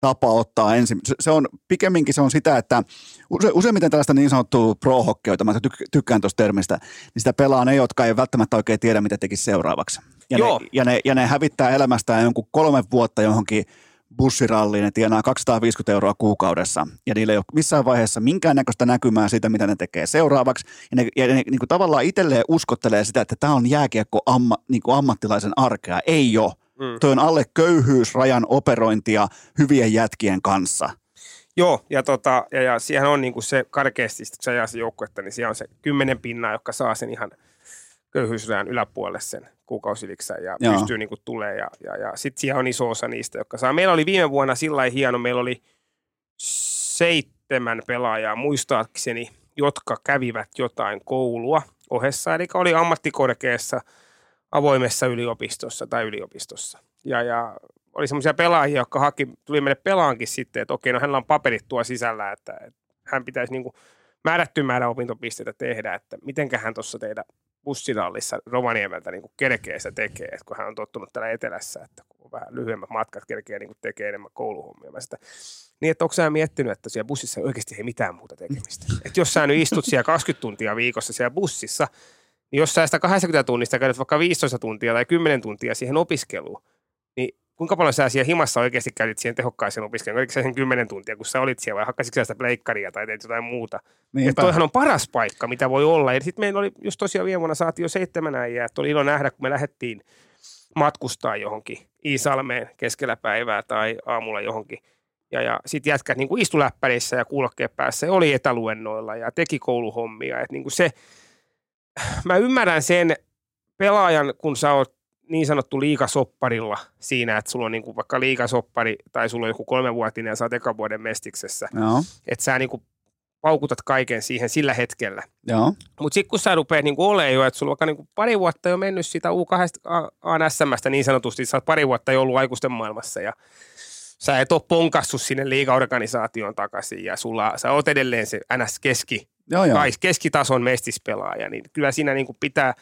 tapa ottaa ensin. Se on, pikemminkin se on sitä, että use, useimmiten tällaista niin sanottua pro-hokkeuta, mä tyk, tykkään tuosta termistä, niin sitä pelaa ne, jotka ei välttämättä oikein tiedä, mitä tekisi seuraavaksi. Ja, ne, ja, ne, ja ne hävittää elämästään jonkun kolme vuotta johonkin bussiralliin, ne tienaa kaksisataaviisikymmentä euroa kuukaudessa. Ja niillä ei ole missään vaiheessa minkäännäköistä näkymää siitä, mitä ne tekee seuraavaksi. Ja ne, ja ne niin kuin tavallaan itselleen uskottelee sitä, että tämä on jääkiekko amma, niin kuin ammattilaisen arkea. Ei ole. Mm. Tuo on alle köyhyysrajan operointia hyvien jätkien kanssa. Joo, ja, tota, ja, ja siihen on niinku se karkeasti, kun sä ajaa se joukkuetta, niin siellä on se kymmenen pinnaa, joka saa sen ihan köyhyysrajan yläpuolelle sen kuukausiliksän ja Joo. pystyy niinku tulemaan. Ja, ja, ja sitten siellä on iso osa niistä, jotka saa. Meillä oli viime vuonna sillain hieno, meillä oli seitsemän pelaajaa muistaakseni, jotka kävivät jotain koulua ohessa, eli oli ammattikorkeassa avoimessa yliopistossa tai yliopistossa. Ja, ja oli semmoisia pelaajia, jotka haki, tuli meille pelaankin sitten, että okei, no hänellä on paperit tuo sisällä, että, että hän pitäisi niin kuin määrätty määrä opintopisteitä tehdä, että mitenkä hän tuossa teidän bussidallissa Rovaniemeltä niin kuin kerkeä sitä tekee, että kun hän on tottunut täällä etelässä, että kun vähän lyhyemmät matkat kerkeä niin kuin tekee enemmän kouluhommia. Niin, että onko sä miettinyt, että siellä bussissa oikeasti ei mitään muuta tekemistä. Että jos sä nyt istut siellä kaksikymmentä tuntia viikossa siellä bussissa, niin jos sä sitä kahdeksankymmentä tunnista käynyt vaikka viisitoista tuntia tai kymmenen tuntia siihen opiskeluun, niin kuinka paljon sä siellä himassa oikeasti käytit siihen tehokkaaseen opiskeluun? Oliko sä sen kymmenen tuntia, kun sä olit siellä vai hakkasitko sä sitä pleikkaria tai teit jotain muuta? Että toihan on paras paikka, mitä voi olla. Ja sitten meillä oli, just tosiaan viime vuonna saatiin jo seitsemän äijää, että oli ilo nähdä, kun me lähdettiin matkustaa johonkin Iisalmeen keskellä päivää tai aamulla johonkin. Ja, ja sitten jätkät niin istu läppärissä ja kuulokkeet päässä ja oli etäluennoilla ja teki kouluhommia. Että niin se... Mä ymmärrän sen pelaajan, kun sä oot niin sanottu liigasopparilla siinä, että sulla on niinku vaikka liigasoppari tai sulla on joku kolmevuotinen ja sä oot ekan vuoden mestiksessä. No. Että sä niinku paukutat kaiken siihen sillä hetkellä. No. Mutta sitten kun sä rupeat niinku olemaan jo, että sulla on vaikka niinku pari vuotta jo mennyt sitä U kahdeksan A N S M:stä niin sanotusti, sä oot pari vuotta jo ollut aikuisten maailmassa ja sä et ole ponkassut sinne liigaorganisaation takaisin ja sulla, sä oot edelleen se N S-keski. Joo, joo. Tai keskitason mestispelaaja, niin kyllä siinä niin kuin pitää,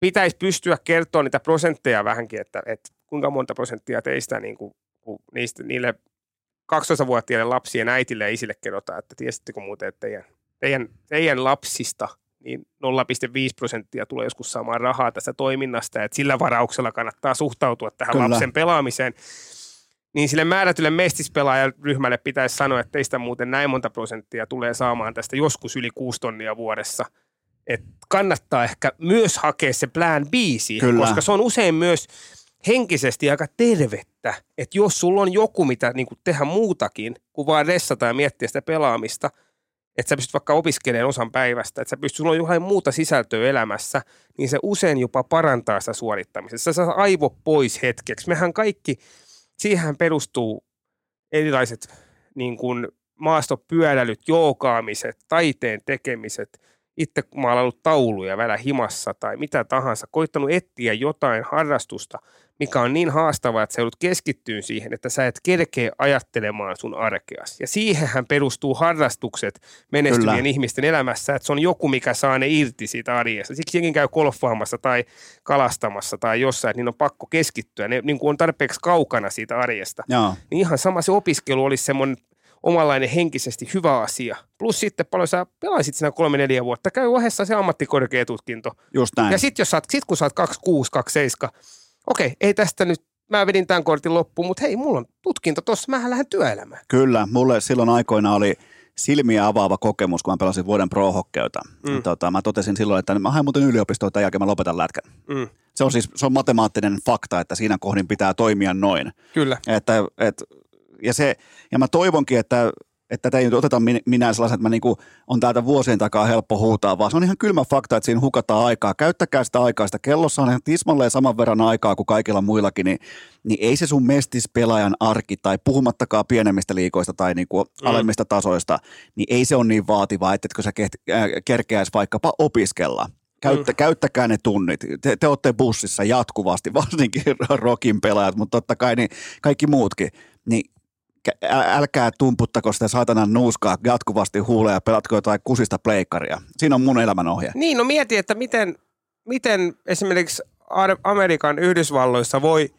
pitäisi pystyä kertoa niitä prosentteja vähänkin, että, että kuinka monta prosenttia teistä niin kuin, niistä, niille kaksitoistavuotiaille lapsien äitille ja isille kerrotaan, että tiesittekö muuten, että teidän, teidän, teidän lapsista niin nolla pilkku viisi prosenttia tulee joskus saamaan rahaa tästä toiminnasta, että sillä varauksella kannattaa suhtautua tähän kyllä. lapsen pelaamiseen. Niin sille määrätylle mestispelaajaryhmälle pitäisi sanoa, että teistä muuten näin monta prosenttia tulee saamaan tästä joskus yli kuusi tonnia vuodessa. Et kannattaa ehkä myös hakea se plan B siihen, koska se on usein myös henkisesti aika tervettä. Että jos sulla on joku, mitä niin tehdä muutakin kuin vaan ressata ja miettiä sitä pelaamista, että sä pystyt vaikka opiskelemaan osan päivästä, että sä pystyt, sulla on jotain muuta sisältöä elämässä, niin se usein jopa parantaa sitä suorittamisessa. Sä saa aivo pois hetkeksi. Mehän kaikki, siihen perustuu erilaiset niin kuin maastopyöräilyt, joogaamiset, taiteen tekemiset, itse maalailut tauluja välillä himassa tai mitä tahansa, koittanut etsiä jotain harrastusta, mikä on niin haastavaa, että sä joudut keskittyyn siihen, että sä et kerkeä ajattelemaan sun arkeas. Ja siihenhän perustuu harrastukset menestyvien Kyllä. ihmisten elämässä, että se on joku, mikä saa ne irti siitä arjesta. Siksi jenkin käy golfaamassa tai kalastamassa tai jossain, että niin on pakko keskittyä. Ne niin kuin on tarpeeksi kaukana siitä arjesta. Jaa. Niin ihan sama se opiskelu olisi semmoinen omanlainen henkisesti hyvä asia. Plus sitten paljon sä pelaisit siinä kolme neljä vuotta, käy ohessa se ammattikorkeatutkinto. Just näin. Ja sit, jos saat, sit kun sä oot kaksikymmentäkuusi kaksikymmentäseitsemän, okei, ei tästä nyt, mä vedin tämän kortin loppuun, mutta hei, mulla on tutkinto tossa, mähän lähden työelämään. Kyllä, mulle silloin aikoina oli silmiä avaava kokemus, kun mä pelasin vuoden pro-hokkeuta. Mm. Tota, mä totesin silloin, että mä haen muuten yliopistoon, tämän jälkeen mä lopetan lätkän. Mm. Se on siis, se on matemaattinen fakta, että siinä kohdin pitää toimia noin. Kyllä. Että, että Ja, se, ja mä toivonkin, että, että tätä ei nyt oteta minä sellaisen, että mä niin kuin on täältä vuosien takaa helppo huutaa, vaan se on ihan kylmä fakta, että siinä hukataan aikaa. Käyttäkää sitä aikaa, sitä kellossa on ihan tismalleen saman verran aikaa kuin kaikilla muillakin, niin, niin ei se sun mestispelaajan arki tai puhumattakaan pienemmistä liikoista tai niin kuin mm. alemmista tasoista, niin ei se ole niin vaativaa, etteikö sä kerkeäisi vaikkapa opiskella. Käyttä, mm. Käyttäkää ne tunnit. Te, te olette bussissa jatkuvasti, varsinkin rokin pelaajat, mutta totta kai niin kaikki muutkin, niin älkää tumputtako sitä saatanan nuuskaa jatkuvasti huuleen ja pelatko jotain kusista pleikkaria. Siinä on mun elämänohje. Niin, no mieti, että miten, miten esimerkiksi Amerikan Yhdysvalloissa voi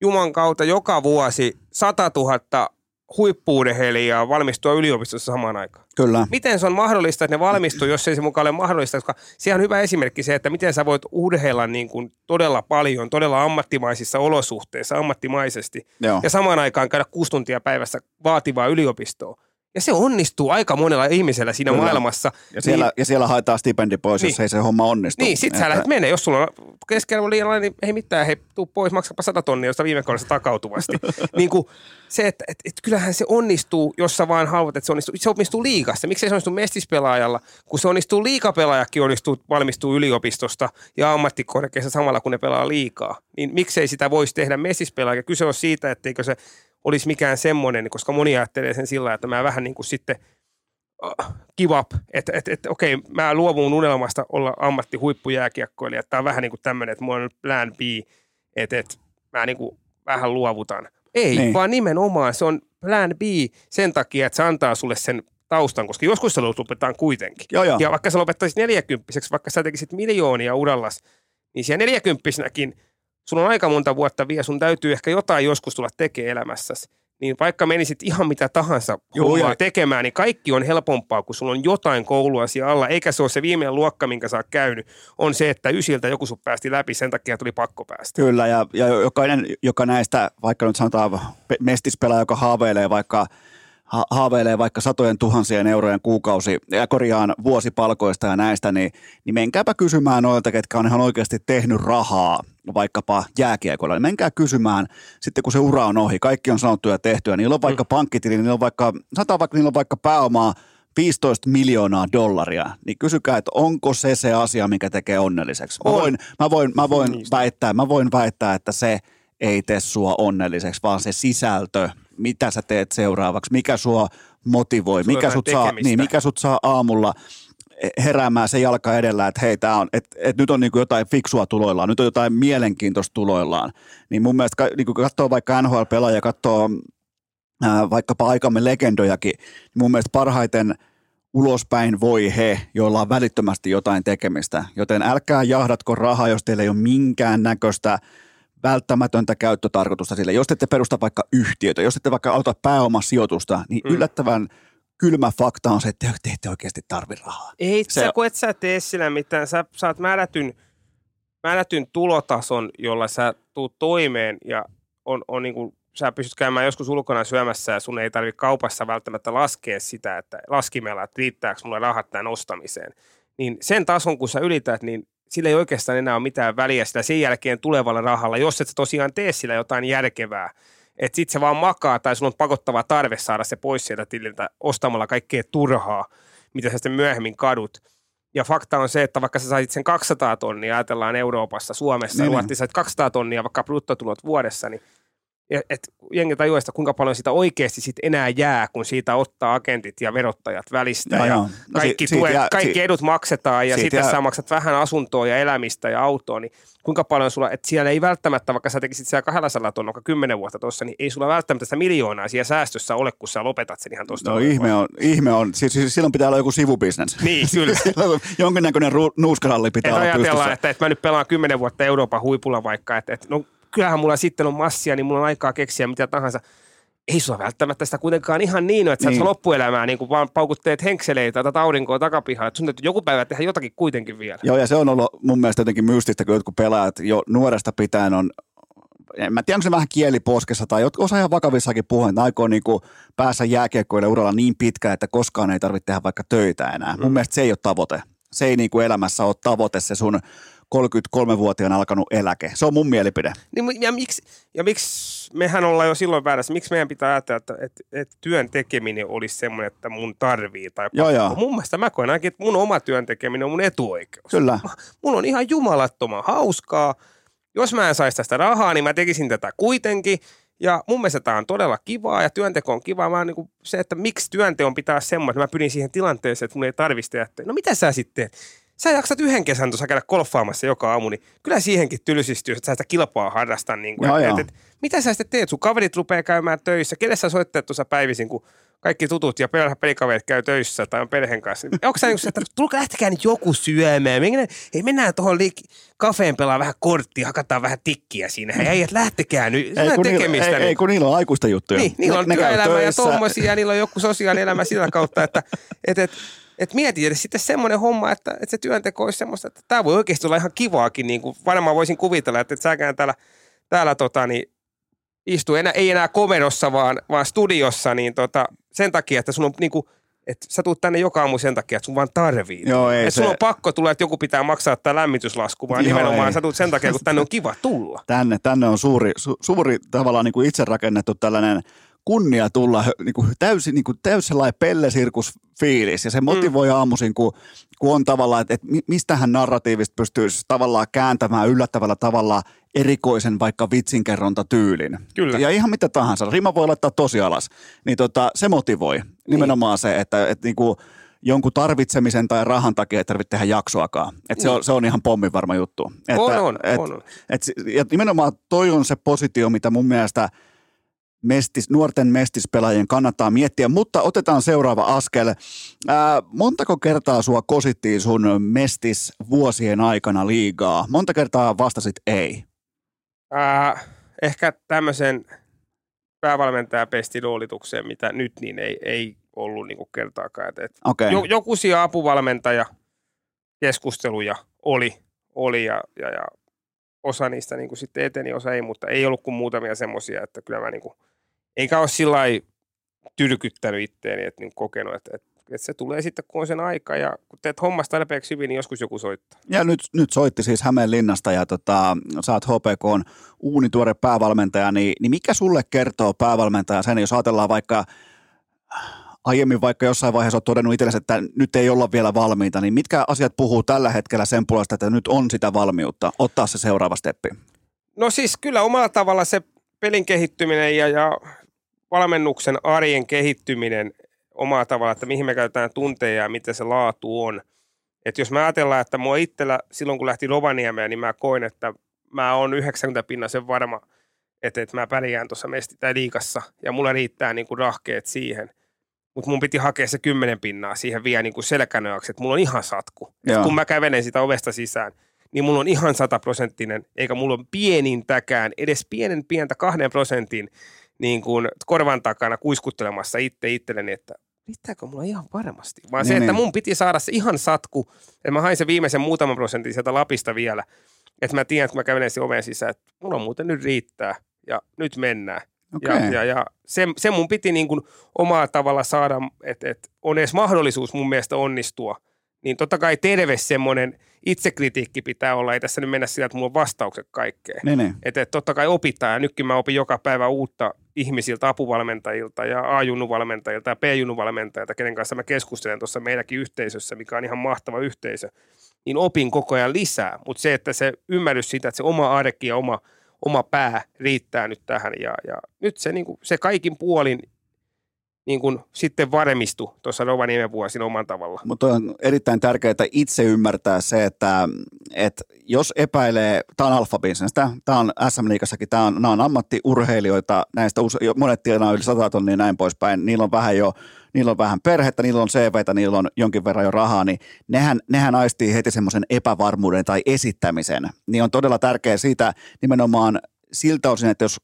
Juman kautta joka vuosi satatuhatta huippu-urheilijaa valmistua yliopistossa samaan aikaan. Kyllä. Miten se on mahdollista, että ne valmistuu, jos ei se mukaan ole mahdollista? Koska siihen on hyvä esimerkki se, että miten sä voit urheilla niin kuin todella paljon, todella ammattimaisissa olosuhteissa, ammattimaisesti. Joo. Ja samaan aikaan käydä kuusi tuntia päivässä vaativaa yliopistoa. Ja se onnistuu aika monella ihmisellä siinä Kyllä. maailmassa. Ja siellä, niin, ja siellä haetaan stipendi pois, niin, jos ei se homma onnistu. Niin, sit että... sä lähdet menee. Jos sulla on keskiarvo liian, niin ei mitään, hei, tuu pois, maksapa sata tonnia, josta viime kohdassa takautuvasti. niin kuin se, että et, et, kyllähän se onnistuu, jos sä vaan haluat, että se onnistuu. Se onnistuu liigassa. Miksi se onnistuu mestispelaajalla? Kun se onnistuu liigapelaajakin, onnistuu, valmistuu yliopistosta ja ammattikorkeassa samalla, kun ne pelaa liikaa. Niin miksei sitä voisi tehdä mestispelaajakin? Kyse on siitä, etteikö se... olisi mikään semmoinen, koska moni ajattelee sen sillä, että mä vähän niin kuin sitten uh, give up, että et, et, okei, okay, mä luovun unelmasta olla ammattihuippujääkiekkoilija, että tää on vähän niin kuin tämmöinen, että mulla on plan B, että et, mä niin kuin vähän luovutan. Ei, niin. Vaan nimenomaan se on plan B sen takia, että se antaa sulle sen taustan, koska joskus se lopetetaan kuitenkin. Joo, joo. Ja vaikka sä lopettaisit neljäkymppiseksi, vaikka sä tekisit miljoonia urallas, niin siellä neljäkymppisenäkin sulla on aika monta vuotta vielä, sun täytyy ehkä jotain joskus tulla tekemään elämässäsi. Niin vaikka menisit ihan mitä tahansa Joo, tekemään, niin kaikki on helpompaa, kun sulla on jotain koulua siellä alla. Eikä se ole se viimeinen luokka, minkä sä oot käynyt, on se, että ysiltä joku sun päästi läpi, sen takia tuli pakko päästä. Kyllä, ja, ja jokainen, joka näistä, vaikka nyt sanotaan mestispelaaja, joka haaveilee vaikka, ha- haaveilee vaikka satojen tuhansien eurojen kuukausi, ja korjaan vuosipalkoista ja näistä, niin, niin menkääpä kysymään noilta, ketkä on ihan oikeasti tehnyt rahaa. Vaikkapa jääkiekolla, niin menkää kysymään sitten, kun se ura on ohi. Kaikki on sanottu ja tehtyä. Niillä on vaikka mm. pankkitili, niillä on vaikka, sanotaan vaikka, niillä on vaikka pääomaa viisitoista miljoonaa dollaria. Niin kysykää, että onko se se asia, mikä tekee onnelliseksi. Mä voin, mä voin, mä voin, väittää, mä voin väittää, että se ei tee sua onnelliseksi, vaan se sisältö, mitä sä teet seuraavaksi, mikä sua motivoi, mikä sut, saa, niin, mikä sut saa aamulla heräämään se jalka edellä, että hei, tää on, että et nyt on niinku jotain fiksua tuloillaan, nyt on jotain mielenkiintoista tuloillaan. Niin mun mielestä, niin kun katsoo vaikka N H L-pelaajia, katsoo ää, vaikkapa aikamme legendojakin, niin mun mielestä parhaiten ulospäin voi he, joilla on välittömästi jotain tekemistä. Joten älkää jahdatko rahaa, jos teillä ei ole minkään näköistä välttämätöntä käyttötarkoitusta sille. Jos ette perusta vaikka yhtiötä, jos ette vaikka auta pääomasijoitusta, niin mm. yllättävän kylmä fakta on se, että te ette oikeasti tarvi rahaa. Ei, se sä, kun et sä tee sillä mitään. Sä saat määrätyn, määrätyn tulotason, jolla sä tuut toimeen ja on, on niin kuin, sä pystyt käymään joskus ulkona syömässä ja sun ei tarvi kaupassa välttämättä laskea sitä, että laskimella, että riittääkö mulle rahat tämän ostamiseen. Niin sen tason, kun sä ylität, niin sillä ei oikeastaan enää ole mitään väliä sitä sen jälkeen tulevalla rahalla, jos et sä tosiaan tee sillä jotain järkevää. Että sit se vaan makaa tai sulla on pakottava tarve saada se pois sieltä tililtä ostamalla kaikkea turhaa. mitä sä sitten myöhemmin kadut. Ja fakta on se, että vaikka sä saisit sen kaksisataa tonnia, ajatellaan Euroopassa, Suomessa, niin, Ruotsissa, että kaksisataa tonnia vaikka bruttotulot vuodessa, niin et jengi tajuista, kuinka paljon sitä oikeasti sit enää jää, kun siitä ottaa agentit ja verottajat välistä ja, ja no, kaikki, si- tuet, jää, kaikki si- edut maksetaan ja sitten jää... sä maksat vähän asuntoa ja elämistä ja autoa, niin kuinka paljon sulla, että siellä ei välttämättä, vaikka sä tekisit siellä kaksisataa tonnaa kymmenen vuotta tuossa, niin ei sulla välttämättä sitä miljoonaa siellä säästössä ole, kun sä lopetat sen ihan tuosta. No ihme on, ihme on, siis, siis silloin pitää olla joku sivubisnes. Niin, kyllä. Jonkinnäköinen ru- nuuskaralli pitää et olla pystyssä. Että ajatellaan, että et mä nyt pelaan kymmenen vuotta Euroopan huipulla vaikka, että et, no kyllähän mulla sitten on massia, niin mulla on aikaa keksiä mitä tahansa. Ei sulla välttämättä sitä kuitenkaan ihan niin, että sä niin. et loppuelämää niin kuin vaan paukutteet henkseleitä tai aurinkoa takapihaan. Sun täytyy joku päivä tehdä jotakin kuitenkin vielä. Joo, ja se on ollut mun mielestä jotenkin mystistä, kun jotkut pelaajat jo nuoresta pitäen on, en mä tiedä, onko se vähän kieliposkessa tai osa ihan vakavissakin puhuen, että aikoo niin kuin päässä jääkiekkoille uralla niin pitkään, että koskaan ei tarvitse tehdä vaikka töitä enää. Mm. Mun mielestä se ei ole tavoite. Se ei niin kuin elämässä ole tavoite, se sun kolmekymmentäkolmevuotiaana alkanut eläke. Se on mun mielipide. Niin, ja, miksi, ja miksi mehän ollaan jo silloin väärässä? Miksi meidän pitää ajatella, että, että, että työn tekeminen olisi semmoinen, että mun tarvii? Tai joo, joo. Mun mielestä mä koen ainakin, että mun oma työn tekeminen on mun etuoikeus. Kyllä. Mun on ihan jumalattoman hauskaa. Jos mä en saisi tästä rahaa, niin mä tekisin tätä kuitenkin. Ja mun mielestä tämä on todella kivaa ja työnteko on kivaa, vaan niin se, että miksi työnteon pitää olla semmoinen. Mä pyrin siihen tilanteeseen, että mun ei tarvitse jättää. No mitä sä sitten sä jaksat yhden kesän tuossa käydä golfaamassa joka aamu, niin kyllä siihenkin tylsistyy, että sä sitä kilpaa harrastan. Niin kuin, no, et, et, mitä sä sitten teet? Sun kaverit rupeaa käymään töissä. Kelle sä soittaa tuossa päivisin, kun kaikki tutut ja pelikaverit käy töissä tai on perheen kanssa? Onko sä niin kuin, että tulkaa, lähtekää nyt joku syömään. Mennään, hei, mennään tuohon liik- kafeen pelaa vähän korttia, hakataan vähän tikkiä siinä. Hei, hei, lähtekää nyt. Se ei, kun tekemistä, niillä, niin. ei kun niillä on aikuista juttuja. Niin, niillä on ne työelämä ja tommosia ja niillä on joku sosiaalielämä sillä kautta, että... Et, et, Että mieti edes sitten semmoinen homma, että, että se työnteko olisi semmoista, että tämä voi oikeasti olla ihan kivaakin. Niin kuin varmaan voisin kuvitella, että et säkään täällä, täällä tota, niin istu enää, ei enää komerossa, vaan, vaan studiossa niin tota, sen takia, että sun on niin kuin, että sä tuut tänne joka aamu sen takia, että sun vaan tarvii. Että sun on pakko tulla, että joku pitää maksaa tämä lämmityslasku, vaan joo, nimenomaan ei. Sä tuut sen takia, kun tänne on kiva tulla. Tänne, tänne on suuri, su, suuri tavallaan niin kuin itse rakennettu tällainen kunnia tulla niinku täysin niinku täysin sellainen pellesirkusfiilis ja se motivoi mm. aamuisin, kun, kun on tavallaan, että et mistähän narratiivista pystyisi tavallaan kääntämään yllättävällä tavalla erikoisen vaikka vitsinkerronta tyylin. Kyllä. Ja ihan mitä tahansa. Rima voi laittaa tosi alas. Niin tota, se motivoi niin. Nimenomaan se, että et niinku jonkun tarvitsemisen tai rahan takia ei tarvitse tehdä jaksoakaan. Että se, no. se on ihan pommin varma juttu. Että, on, on, et, on. Et, ja nimenomaan toi on se positio, mitä mun mielestä... Mestis, nuorten mestispelaajien kannattaa miettiä, mutta otetaan seuraava askel. Ää, montako kertaa sua kosittiin sun mestis vuosien aikana liigaa? Monta kertaa vastasit ei? Ää, ehkä tämmöisen päävalmentajapestin roolitukseen, mitä nyt, niin ei, ei ollut niinku kertaakaan. Et okay. Jokuisia apuvalmentaja keskusteluja oli, oli ja... ja, ja. Osa niistä niin kuin sitten eteni, osa ei, mutta ei ollut kuin muutamia semmoisia, että kyllä mä niin kuin, eikä ole sillä lailla tyrkyttänyt itteeni, että niin kokenut, että, että, että se tulee sitten, kun on sen aika ja kun teet hommasta tarpeeksi hyvin, niin joskus joku soittaa. Ja nyt, nyt soitti siis Hämeenlinnasta ja tota, sä oot H P K:n uunituore päävalmentaja, niin, niin mikä sulle kertoo päävalmentaja sen, jos ajatellaan vaikka aiemmin vaikka jossain vaiheessa olet todennut itsellesi, että nyt ei olla vielä valmiita, niin mitkä asiat puhuu tällä hetkellä sen puolesta, että nyt on sitä valmiutta ottaa se seuraava steppi? No siis kyllä omalla tavalla se pelin kehittyminen ja, ja valmennuksen arjen kehittyminen omalla tavalla, että mihin me käytetään tunteja ja mitä se laatu on. Että jos mä ajatellaan, että mua itsellä silloin kun lähti Rovaniemeen, niin mä koin, että mä oon yhdeksänkymmentä pinnasen varma, että, että mä pärjään tuossa mesti tai liigassa ja mulla riittää niinku rahkeet siihen. Mutta mun piti hakea se kymmenen pinnaa siihen vielä niin kuin selkänöaksi, että mulla on ihan satku. Kun mä kävelen sitä ovesta sisään, niin mulla on ihan sataprosenttinen, eikä mulla ole pienintäkään, edes pienen pientä kahden prosentin niin kuin korvan takana kuiskuttelemassa itse itselleni, että pitääkö mulla ihan varmasti. Vaan niin, se, että mun piti saada se ihan satku, että mä hain se viimeisen muutaman prosentin sieltä Lapista vielä, että mä tiedän, kun mä kävelen sen oven sisään, että mulla muuten nyt riittää ja nyt mennään. Okay. Ja, ja, ja se, se mun piti niin kuin omaa tavalla saada, että et on edes mahdollisuus mun mielestä onnistua. Niin totta kai terve semmoinen itsekritiikki pitää olla. Ei tässä nyt mennä sillä, että mulla on vastaukset kaikkeen. Ne, ne. Että et totta kai opitaan. Ja nytkin mä opin joka päivä uutta ihmisiltä, apuvalmentajilta ja A-junnuvalmentajilta ja B-junnuvalmentajilta, kenen kanssa mä keskustelen tuossa meilläkin yhteisössä, mikä on ihan mahtava yhteisö. Niin opin koko ajan lisää. Mutta se, että se ymmärrys siitä, että se oma arki ja oma, oma pää riittää nyt tähän. Ja, ja nyt se, niin kun, se kaikin puolin niin kuin sitten varmistu tuossa Rovaniemen vuosina oman tavalla. Mutta on erittäin tärkeää itse ymmärtää se, että, että jos epäilee, tämä on alfabisnestä, tämä on S M-liigassakin, tämä on, nämä on ammattiurheilijoita, näistä use- monet tienaa yli sata tonnia näin poispäin, niillä on vähän jo, niillä on vähän perhettä, niillä on C V:tä, niillä on jonkin verran jo rahaa, niin nehän, nehän aistii heti semmoisen epävarmuuden tai esittämisen. Niin on todella tärkeää siitä nimenomaan siltä osin, että jos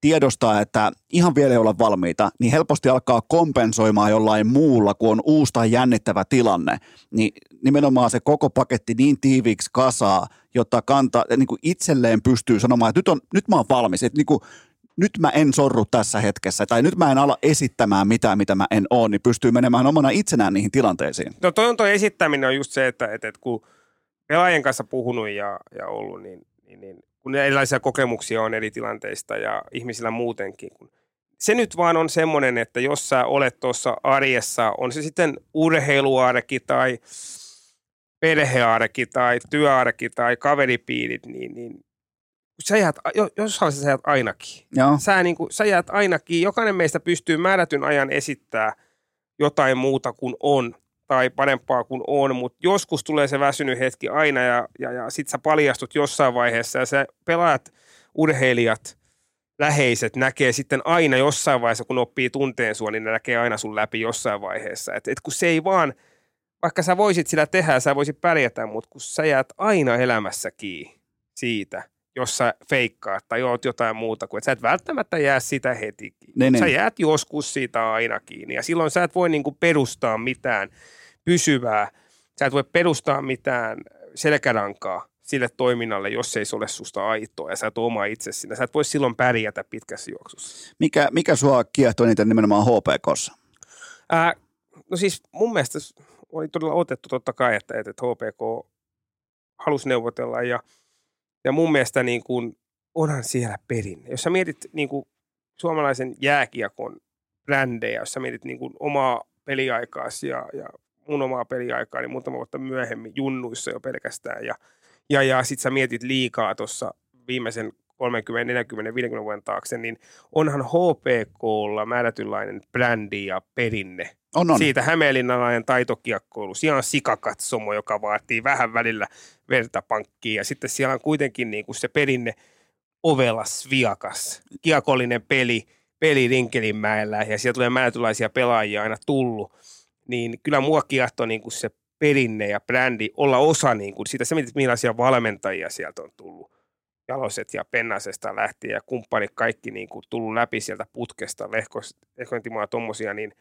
tiedostaa, että ihan vielä ei olla valmiita, niin helposti alkaa kompensoimaan jollain muulla, kun on uusi tai jännittävä tilanne. Niin nimenomaan se koko paketti niin tiiviiksi kasaa, jotta kantaa, niin kuin itselleen pystyy sanomaan, että nyt, on, nyt mä oon valmis, että niin kuin, nyt mä en sorru tässä hetkessä, tai nyt mä en ala esittämään mitään, mitä mä en ole, niin pystyy menemään omana itsenään niihin tilanteisiin. No toi on toi esittäminen on just se, että, että kun pelaajien kanssa puhunut ja, ja ollut, niin, niin, niin kun erilaisia kokemuksia on eri tilanteista ja ihmisillä muutenkin. Se nyt vaan on semmoinen, että jos sä olet tuossa arjessa, on se sitten urheiluarki tai perhearki tai työarki tai kaveripiirit, niin, niin sä jäät, jossain sä jäät ainakin. Sä, niin kun, sä jäät ainakin, jokainen meistä pystyy määrätyn ajan esittää jotain muuta kuin on tai parempaa kuin on, mutta joskus tulee se väsynyt hetki aina ja, ja, ja sit sä paljastut jossain vaiheessa ja sä pelaat, urheilijat, läheiset näkee sitten aina jossain vaiheessa, kun oppii tunteen sua, niin ne näkee aina sun läpi jossain vaiheessa. Et, et kun se ei vaan, vaikka sä voisit sillä tehdä, sä voisit pärjätä, mutta kun sä jäät aina elämässä kiinni siitä, jos sä feikkaat tai oot jotain muuta kuin, että sä et välttämättä jää sitä heti kiinni. Sä jäät joskus siitä aina kiinni ja silloin sä et voi niinku perustaa mitään pysyvää. Sä et voi perustaa mitään selkärankaa sille toiminnalle, jos ei se ole susta aitoa ja sä et ole oma itse sinä. Sä et voi silloin pärjätä pitkässä juoksussa. Mikä, mikä sua kiehtoi niitä nimenomaan H P K:ssa? Ää, no siis mun mielestä oli todella otettu totta kai, että, että H P K halusi neuvotella ja Ja mun mielestä niin kuin, onhan siellä perinne. Jos sä mietit niin kuin, suomalaisen jääkiekon brändejä, jos sä mietit niin kuin, omaa peliaikaasi ja, ja mun omaa peliaikaa, niin muutama vuotta myöhemmin junnuissa jo pelkästään. Ja, ja, ja sit sä mietit liikaa tuossa viimeisen kolmekymmentä, neljäkymmentä, viisikymmentä vuoden taakse, niin onhan H P K:lla määrätynlainen brändi ja perinne. On, on. Siitä hämeenlinnalainen taitokiekkoilu. Siellä on sikakatsomo, joka vaatii vähän välillä vertapankkiin. Ja sitten siellä on kuitenkin niin kuin se perinne ovelas viakas. Kiekollinen peli, peli Rinkelinmäellä ja siellä tulee määrätynlaisia pelaajia aina tullut. Niin kyllä mua kiehtoi niin kuin se perinne ja brändi olla osa niin kuin siitä. Se, millaisia valmentajia sieltä on tullut. Jaloset ja Pennasesta lähtien ja kumppanit kaikki niin kuin tullut läpi sieltä putkesta, Lehkontimaa tommosia, niin,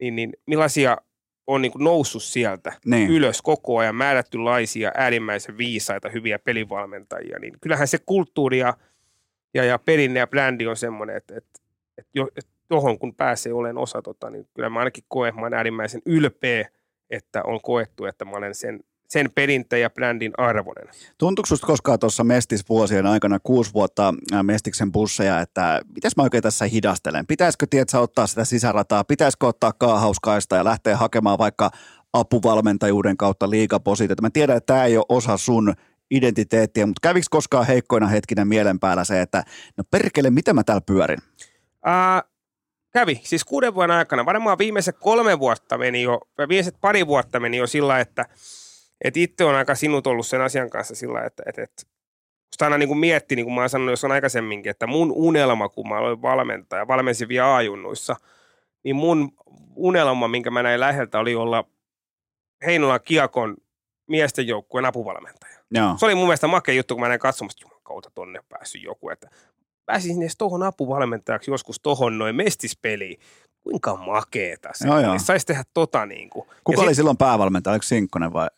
niin, niin millaisia on niin kuin noussut sieltä niin ylös koko ajan, määrättylaisia, äärimmäisen viisaita, hyviä pelivalmentajia, niin kyllähän se kulttuuri ja, ja, ja perinne ja brändi on semmoinen, että, että, että johon kun pääsee olen osa, tota, niin kyllä mä ainakin koen, mä olen äärimmäisen ylpeä, että on koettu, että mä olen sen sen perinteen ja brändin arvoinen. Tuntuuko susta koskaan tuossa mestisvuosien aikana kuusi vuotta mestiksen busseja, että mitäs mä oikein tässä hidastelen? Pitäisikö tietää ottaa sitä sisärataa? Pitäisikö ottaa kaahauskaista ja lähteä hakemaan vaikka apuvalmentajuuden kautta liigapositiota? Mä tiedän, että tämä ei ole osa sun identiteettiä, mutta kävikö koskaan heikkoina hetkinä mielen päällä se, että no perkele, mitä mä täällä pyörin? Ää, kävi. Siis kuuden vuoden aikana. Varmaan viimeiset kolme vuotta meni jo, viimeiset pari vuotta meni jo sillä, että et itse on aika sinut ollut sen asian kanssa sillä, että et, et, sitä aina niin mietti, niin kuin mä oon sanonut jossain aikaisemminkin, että mun unelma, kun mä aloin valmentaja, valmensin vielä A-junnuissa, niin mun unelma, minkä mä näin läheltä, oli olla Heinolan Kiakon miesten joukkueen apuvalmentaja. No. Se oli mun mielestä makea juttu, kun mä näin katsomassa, juman kautta tonne päässyt joku, että pääsin sinne tohon apuvalmentajaksi joskus tohon noin mestispeliin. Kuinka makeeta se. No, niin saisi tehdä tota niin kuin. Kuka ja oli sit silloin päävalmentaja, oliko Sinkkonen vai?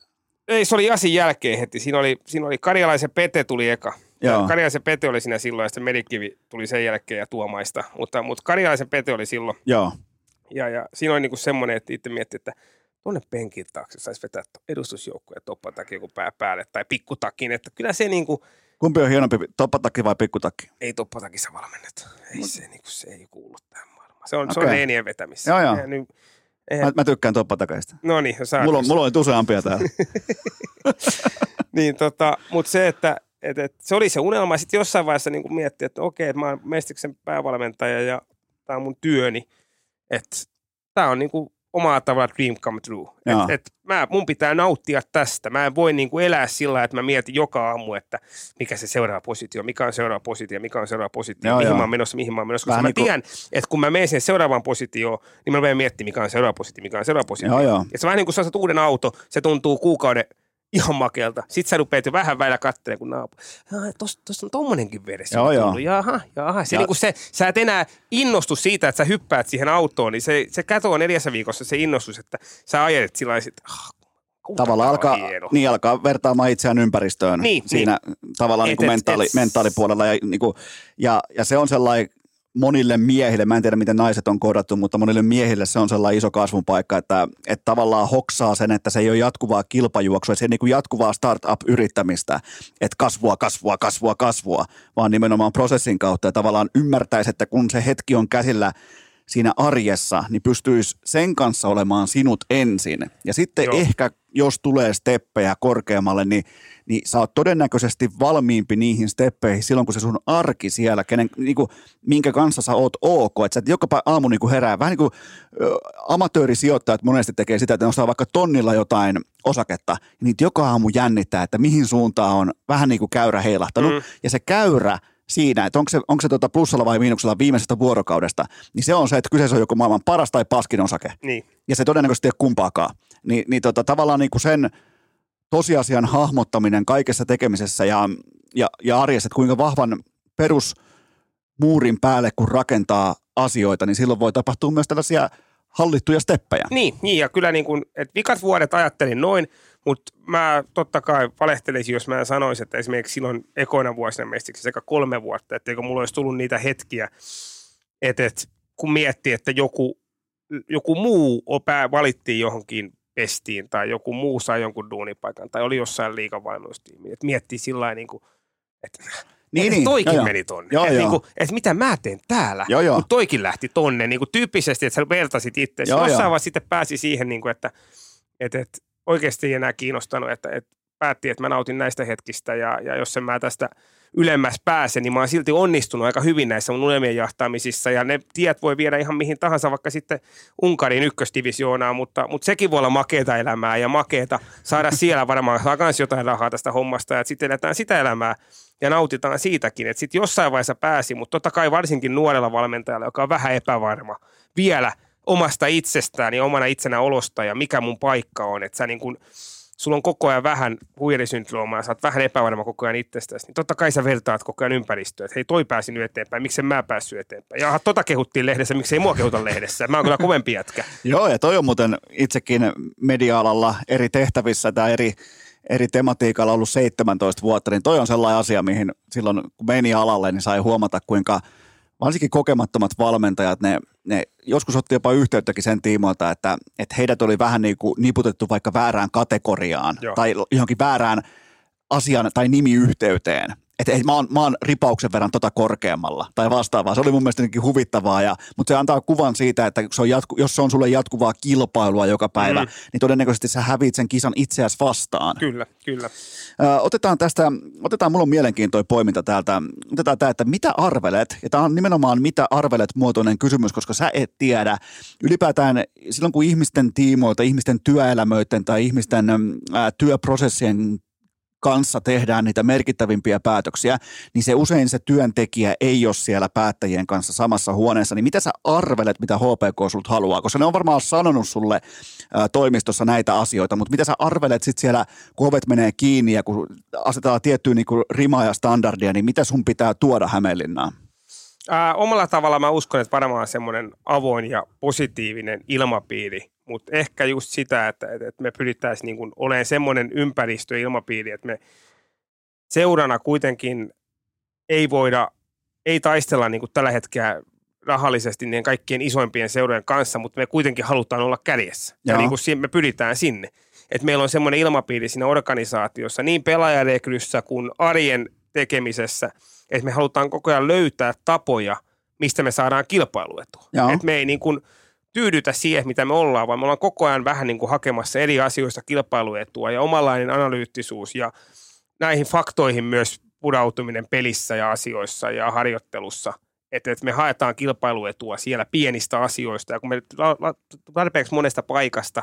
Ei, se oli Asin jälkeen heti. Siinä oli, siinä oli Karjalaisen Pete tuli eka. Joo. Karjalaisen Pete oli siinä silloin ja sitten Merikivi tuli sen jälkeen ja Tuomaista. Mutta, mutta Karjalaisen Pete oli silloin. Joo. Ja, ja siinä oli niinku semmoinen, että itse miettii, että tuonne penkin taakse saisi vetää edustusjoukkoja toppatakki joku pää päälle tai pikkutakin, että kyllä se niinku... Kumpi on hienompi, toppatakki vai pikkutakki? Ei toppatakki samalla mennyt. Ei Mut... se niinku, se ei kuulu tähän maailmaan. Se on, okay. Se on reenien vetämissä. Joo, joo. Nyt, eihän... mä, mä tykkään toppatakeista. No niin, saa. Mulla on, mulla on useampia täällä. Niin tota, mut se, että et, et, se oli se unelma. Sitten jossain vaiheessa niinku miettii, että okei, että mä oon Mestiksen päävalmentaja ja tää on mun työni. Että tää on niinku... omaa tavalla dream come true. Et, et mä, mun pitää nauttia tästä. Mä en voi niinku elää sillä, että mä mietin joka aamu, että mikä se seuraava positio, mikä on seuraava positio, mikä on seuraava positio, joo, mihin joo. mä oon menossa, mihin mä oon menossa. Koska mä tiedän, niin että kun mä menen sen seuraavaan positioon, niin mä menen miettimään, mikä on seuraava positio, mikä on seuraava positio. Ja se vähän niin kuin sä saat uuden auto, se tuntuu kuukauden ihan makelta. Sitten sä rupeat jo vähän väillä katselemaan, kun naapu. Tuossa on tommonenkin veres. Joo, joo. Jaha, jaha. Se, ja. Niin se, sä et enää innostu siitä, että sä hyppäät siihen autoon, niin se, se katoo neljässä viikossa se innostus, että sä ajelet sillä tavalla. Tavallaan alkaa, niin alkaa vertaamaan itseään ympäristöön. Niin, siinä niin. Tavallaan niin mentaali, mentaalipuolella. Ja, niin kuin, ja, ja se on sellainen monille miehille, mä en tiedä miten naiset on kohdattu, mutta monille miehille se on sellainen iso kasvun paikka, että, että tavallaan hoksaa sen, että se ei ole jatkuvaa kilpajuoksua, se ei niin kuin jatkuvaa start-up-yrittämistä, että kasvua, kasvua, kasvua, kasvua, vaan nimenomaan prosessin kautta ja tavallaan ymmärtäisi, että kun se hetki on käsillä siinä arjessa, niin pystyisi sen kanssa olemaan sinut ensin ja sitten Joo. ehkä jos tulee steppejä korkeammalle, niin, niin sä oot todennäköisesti valmiimpi niihin steppeihin silloin, kun se sun arki siellä, kenen, niin kuin, minkä kanssa sä oot ok. Että sä et joka päivä aamu niin kuin herää. Vähän niin kuin ö, amatöörisijoittajat monesti tekee sitä, että ne ostaa vaikka tonnilla jotain osaketta. Niin joka aamu jännittää, että mihin suuntaan on vähän niin kuin käyrä heilahtanut. Mm. Ja se käyrä siinä, että onko se, onko se tuota plussalla vai miinuksella viimeisestä vuorokaudesta, niin se on se, että kyseessä on joku maailman paras tai paskin osake. Niin. Ja se todennäköisesti ei ole kumpaakaan. Ni, niin tota, tavallaan niin kuin sen tosiasian hahmottaminen kaikessa tekemisessä ja, ja, ja arjessa, että kuinka vahvan perusmuurin päälle, kun rakentaa asioita, niin silloin voi tapahtua myös tällaisia hallittuja steppejä. Niin, niin ja kyllä niin kuin, että vikat vuodet ajattelin noin, mutta mä totta kai valehtelisin, jos mä sanoisin, että esimerkiksi silloin ekoina vuosina Mestiksi sekä kolme vuotta, että eikö mulla olisi tullut niitä hetkiä, että, että kun miettii, että joku, joku muu opää valittiin johonkin pestiin tai joku muu sai jonkun duunipaikan tai oli jossain liigavalmennustiimiin, että miettii sillä niin kuin, että... Niin, niin. Toikin joo, meni tonne. Joo, et joo. Niinku, et mitä mä teen täällä, joo, joo. Kun toikin lähti tonne. Niinku tyyppisesti, että sä vertasit itse. Jossain vaan sitten pääsi siihen, niinku, että et, et, oikeasti ei enää kiinnostanut. Että, et, päätti, että mä nautin näistä hetkistä ja, ja jos en mä tästä ylemmäs pääse, niin mä oon silti onnistunut aika hyvin näissä mun unelmien jahtaamisissa. Ja ne tiet voi viedä ihan mihin tahansa, vaikka sitten Unkarin ykkösdivisioonaan. Mutta, mutta sekin voi olla makeata elämää ja makeata saada siellä varmaan saa myös jotain rahaa tästä hommasta. Ja sitten eletään sitä elämää. Ja nautitaan siitäkin, että sitten jossain vaiheessa pääsi, mutta totta kai varsinkin nuorella valmentajalla, joka on vähän epävarma vielä omasta itsestään ja omana itsenä olosta ja mikä mun paikka on. Että sä niin kun, sulla on koko ajan vähän huijarisyndroomaa ja sä oot vähän epävarma koko ajan itsestäsi, niin totta kai sä vertaat koko ajan ympäristöä, että hei toi pääsi nyt eteenpäin, miksen mä päässyt eteenpäin. Ja aha, tota kehuttiin lehdessä, miksei mua kehuta lehdessä, mä oon kyllä kovempi jätkä. Joo ja toi on muuten itsekin media-alalla eri tehtävissä tai eri... eri tematiikalla ollut seitsemäntoista vuotta, niin toi on sellainen asia, mihin silloin kun meni alalle, niin sai huomata, kuinka varsinkin kokemattomat valmentajat, ne, ne joskus otti jopa yhteyttäkin sen tiimoilta, että, että heidät oli vähän niin kuin niputettu vaikka väärään kategoriaan Joo. tai johonkin väärään asian tai nimiyhteyteen. Että et, mä, mä oon ripauksen verran tota korkeammalla tai vastaavaa. Se oli mun mielestä jotenkin huvittavaa, ja, mutta se antaa kuvan siitä, että se on jatku, jos se on sulle jatkuvaa kilpailua joka päivä, mm. niin todennäköisesti sä hävit sen kisan itseäsi vastaan. Kyllä, kyllä. Ö, otetaan tästä, otetaan, mulla on mielenkiintoinen poiminta täältä, otetaan tämä, että mitä arvelet, ja tämä on nimenomaan mitä arvelet muotoinen kysymys, koska sä et tiedä. Ylipäätään silloin, kun ihmisten tiimoilta, ihmisten työelämöiden tai ihmisten ää, työprosessien kanssa tehdään niitä merkittävimpiä päätöksiä, niin se usein se työntekijä ei ole siellä päättäjien kanssa samassa huoneessa. Niin mitä sä arvelet, mitä H P K sulta haluaa? Koska ne on varmaan sanonut sulle ä, toimistossa näitä asioita, mutta mitä sä arvelet sitten siellä, kun ovet menee kiinni ja kun asetetaan tiettyä niin kuin rimaa ja standardia, niin mitä sun pitää tuoda Hämeenlinnaan? Ää, omalla tavalla mä uskon, että varmaan semmoinen avoin ja positiivinen ilmapiiri, mutta ehkä just sitä, että, että me pyrittäisiin niin kuin olemaan semmoinen ympäristö ja ilmapiiri, että me seurana kuitenkin ei voida, ei taistella niin kuin tällä hetkellä rahallisesti niiden kaikkien isoimpien seurojen kanssa, mutta me kuitenkin halutaan olla kärjessä. Joo. Ja niin kuin me pyritään sinne. Että meillä on semmoinen ilmapiiri siinä organisaatiossa, niin pelaajarekryssä kuin arjen tekemisessä, että me halutaan koko ajan löytää tapoja, mistä me saadaan kilpailuetua. Että me ei niin kuin tyydytä siihen, mitä me ollaan, vaan me ollaan koko ajan vähän niin kuin hakemassa eri asioista kilpailuetua ja omanlainen analyyttisuus ja näihin faktoihin myös pudautuminen pelissä ja asioissa ja harjoittelussa. Että et me haetaan kilpailuetua siellä pienistä asioista ja kun me tarpeeksi monesta paikasta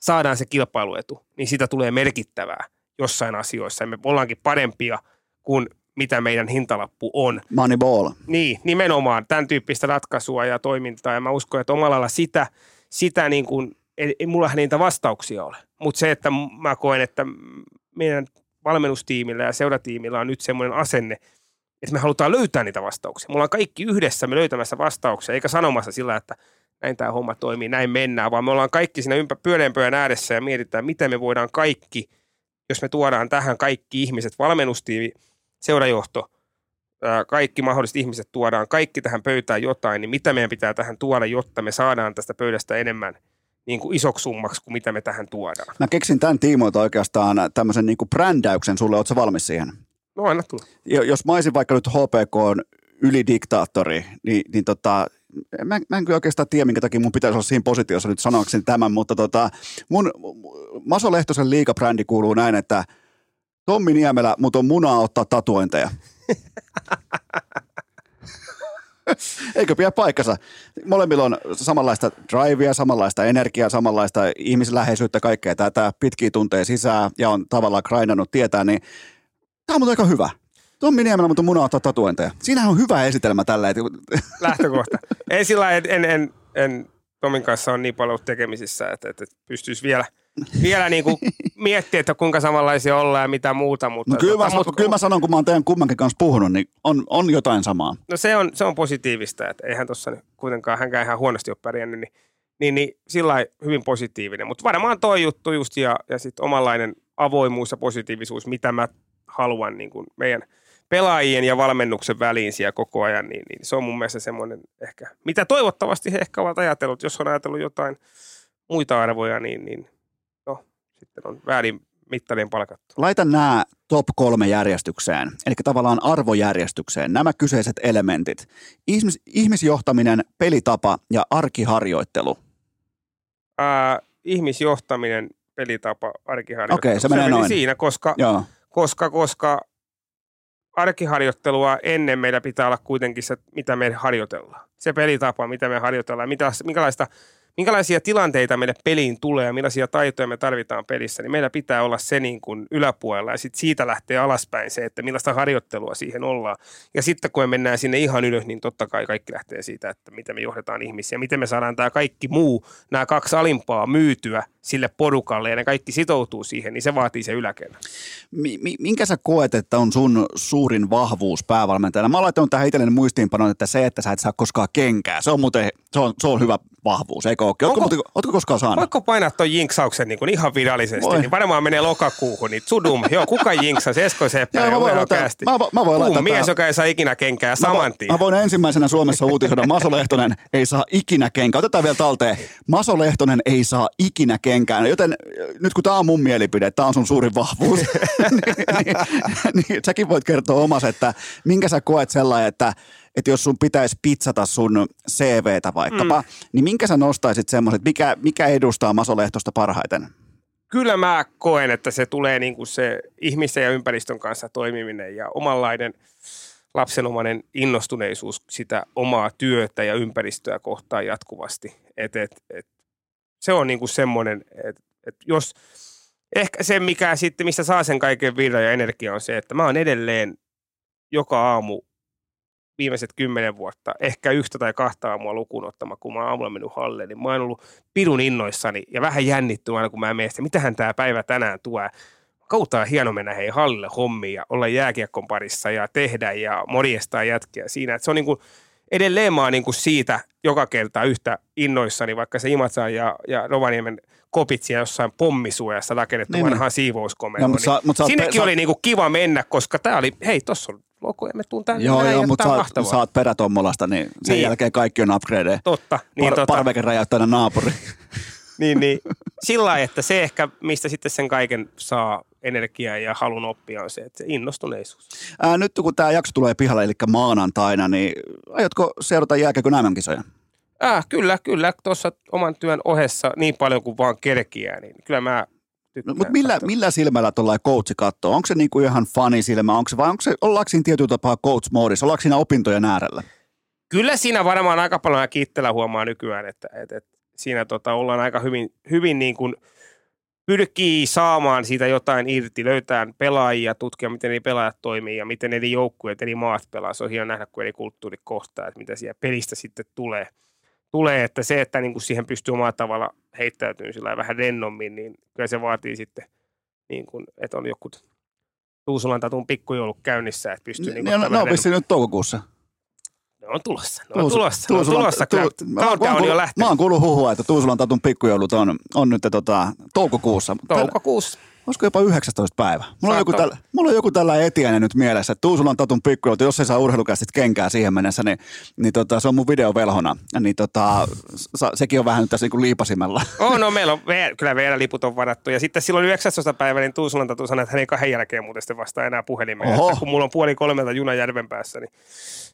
saadaan se kilpailuetu, niin siitä tulee merkittävää jossain asioissa. Ja me ollaankin parempia kuin mitä meidän hintalappu on. Moneyball. Niin, nimenomaan tämän tyyppistä ratkaisua ja toimintaa. Ja mä uskon, että omalla lailla sitä, sitä niin kuin, ei, ei mullahan niitä vastauksia ole. Mutta se, että mä koen, että meidän valmennustiimillä ja seuratiimillä on nyt semmoinen asenne, että me halutaan löytää niitä vastauksia. Mulla on kaikki yhdessä me löytämässä vastauksia, eikä sanomassa sillä, että näin tämä homma toimii, näin mennään, vaan me ollaan kaikki siinä ympä pyöreän pöydän ääressä ja mietitään, miten me voidaan kaikki, jos me tuodaan tähän kaikki ihmiset, valmennustiimi, seurajohto, kaikki mahdolliset ihmiset tuodaan, kaikki tähän pöytään jotain, niin mitä meidän pitää tähän tuoda, jotta me saadaan tästä pöydästä enemmän niin kuin isoksi summaksi kuin mitä me tähän tuodaan. Mä keksin tämän tiimoilta oikeastaan tämmöisen niin kuin brändäyksen sulle, ootko sä valmis siihen? No aina tulla. Jos mä olisin vaikka nyt H P K:n ylidiktaattori, niin, niin tota... Mä, mä en kyllä oikeastaan tiedä, minkä takia mun pitäisi olla siinä positiossa nyt sanoakseni tämän, mutta tota, mun Maso Lehtosen liigabrändi kuuluu näin, että Tommi Niemelä, mut on munaa ottaa tatuointeja. Eikö pidä paikkansa? Molemmilla on samanlaista drivea, samanlaista energiaa, samanlaista ihmisläheisyyttä, kaikkea tätä pitkiä tunteja sisään ja on tavallaan grindannut tietää, niin tää on mut aika hyvä. Tommi Niemelä, mutta munaa ottaa tatuointeja. Siinähän on hyvä esitelmä tällä hetkellä. Lähtökohta. Ei sillä en, en, en, en Tomin kanssa ole niin paljon tekemisissä, että, että pystyisi vielä, vielä niinku miettimään, että kuinka samanlaisia ollaan ja mitä muuta. Mutta, no kyllä, tota, mä, mut, kyllä mä sanon, kun mä oon teidän kummankin kanssa puhunut, niin on, on jotain samaa. No se on, se on positiivista, että eihän tuossa kuitenkaan hänkään ihan huonosti ole pärjännyt, niin, niin, niin sillä hyvin positiivinen. Mutta varmaan toi juttu just ja, ja sitten omanlainen avoimuus ja positiivisuus, mitä mä haluan niin kuin meidän pelaajien ja valmennuksen väliin siellä koko ajan, niin, niin se on mun mielestä semmoinen ehkä, mitä toivottavasti he ehkä ovat ajatellut. Jos on ajatellut jotain muita arvoja, niin, niin no, sitten on väärin mittarien palkattu. Laita nämä top kolme järjestykseen, eli tavallaan arvojärjestykseen, nämä kyseiset elementit. Ihmis, ihmisjohtaminen, pelitapa ja arkiharjoittelu. Ää, ihmisjohtaminen, pelitapa, arkiharjoittelu. Okei, okay, se menee se noin. Siinä, koska, koska, koska arkiharjoittelua ennen meillä pitää olla kuitenkin se, mitä me harjoitellaan. Se pelitapa, mitä me harjoitellaan, mitä, minkälaista, minkälaisia tilanteita meille peliin tulee, millaisia taitoja me tarvitaan pelissä, niin meillä pitää olla se niin kuin yläpuolella ja sitten siitä lähtee alaspäin se, että millaista harjoittelua siihen ollaan. Ja sitten kun me mennään sinne ihan ylös, niin totta kai kaikki lähtee siitä, että miten me johdetaan ihmisiä, miten me saadaan tämä kaikki muu, nämä kaksi alimpaa myytyä sille porukalle ja ne kaikki sitoutuu siihen, niin se vaatii se yläkerran. Minkä sä koet, että on sun suurin vahvuus päävalmentajana? Mä laitoin tähän itselleni muistiinpanoon, että se, että sä et saa koskaan kenkää, se on muuten, se on, se on hyvä vahvuus, eikö ole? Onko, ootko, ootko koskaan saanut? Voitko painaa ton jinksauksen niin kuin ihan virallisesti, Voi. Niin varmaan menee lokakuuhun, niin tsudum, joo, kuka jinksasi, Esko Seppäinen, mä voin laittaa, mä, mä voin laittaa mies, joka ei saa ikinä kenkää samantiin. Mä voin ensimmäisenä Suomessa uutisoida, Maso Lehtonen ei saa ikinä kenkää. Otetaan vielä talteen, Maso Lehtonen ei saa ikinä kenkään, joten nyt kun tää on mun mielipide, tää on sun suurin vahvuus, niin, niin, niin säkin voit kertoa omas, että minkä sä koet sellainen, että että jos sun pitäisi pitsata sun C V:tä vaikkapa, mm. niin minkä sä nostaisit semmoiset, mikä, mikä edustaa Maso Lehtosta parhaiten? Kyllä mä koen, että se tulee niin kuin se ihmisten ja ympäristön kanssa toimiminen ja omanlainen lapsenomainen innostuneisuus sitä omaa työtä ja ympäristöä kohtaan jatkuvasti. Et, et, et, se on niin kuin semmoinen, että et jos ehkä se, mikä sitten, mistä saa sen kaiken virran ja energia on se, että mä oon edelleen joka aamu viimeiset kymmenen vuotta, ehkä yhtä tai kahta aamua lukuun ottama, kun mä oon aamulla mennyt halleen, niin mä oon ollut pidun innoissani ja vähän jännittynyt aina, kun mä menen sitä, mitähän tää päivä tänään tuo. Kautaa hieno mennä hei hallille hommiin ja olla jääkiekkon parissa ja tehdä ja morjestaa jätkiä siinä. Et se on niinku, edelleen mä oon niinku siitä joka kerta yhtä innoissani, vaikka se Imatran ja, ja Rovaniemen kopit siellä jossain pommisuojassa rakennettu niin, vanhaan niin. siivouskomeroon. No, niin. Sinnekin pe- oli niinku kiva mennä, koska tää oli, hei tossa on logo ja me tuun tänne. Joo, joo, mutta saat, saat perä Tommolasta, niin sen niin. jälkeen kaikki on upgradeja. Totta. Niin, Par- tota. Parveke räjäyttää naapuri. Niin, niin. Sillä lailla, että se ehkä, mistä sitten sen kaiken saa energiaa ja halun oppia, on se, että se innostuneisuus. Ää, nyt kun tämä jakso tulee pihalle, eli maanantaina, niin aiotko seurata jääkiekon äm äm-kisoja? Äh, kyllä, kyllä. Tuossa oman työn ohessa niin paljon kuin vaan kerkiää, niin kyllä mä... No, mutta millä, millä silmällä tuollainen coachi katsoo? Onko se niinku ihan fanisilmä, onko se, vai onko se, ollaanko siinä tietyllä tapaa coach-moodissa, ollaanko siinä opintojen äärellä? Kyllä siinä varmaan aika paljon ja kiittellä huomaa nykyään, että, että, että siinä tota, ollaan aika hyvin, hyvin niin kuin pyrkii saamaan siitä jotain irti, löytää pelaajia, tutkia miten eri pelaajat toimii ja miten eri joukkueet, eri maat pelaa. Se on hieno nähdä, kun eri kulttuurit kohtaa, että mitä siellä pelistä sitten tulee. Tulee, että se, että niinku siihen pystyy omalla tavalla heittäytymään sillä vähän rennommin, niin kyllä se vaatii sitten, niin kun, että on joku Tuusulan Tatun pikkujoulut käynnissä, että pystyy... Niin ne, ne on vissiin nyt toukokuussa. Ne on tulossa, ne Tuusul, on tulossa, Tuusul, ne on tulossa. Countdown on jo lähtenyt. Mä oon kuullut huhua, että Tuusulan Tatun pikkujoulut on, on nyt tota, toukokuussa. Toukokuussa. Olisiko jopa yhdeksästoista päivä? Mulla on, joku tällä, mulla on joku tällä etiäinen nyt mielessä, että Tuusulan Tatun pikkujoulu, jos ei saa urheilukästit kenkää siihen mennessä, niin, niin tota, se on mun videovelhona. Niin tota, sa, sekin on vähän nyt tässä niin kuin liipasimella. Oh, no meillä on, kyllä V R-liput on varattu. Ja sitten silloin yhdeksästoista päivä, niin Tuusulan Tatu sanoi, että hän ei kahden jälkeen muuten sitten vastaa enää puhelimeen. Kun mulla on puoli kolmelta juna järven päässä, niin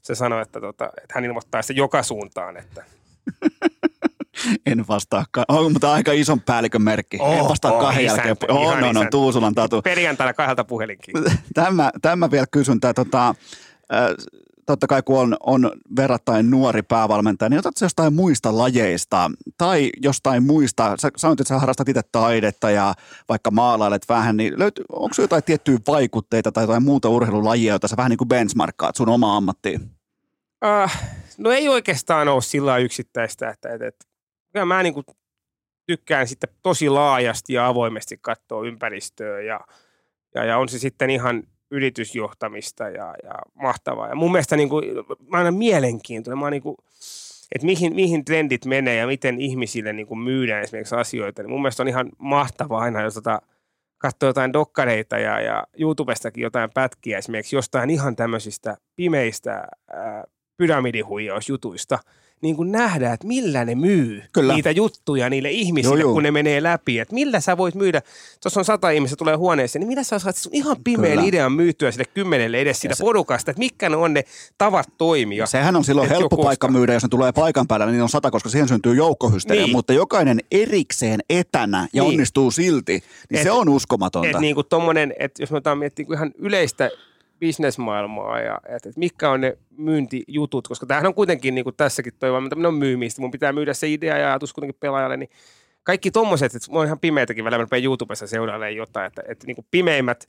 se sanoi, että, tota, että hän ilmoittaa sitä joka suuntaan, että... En vastaakaan. On, mutta aika ison päällikön merkki. Oh, en vastaa oh, kahden jälkeen. Oh, no, no, Tuusulan Tatu. Perjantaina kahdelta puhelinkin. Tämä, tämä vielä kysyn. Tämä, tota, totta kai kun on, on verrattain nuori päävalmentaja, niin otatko jostain muista lajeista tai jostain muista? Sä sanoit, että sä harrastat itse taidetta ja vaikka maalailet vähän, niin löytyy, onko se jotain tiettyjä vaikutteita tai jotain muuta urheilulajia, jota sä vähän niin kuin benchmarkkaat sun omaa ammattiin? Äh, no ei oikeastaan ole sillä yksittäistä, että... että Kyllä mä niin kuin tykkään sitten tosi laajasti ja avoimesti katsoa ympäristöä ja, ja, ja on se sitten ihan yritysjohtamista ja, ja mahtavaa. Ja mun mielestä niin kuin, mä aina mielenkiintoinen, mä niin kuin, että mihin, mihin trendit menee ja miten ihmisille niin kuin myydään esimerkiksi asioita. Niin mun mielestä on ihan mahtavaa aina, jos tota, katsoo jotain dokkareita ja, ja YouTubestakin jotain pätkiä esimerkiksi jostain ihan tämmöisistä pimeistä ää, pyramidihuijausjutuista. Niin kuin nähdään, että millä ne myy Kyllä. niitä juttuja niille ihmisille, joo, joo. kun ne menee läpi. Että millä sä voit myydä, tuossa on sata ihmistä tulee huoneeseen, niin millä sä saat sun ihan pimeän Kyllä. idean myytyä sille kymmenelle edes sitä se, porukasta, että mitkä ne on ne tavat toimia. Sehän on silloin helppo jokusta. Paikka myydä, jos ne tulee paikan päällä, niin on sata, koska siihen syntyy joukkohysteria. Niin. Mutta jokainen erikseen etänä ja niin. onnistuu silti, niin et, se on uskomatonta. Että niin kuin tommonen, että jos me otetaan miettiä ihan yleistä bisnesmaailmaa ja että et mitkä on ne myyntijutut, koska tämähän on kuitenkin niin kuin tässäkin toi vaan, mitä on myymistä, mun pitää myydä se idea ja ajatus kuitenkin pelaajalle, niin kaikki tommoset, että mulla on ihan pimeitäkin välillä, mä rupean YouTubessa seurailemaan jotain, että, että niin kuin pimeimmät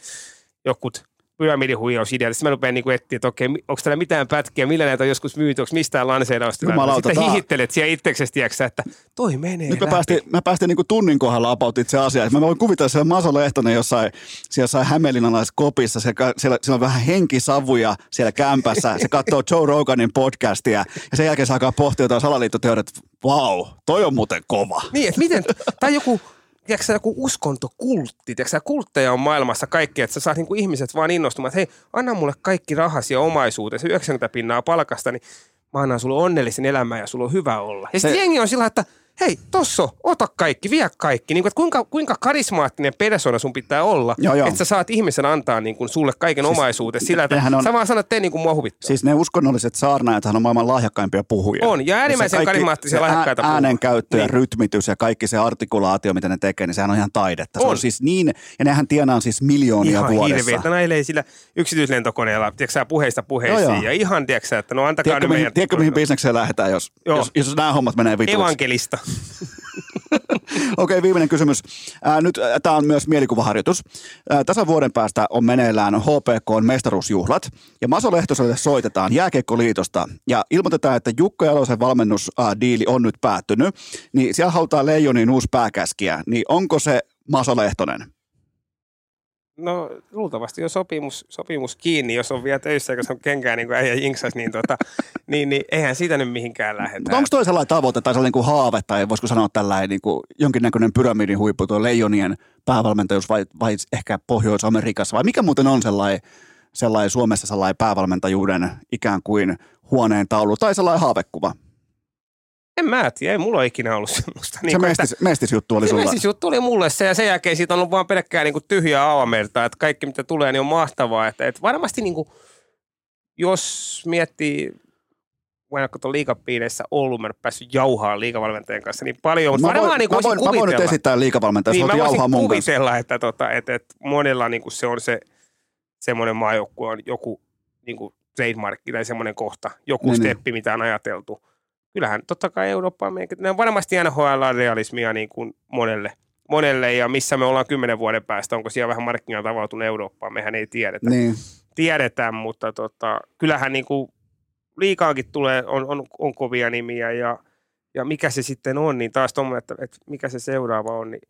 jokut pyramidihuijausideat, sitten mä rupean niin kuin etsiä, että okei, onko täällä mitään pätkiä, millä näitä on joskus myyty, onko mistään lanseerausta, sitten ta... hihittelet siellä itseksesi, tiedätkö, että toi menee Nyt mä päästin, mä päästin niin kuin tunnin kohdalla about itse asiaan. Mä voin kuvitella siellä Maso Lehtonen jossain, siellä jossain hämeenlinnalaiskopissa, siellä, siellä, siellä on vähän henkisavuja siellä kämpässä, se katsoo Joe Roganin podcastia ja sen jälkeen se alkaa pohtia jotain salaliittoteoriat, vau, wow, toi on muuten kova. Niin, että miten, tai joku... Tiedätkö sä joku uskontokultti? Tiedätkö sä kultteja on maailmassa kaikki, että sä saat niinku ihmiset vaan innostumaan, että hei, anna mulle kaikki rahasi ja omaisuutesi, yhdeksänkymmentä pinnaa palkasta, niin mä annan sulle onnellisen elämän ja sulla on hyvä olla. Ja sitten jengi on sillä, että hei, tossa, ota kaikki, vie kaikki. Niin, että kuinka, kuinka karismaattinen persona sun pitää olla, joo, joo. että sä saat ihmisen antaa niin kuin sulle kaiken siis omaisuutesi sillä, että on, sä vaan sanot, että ei niin kuin mua huvittaa. Siis ne uskonnolliset saarnaajathan on maailman lahjakkaimpia puhujia. On, ja äärimmäisen karismaattisia lahjakkaita puhujia. Äänenkäyttö ja niin. rytmitys ja kaikki se artikulaatio, mitä ne tekee, niin sehän on ihan taidetta. On. Se on siis niin, ja nehän tienaa siis miljoonia ihan vuodessa. Ihan hirveetä, näillä ei sillä yksityislentokoneella, tiedätkö sä, puheista puheisiin. Joo, joo. Ja ihan, tiedätkö sä, että no antakaa tiedätkö, ne meidän... Tiedätkö, mihin bisnekseen lähdetään, jos, jos, jos nämä hommat menee vituiksi? Evankelista. Okei, okay, viimeinen kysymys. Ää, nyt tämä on myös mielikuvaharjoitus. Ää, tasan vuoden päästä on meneillään H P K:n mestaruusjuhlat. Ja Maso Lehtoselle soitetaan Jääkiekkoliitosta ja ilmoitetaan, että Jukka Jalosen valmennusdiili on nyt päättynyt. Niin siellä halutaan Leijoniin uusi pääkäskiä. Niin onko se Maso Lehtonen? No luultavasti jo sopimus, sopimus kiinni, jos on vielä töissä, koska on kenkään niin kuin äijä jinksas, niin, tuota, niin, niin eihän siitä nyt mihinkään lähdetä. Mutta onko toi sellainen tavoite tai sellainen niin kuin haave tai voisiko sanoa tällainen niin kuin jonkinnäköinen pyramidin huippu, tuo Leijonien päävalmentajuus vai, vai ehkä Pohjois-Amerikassa vai mikä muuten on sellainen sellainen Suomessa sellainen päävalmentajuuden ikään kuin huoneen taulu tai sellainen haavekuva? En mä tiedä, ei mulla ole ikinä ollut semmoista. Se niin mestis, että, mestisjuttu oli se sulla. Se mestisjuttu oli mulle se, ja sen jälkeen siitä on ollut vaan pelkkää niin kuin tyhjää avamertaa, että kaikki mitä tulee niin on mahtavaa. Että, että varmasti niin kuin, jos miettii, kun en ole tuon liigapiireissä ollut, mä en ole päässyt jauhaan liigavalmentajan kanssa niin paljon, mutta varmaan niin voisin kuvitella. Mä voin nyt esittää liigavalmentajan, jos niin, voit jauhaa mun kanssa. Mä voisin kuvitella, että monella niin kuin se on se semmoinen maajoukkue on joku niin kuin trademarkki tai semmoinen kohta, joku niin, steppi, niin. Mitä on ajateltu. Kyllähän totta kai Eurooppaan meidänkin. Ne on varmasti N H L-realismia niin kuin monelle, monelle ja missä me ollaan kymmenen vuoden päästä. Onko siellä vähän markkinat avautunut Eurooppaan? Mehän ei tiedetä. Niin. Tiedetään, mutta tota, kyllähän niin kuin liikaankin tulee, on, on, on kovia nimiä ja, ja mikä se sitten on, niin taas tuommoinen, että, että mikä se seuraava on. Niin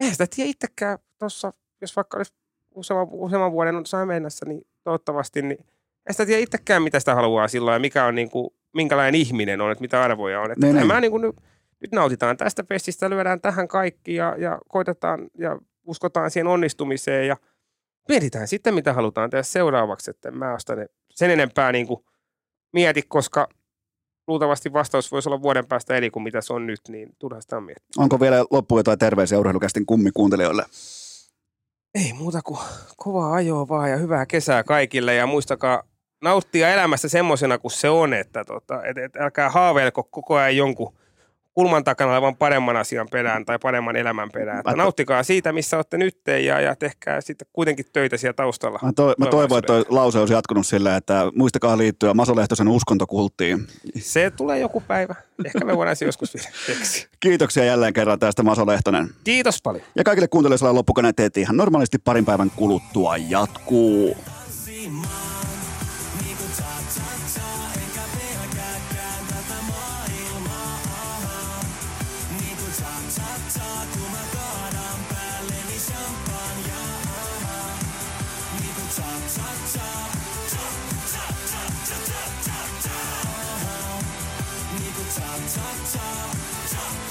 eihän sitä tiedä itsekään tuossa, jos vaikka olisi useamman, useamman vuoden on Hämeenlinnassa, niin toivottavasti, niin eihän sitä tiedä itsekään, mitä sitä haluaa silloin ja mikä on niin kuin minkälainen ihminen on, että mitä arvoja on. Että mä niin kuin nyt, nyt nautitaan tästä pestistä, lyödään tähän kaikki ja, ja koitetaan ja uskotaan siihen onnistumiseen ja mietitään sitten, mitä halutaan tehdä seuraavaksi. Että mä ostan sen enempää niin kuin mieti, koska luultavasti vastaus voisi olla vuoden päästä eli kuin mitä se on nyt, niin turha sitä miettiä. Onko vielä loppuun jotain terveisiä urheilukästin kummi kuuntelijoille? Ei muuta kuin kovaa ajoa vaan ja hyvää kesää kaikille ja muistakaa, nauttia elämästä semmoisena kuin se on, että tota, et, et älkää haaveilko koko ajan jonkun kulman takana olevan paremman asian perään tai paremman elämän perään. Että nauttikaa siitä, missä olette nyt ja, ja tehkää sitten kuitenkin töitä siellä taustalla. Mä, to, mä toivon, että tuo lause olisi jatkunut sillä, että muistakaa liittyä Maso Lehtosen uskontokulttiin. Se tulee joku päivä. Ehkä me voidaan se joskus vielä keksiä. Kiitoksia jälleen kerran tästä Maso Lehtonen. Kiitos paljon. Ja kaikille kuuntelijoille loppukaneet teet ihan normaalisti parin päivän kuluttua jatkuu. Top, top, top, top.